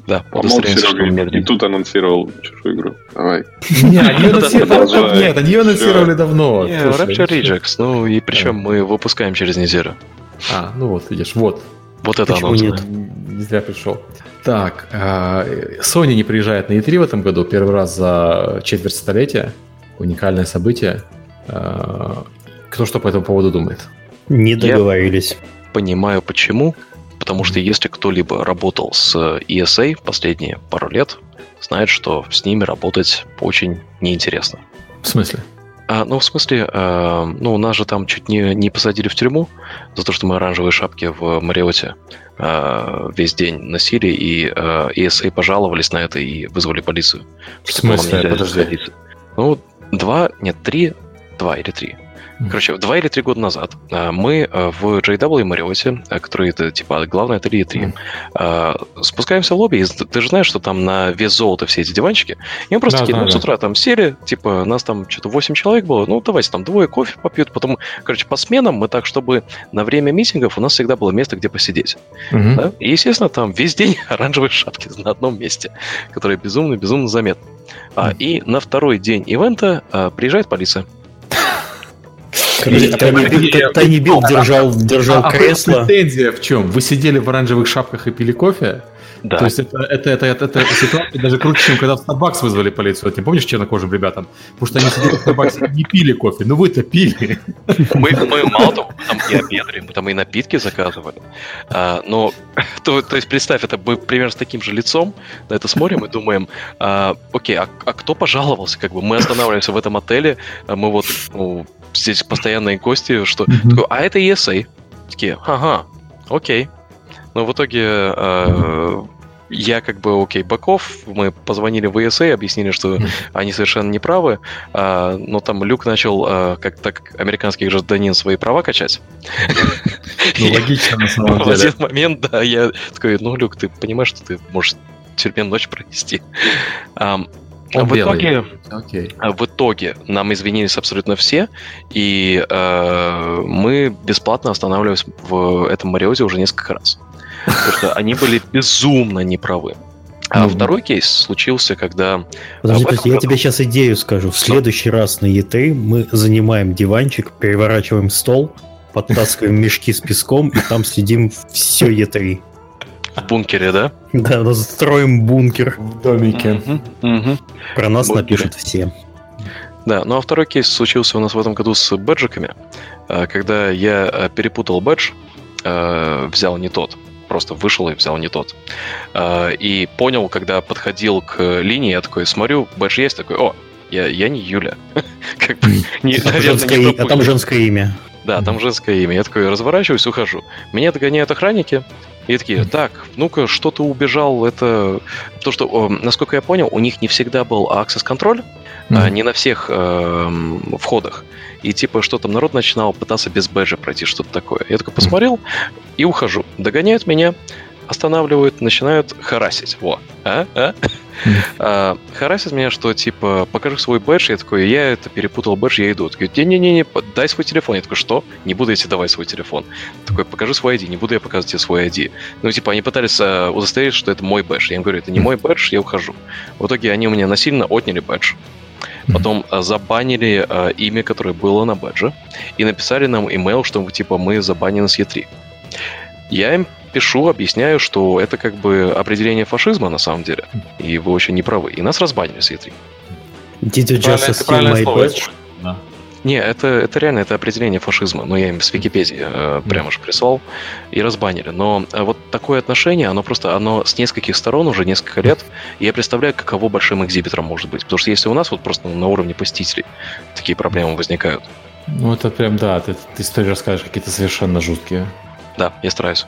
Да, по-моему, Серега и тут анонсировал чужую игру. Давай. Нет, они ее анонсировали давно. Rapture Rejects, ну и причем мы выпускаем через неделю. А, ну вот, видишь, вот. Вот это анонс. Не зря пришел. Так, Sony не приезжает на и три в этом году. Первый раз за четверть столетия. Уникальное событие. Кто что по этому поводу думает? Не договорились. Я понимаю, почему. Потому что если кто-либо работал с и эс эй последние пару лет, знает, что с ними работать очень неинтересно. В смысле? А, ну, в смысле, а, ну, нас же там чуть не, не посадили в тюрьму за то, что мы оранжевые шапки в Мариотте а, весь день носили, и а, и эс эй пожаловались на это и вызвали полицию. В смысле? Подожди. Ну, два, нет, три, два или три. Короче, два или три года назад мы в джей дабл ю Marriott, который это типа главное это и три, mm. спускаемся в лобби, и ты же знаешь, что там на вес золота все эти диванчики, и мы просто да, такие, да, ну, да. с утра там сели, типа, нас там что-то восемь человек было, ну, давайте там двое кофе попьют, потом, короче, по сменам мы так, чтобы на время митингов у нас всегда было место, где посидеть. Mm-hmm. Да? И, естественно, там весь день оранжевые шапки на одном месте, которые безумно-безумно заметны. Mm. И на второй день ивента приезжает полиция. TinyBuild держал, держал а, кресло. А претензия в чем? Вы сидели в оранжевых шапках и пили кофе? Да. То есть это, это, это, это, это ситуация даже круче, чем когда в Starbucks вызвали полицию. Ты помнишь чернокожим ребятам? Потому что они сидели в Starbucks и не пили кофе. Ну вы-то пили. Мы, мы мало того, там и обедали, мы там и напитки заказывали. А, но, то, то есть представь, это мы примерно с таким же лицом на это смотрим и думаем, а, окей, а, а кто пожаловался? Как бы мы останавливаемся в этом отеле, мы вот ну, здесь постоянные гости, что... Mm-hmm. А это и эс эй. Такие, ага, окей. Но в итоге э, я как бы, окей, баков, мы позвонили в и эс эй, объяснили, что они совершенно не правы, э, но там Люк начал, э, как так американский гражданин, свои права качать. Ну, логично, на самом деле. В один момент, да, я такой, ну, Люк, ты понимаешь, что ты можешь в тюрьме ночь провести. А в, итоге, okay. а в итоге нам извинились абсолютно все, и э, мы бесплатно останавливались в этом Мариоте уже несколько раз. Потому что они были безумно неправы. А mm-hmm. второй кейс случился, когда... Подожди, подожди, я году... тебе сейчас идею скажу. В следующий раз на и три мы занимаем диванчик, переворачиваем стол, подтаскиваем мешки с песком, и там сидим все и три. В бункере, да? Да, мы строим бункер в домике. Mm-hmm, mm-hmm. Про нас бункер. Напишут все. Да, ну а второй кейс случился у нас в этом году с бэджиками. Когда я перепутал бэдж, взял не тот. Просто вышел и взял не тот. И понял, когда подходил к линии, я такой смотрю, бэдж есть, такой, о, я, я не Юля. Как бы, не, а, женское, не а там женское имя. Да, там женское имя. Я такой разворачиваюсь, ухожу. Меня догоняют охранники. И такие, так, ну-ка, что ты убежал, это... Потому что, насколько я понял, у них не всегда был аксесс-контроль, mm-hmm. не на всех э, входах. И типа, что там, народ начинал пытаться без бэджа пройти, что-то такое. Я только посмотрел mm-hmm. и ухожу. Догоняют меня, останавливают, начинают харасить. Во, а, а? Mm-hmm. а, харасят меня, что типа, покажи свой бэдж. Я такой, я это перепутал бэдж, я иду. Он такой, не-не-не, дай свой телефон. Я такой, что? Не буду я тебе давать свой телефон. Я такой, покажи свой ай ди, не буду я показывать тебе свой ай ди. Ну, типа, они пытались а, удостоверить, что это мой бэдж. Я им говорю, это не мой бэдж, я ухожу. В итоге они у меня насильно отняли бэдж. Потом а, забанили а, имя, которое было на бэдже. И написали нам имейл, что типа мы забанены с и три. Я им пишу, объясняю, что это как бы определение фашизма на самом деле. И вы очень неправы. И нас разбанили с и три. Did you just steal my badge? Да. Не, это, это реально это определение фашизма. Но ну, я им с Википедии э, прямо же прислал. И разбанили. Но э, вот такое отношение, оно просто оно с нескольких сторон уже несколько лет. И я представляю, каково большим экзибитором может быть. Потому что если у нас вот просто на уровне посетителей такие проблемы возникают. Ну это прям, да, ты, ты истории расскажешь какие-то совершенно жуткие. Да, я стараюсь.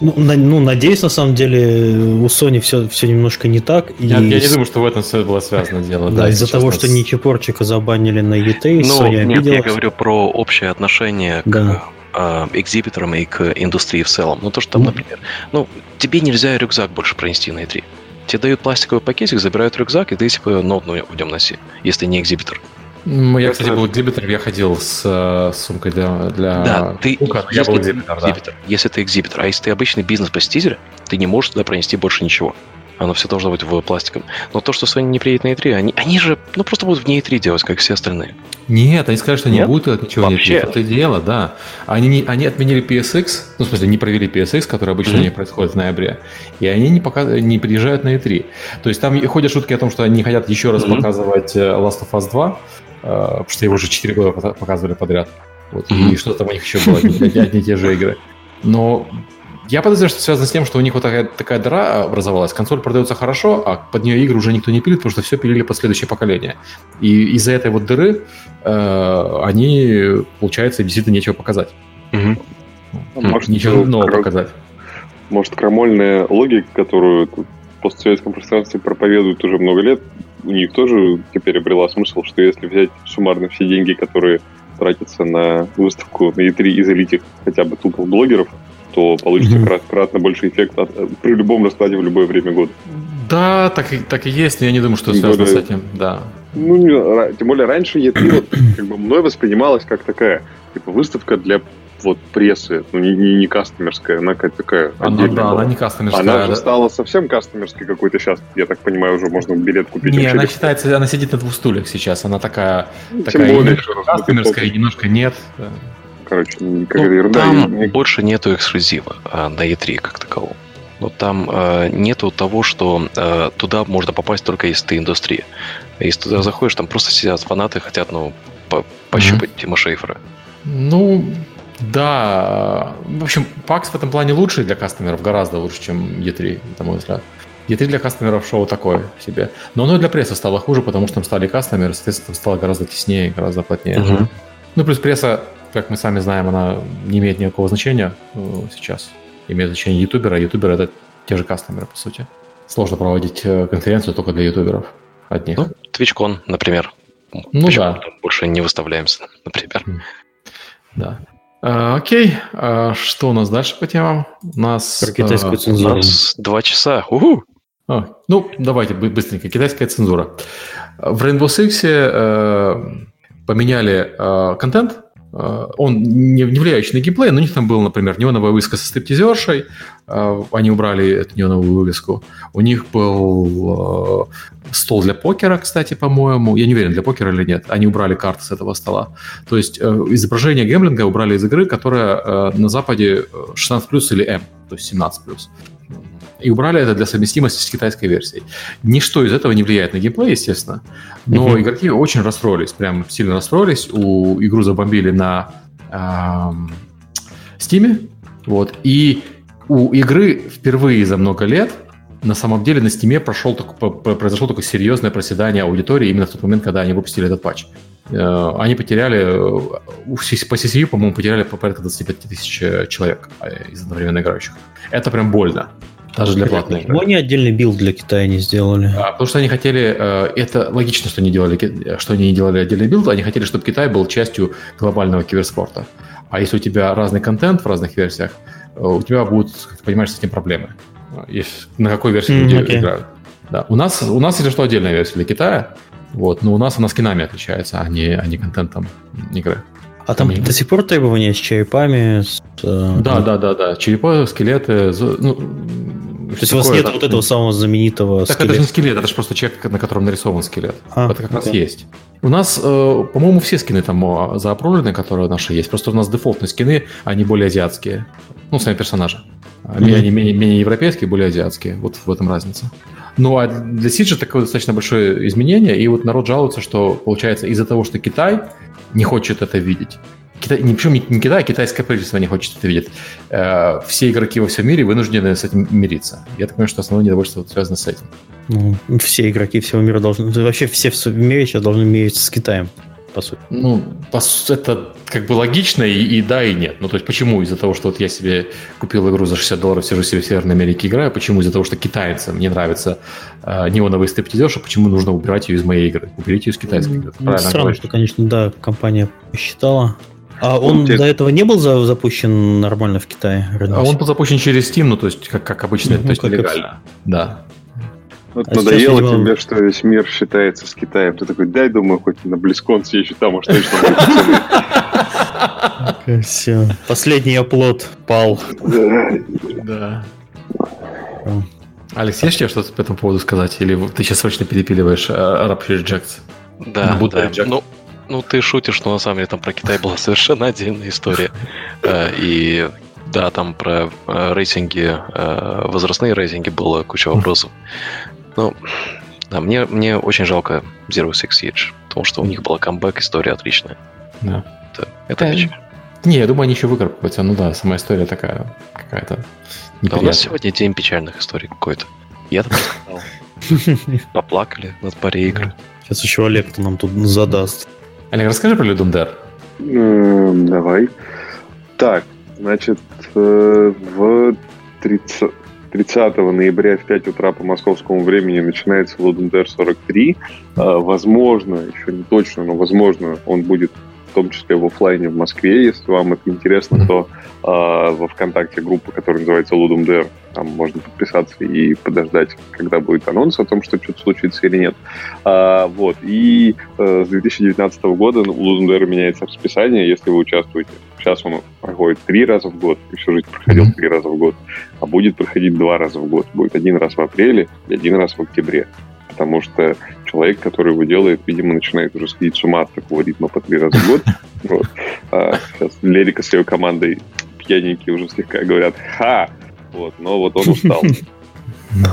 Ну, на, ну, надеюсь, на самом деле, у Sony все, все немножко не так. Я, и... я не думаю, что в этом все было связано дело. Да, да из-за того, нас... что Ничипорчика забанили на и три, ну, Sony обиделась. Нет, я говорю про общее отношение да. к э, экзибиторам и к индустрии в целом. Ну, то, что там, например, ну, тебе нельзя рюкзак больше пронести на и три. Тебе дают пластиковый пакетик, забирают рюкзак, и ты, типа, ну, ну, идем носи, если не экзибитор. Ну, я, кстати, был экзибитор, я ходил с сумкой для... для... Да, ты, Фука, если, я был экзибитор, да. Если ты экзибитор, а если ты обычный бизнес-посетитель, ты не можешь туда пронести больше ничего. Оно все должно быть в пластиковом. Но то, что Sony не приедет на и три, они, они же ну, просто будут в и три делать, как все остальные. Нет, они сказали, что не будут делать ничего. Вообще. Нет, это дело, да. Они, не, они отменили пи эс икс, ну, в смысле, не провели пи эс икс, который обычно mm-hmm. у них происходит в ноябре, и они не, пока, не приезжают на и три. То есть там ходят шутки о том, что они не хотят еще раз mm-hmm. показывать Last of Us два, потому что его уже четыре года показывали подряд. Вот. Mm-hmm. И что там у них еще было, одни и те же игры. Но... Я подозреваю, что это связано с тем, что у них вот такая, такая дыра образовалась. Консоль продается хорошо, а под нее игры уже никто не пилит, потому что все пилили под следующее поколение. И из-за этой вот дыры э, они, получается, действительно нечего показать. Угу. Может, ничего нового кром... показать. Может, крамольная логика, которую в постсоветском пространстве проповедуют уже много лет, у них тоже теперь обрела смысл, что если взять суммарно все деньги, которые тратятся на выставку на и три и залить их хотя бы тупо в блогеров, то получится mm-hmm. крат- кратно больше эффект от, при любом раскладе в любое время года. Да, так и, так и есть, но я не думаю, что тем связано более, с этим, да. Ну, не, тем более раньше и три вот, как бы, мной воспринималась как такая, типа, выставка для вот прессы, ну, не, не, не кастомерская, она какая-то такая. Она, да, была. Она не кастомерская. Она да. же стала совсем кастомерской какой-то сейчас, я так понимаю, уже можно билет купить. Не, она считается, она сидит на двух стульях сейчас, она такая, ну, такая более, немножко кастомерская, немножко нет. Короче, ну, там и... больше нету эксклюзива а, на и три как такового. Но там а, нету того, что а, туда можно попасть только если ты индустрия. Если туда заходишь, там просто сидят фанаты, хотят ну, по- пощупать mm-hmm. Тима Шейфера. Ну, да. В общем, пакс в этом плане лучше для кастомеров, гораздо лучше, чем и три, на мой взгляд. и три для кастомеров шоу такое себе. Но оно и для прессы стало хуже, потому что там стали кастомеры, соответственно, стало гораздо теснее, гораздо плотнее. Mm-hmm. Ну, плюс пресса, как мы сами знаем, она не имеет никакого значения сейчас. Имеет значение ютубера. Ютуберы — это те же кастомеры, по сути. Сложно проводить конференцию только для ютуберов одних. Ну, TwitchCon, например. Ну Почему да. Больше не выставляемся, например. Да. А, окей. А, что у нас дальше по темам? У нас... Про китайскую цензуру. У нас два часа. У-ху! А, ну, давайте быстренько. Китайская цензура. В Rainbow Six э, поменяли э, контент. Он не влияющий на геймплей, но у них там был, например, неоновая вывеска со стриптизершей, они убрали эту неоновую вывеску. У них был стол для покера, кстати, по-моему. Я не уверен, для покера или нет. Они убрали карты с этого стола. То есть изображение гэмблинга убрали из игры, которая на Западе шестнадцать плюс или М, то есть семнадцать плюс. И убрали это для совместимости с китайской версией. Ничто из этого не влияет на геймплей, естественно. Но mm-hmm. игроки очень расстроились, прям сильно расстроились. У игру забомбили на эм, Steam. Вот. И у игры впервые за много лет на самом деле на Steam прошел, произошло такое серьезное проседание аудитории именно в тот момент, когда они выпустили этот патч. Э, они потеряли, по си си ю, по-моему, потеряли порядка двадцать пять тысяч человек из одновременно играющих. Это прям больно. Даже для платной игры. Почему они отдельный билд для Китая не сделали? А, потому что они хотели... Это логично, что они, делали, что они не делали отдельный билд. Они хотели, чтобы Китай был частью глобального киберспорта. А если у тебя разный контент в разных версиях, у тебя будут, как ты понимаешь, с этим проблемы. Если, на какой версии mm, люди okay. играют. Да. У нас, у нас, если что, отдельная версия для Китая. Вот. Но у нас она скинами отличается, а не, а не контентом игры. А там mm-hmm. до сих пор требования с черепами? С... Да, да, да, да. Черепа, скелеты... Ну, то есть у вас нет это... вот этого самого знаменитого так, скелета? Так это же не скелет, это же просто человек, на котором нарисован скелет. А, это как okay. раз есть. У нас, по-моему, все скины там заапрувлены, которые наши есть. Просто у нас дефолтные скины, они более азиатские. Ну, сами персонажи. Mm-hmm. Они менее, менее европейские, более азиатские. Вот в этом разница. Ну, а для Сиджа такое достаточно большое изменение. И вот народ жалуется, что, получается, из-за того, что Китай... не хочет это видеть. Китай, причем не Китай, а китайское правительство не хочет это видеть. Э, все игроки во всем мире вынуждены с этим мириться. Я так понимаю, что основное недовольство связано с этим. Ну, все игроки всего мира должны... Вообще все в мире сейчас должны мириться с Китаем, по сути. Ну, по, это как бы логично и, и да, и нет. Ну, то есть почему из-за того, что вот я себе купил игру за шестьдесят долларов, сижу себе в Северной Америке играю, почему из-за того, что китайцам не нравится э, неоновые стриптизерши, почему нужно убирать ее из моей игры? Уберите ее из китайской игры. Ну, странно, что, конечно, да, компания посчитала. А он ну, до ты... этого не был за, запущен нормально в Китае? Рынок? А он был запущен через Steam, ну, то есть, как, как обычно, ну, то есть как легально. Это... Да. Вот а надоело сейчас, видимо... тебе, что весь мир считается с Китаем. Ты такой, дай, думаю, хоть на BlizzCon съезжу, там уж точно будет. Все, последний оплот пал. Да. Алекс, есть тебе что-то по этому поводу сказать? Или ты сейчас срочно перепиливаешь Arab Rejects? Да, да. Ну, ты шутишь, но на самом деле там про Китай была совершенно отдельная история. И... Да, там про э, рейтинги, э, возрастные рейтинги было куча вопросов. Ну, да, мне, мне очень жалко Zero Six Siege, потому что у них была камбэк, история отличная. Да. Это, это а, печаль. Не, я думаю, они еще выкарпываются. Ну да, сама история такая какая-то неприятная. Да, у нас сегодня день печальных историй какой-то. Я так сказал. Поплакали над парой игр. Сейчас еще Олег-то нам тут задаст. Олег, расскажи про Людендер. Давай. Так. Значит, в тридцатого ноября в пять утра по московскому времени начинается Ludendare сорок три. Возможно, еще не точно, но возможно, он будет в том числе в офлайне в Москве. Если вам это интересно, то во ВКонтакте группа, которая называется Ludendare, там можно подписаться и подождать, когда будет анонс о том, что что-то случится или нет. А, вот. И э, с две тысячи девятнадцатого года у Ludendare меняется расписание, если вы участвуете. Сейчас он проходит три раза в год, всю жизнь проходил три раза в год, а будет проходить два раза в год. Будет один раз в апреле и один раз в октябре. Потому что человек, который его делает, видимо, начинает уже сходить с ума от такого ритма по три раза в год. Вот. А, сейчас Лерика с ее командой пьяненькие уже слегка говорят «Ха!» Вот, но вот он устал.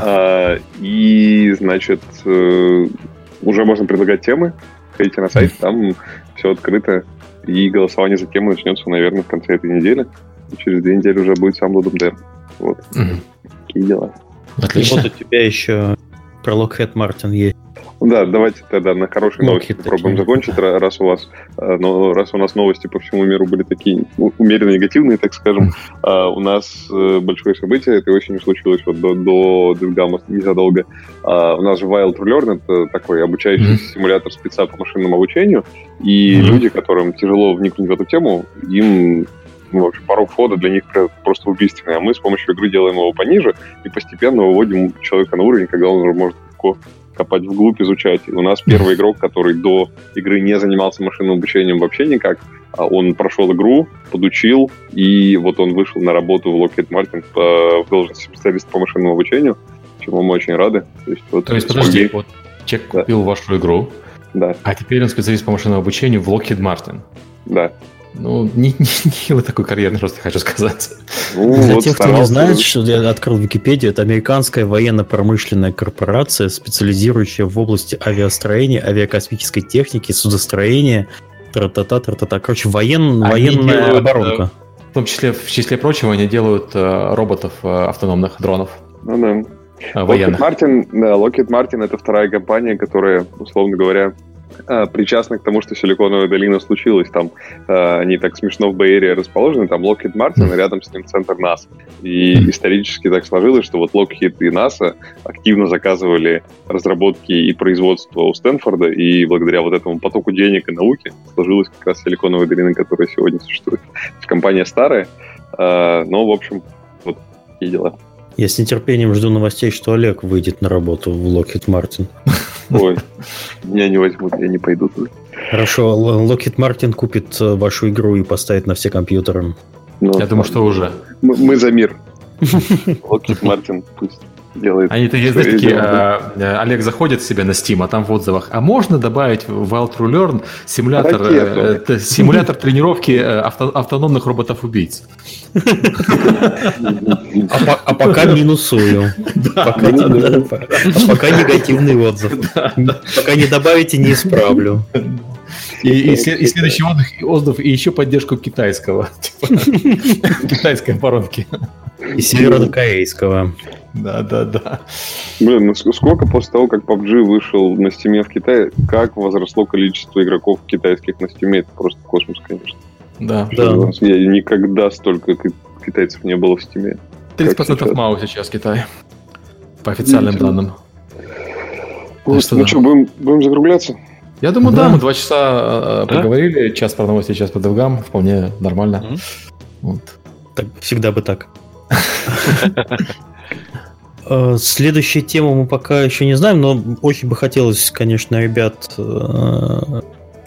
а, и, значит, уже можно предлагать темы. Ходите на сайт, там все открыто. И голосование за тему начнется, наверное, в конце этой недели. И через две недели уже будет сам Ludendare. Вот. Такие дела. Отлично. И вот у тебя еще про Lockheed Martin есть. Да, давайте тогда на хорошей новости попробуем закончить, раз у вас, ну, раз у нас новости по всему миру были такие умеренно негативные, так скажем, у нас большое событие, это очень случилось вот до, до DevGAMM незадолго. У нас же Wild to Learn, это такой обучающий mm-hmm. симулятор спеца по машинному обучению, и mm-hmm. люди, которым тяжело вникнуть в эту тему, им... Ну, вообще, порог входа для них просто убийственный. А мы с помощью игры делаем его пониже и постепенно выводим человека на уровень, когда он уже может легко копать вглубь, изучать. И у нас первый игрок, который до игры не занимался машинным обучением вообще никак, он прошел игру, подучил, и вот он вышел на работу в Lockheed Martin по, в должность специалиста по машинному обучению, чему мы очень рады. То есть, вот, То есть подожди, вот человек купил да. вашу игру, да. а теперь он специалист по машинному обучению в Lockheed Martin. Да. Ну, не, не, не вот такой карьерный рост, я хочу сказать. Ну, Для вот тех, кто не знает, что я открыл Википедию, это американская военно-промышленная корпорация, специализирующая в области авиастроения, авиакосмической техники, судостроения, тра-та-та, тра-та-та. Короче, воен, военная делают, оборонка. В том числе, в числе прочего, они делают роботов автономных дронов. Ну да. Военных. Lockheed Martin — это вторая компания, которая, условно говоря, причастны к тому, что Силиконовая долина случилась. Там э, они так смешно в Бэй-Эре расположены. Там Lockheed Martin, и рядом с ним центр НАСА. И исторически так сложилось, что вот Lockheed и НАСА активно заказывали разработки и производство у Стэнфорда, и благодаря вот этому потоку денег и науки сложилась как раз Силиконовая долина, которая сегодня существует. Компания старая, э, но, в общем, вот такие дела. Я с нетерпением жду новостей, что Олег выйдет на работу в Lockheed Martin. Ой, меня не возьмут, я не пойду туда. Хорошо, Lockheed Martin купит вашу игру и поставит на все компьютеры. Но, я думаю, что уже. Мы, мы за мир. Lockheed Martin пусть делает. Они-то есть такие, а, Олег заходит себе на Steam, а там в отзывах, а можно добавить в Wild to Learn симулятор, э, симулятор тренировки авто, автономных роботов-убийц? А, а пока минусую. Да, пока, да, не, да. А пока негативный отзыв. Да, да. Пока не добавите, не исправлю. И, и, и следующий отзыв, и еще поддержку китайского. Китайской оборонки. И северокорейского. Да, да, да. Блин, ну сколько после того, как пабг вышел на Steam в Китае, как возросло количество игроков китайских на Steam? Это просто космос, конечно. Да, да. Я никогда столько китайцев не было в Steam. тридцать процентов МАУ сейчас Китай. По официальным Ничего. данным. Ну что, ну, что будем, будем закругляться? Я думаю, да, да мы два часа да? проговорили. Час про новости, час по DevGAMM. Вполне нормально. Mm-hmm. Вот. Так, всегда бы так. Следующая тема мы пока еще не знаем, но очень бы хотелось, конечно, ребят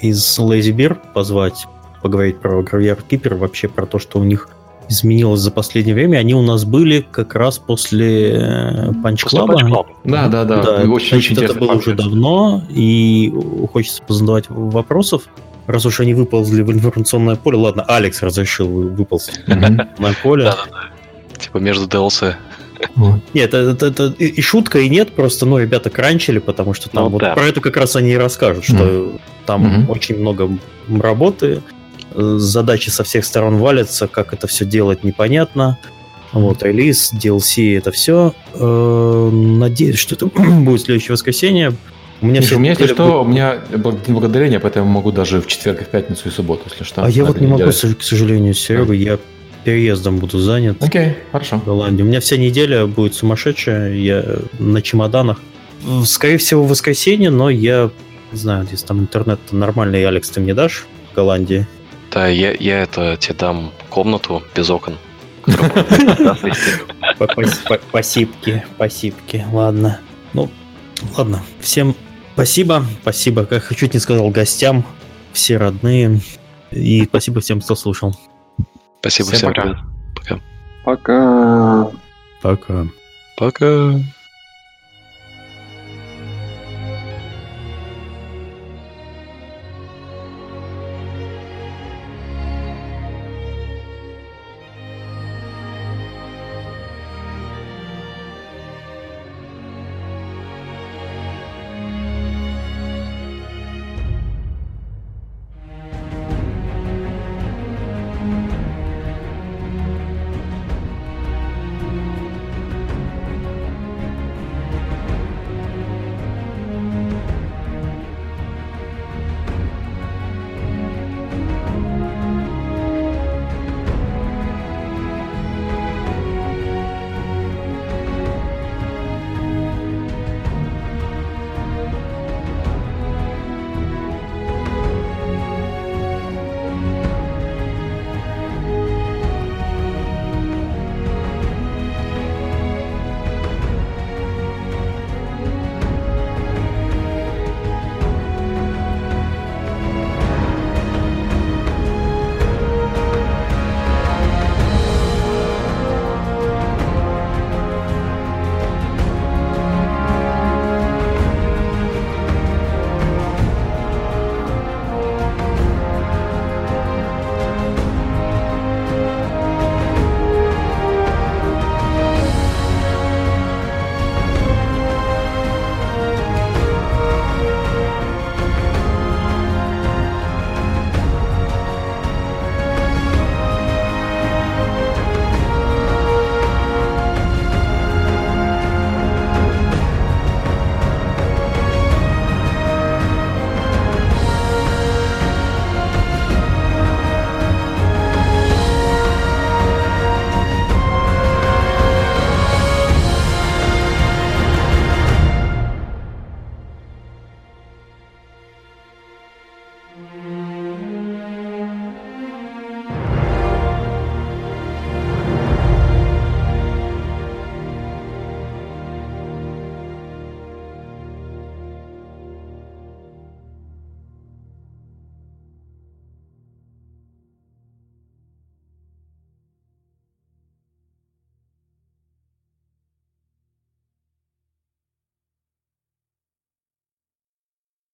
из Lazy Bear позвать, поговорить про Graveyard Keeper, вообще про то, что у них изменилось за последнее время. Они у нас были как раз после Punch Club. Да, да, да. да очень, очень это было уже давно, и хочется позадавать вопросов. Раз уж они выползли в информационное поле, ладно, Алекс разрешил выползти на поле. Да, да, да. Типа между ди эл си. Нет, это, это и шутка, и нет, просто, ну, ребята кранчили, потому что там ну, вот да. про это как раз они и расскажут, что mm-hmm. там mm-hmm. очень много работы, задачи со всех сторон валятся, как это все делать непонятно. Вот, релиз, ди эл си, это все. Надеюсь, что это будет следующее воскресенье. У меня, Миша, у меня если будет... что, у меня благодарение, поэтому могу даже в четверг, в пятницу и субботу, если что. А я вот не могу, делать. К сожалению, Серега, я... переездом буду занят. Окей, okay, хорошо. В Голландии. У меня вся неделя будет сумасшедшая. Я на чемоданах. Скорее всего, в воскресенье, но я не знаю, если там интернет нормальный, Алекс, ты мне дашь в Голландии? Да, я, я это тебе дам комнату без окон. Спасибки, спасибки. Ладно. Ну, ладно. Всем спасибо. Спасибо, как чуть не сказал, гостям. Все родные. И спасибо всем, кто слушал. Спасибо всем. Пока. Пока. Пока. Пока. Пока.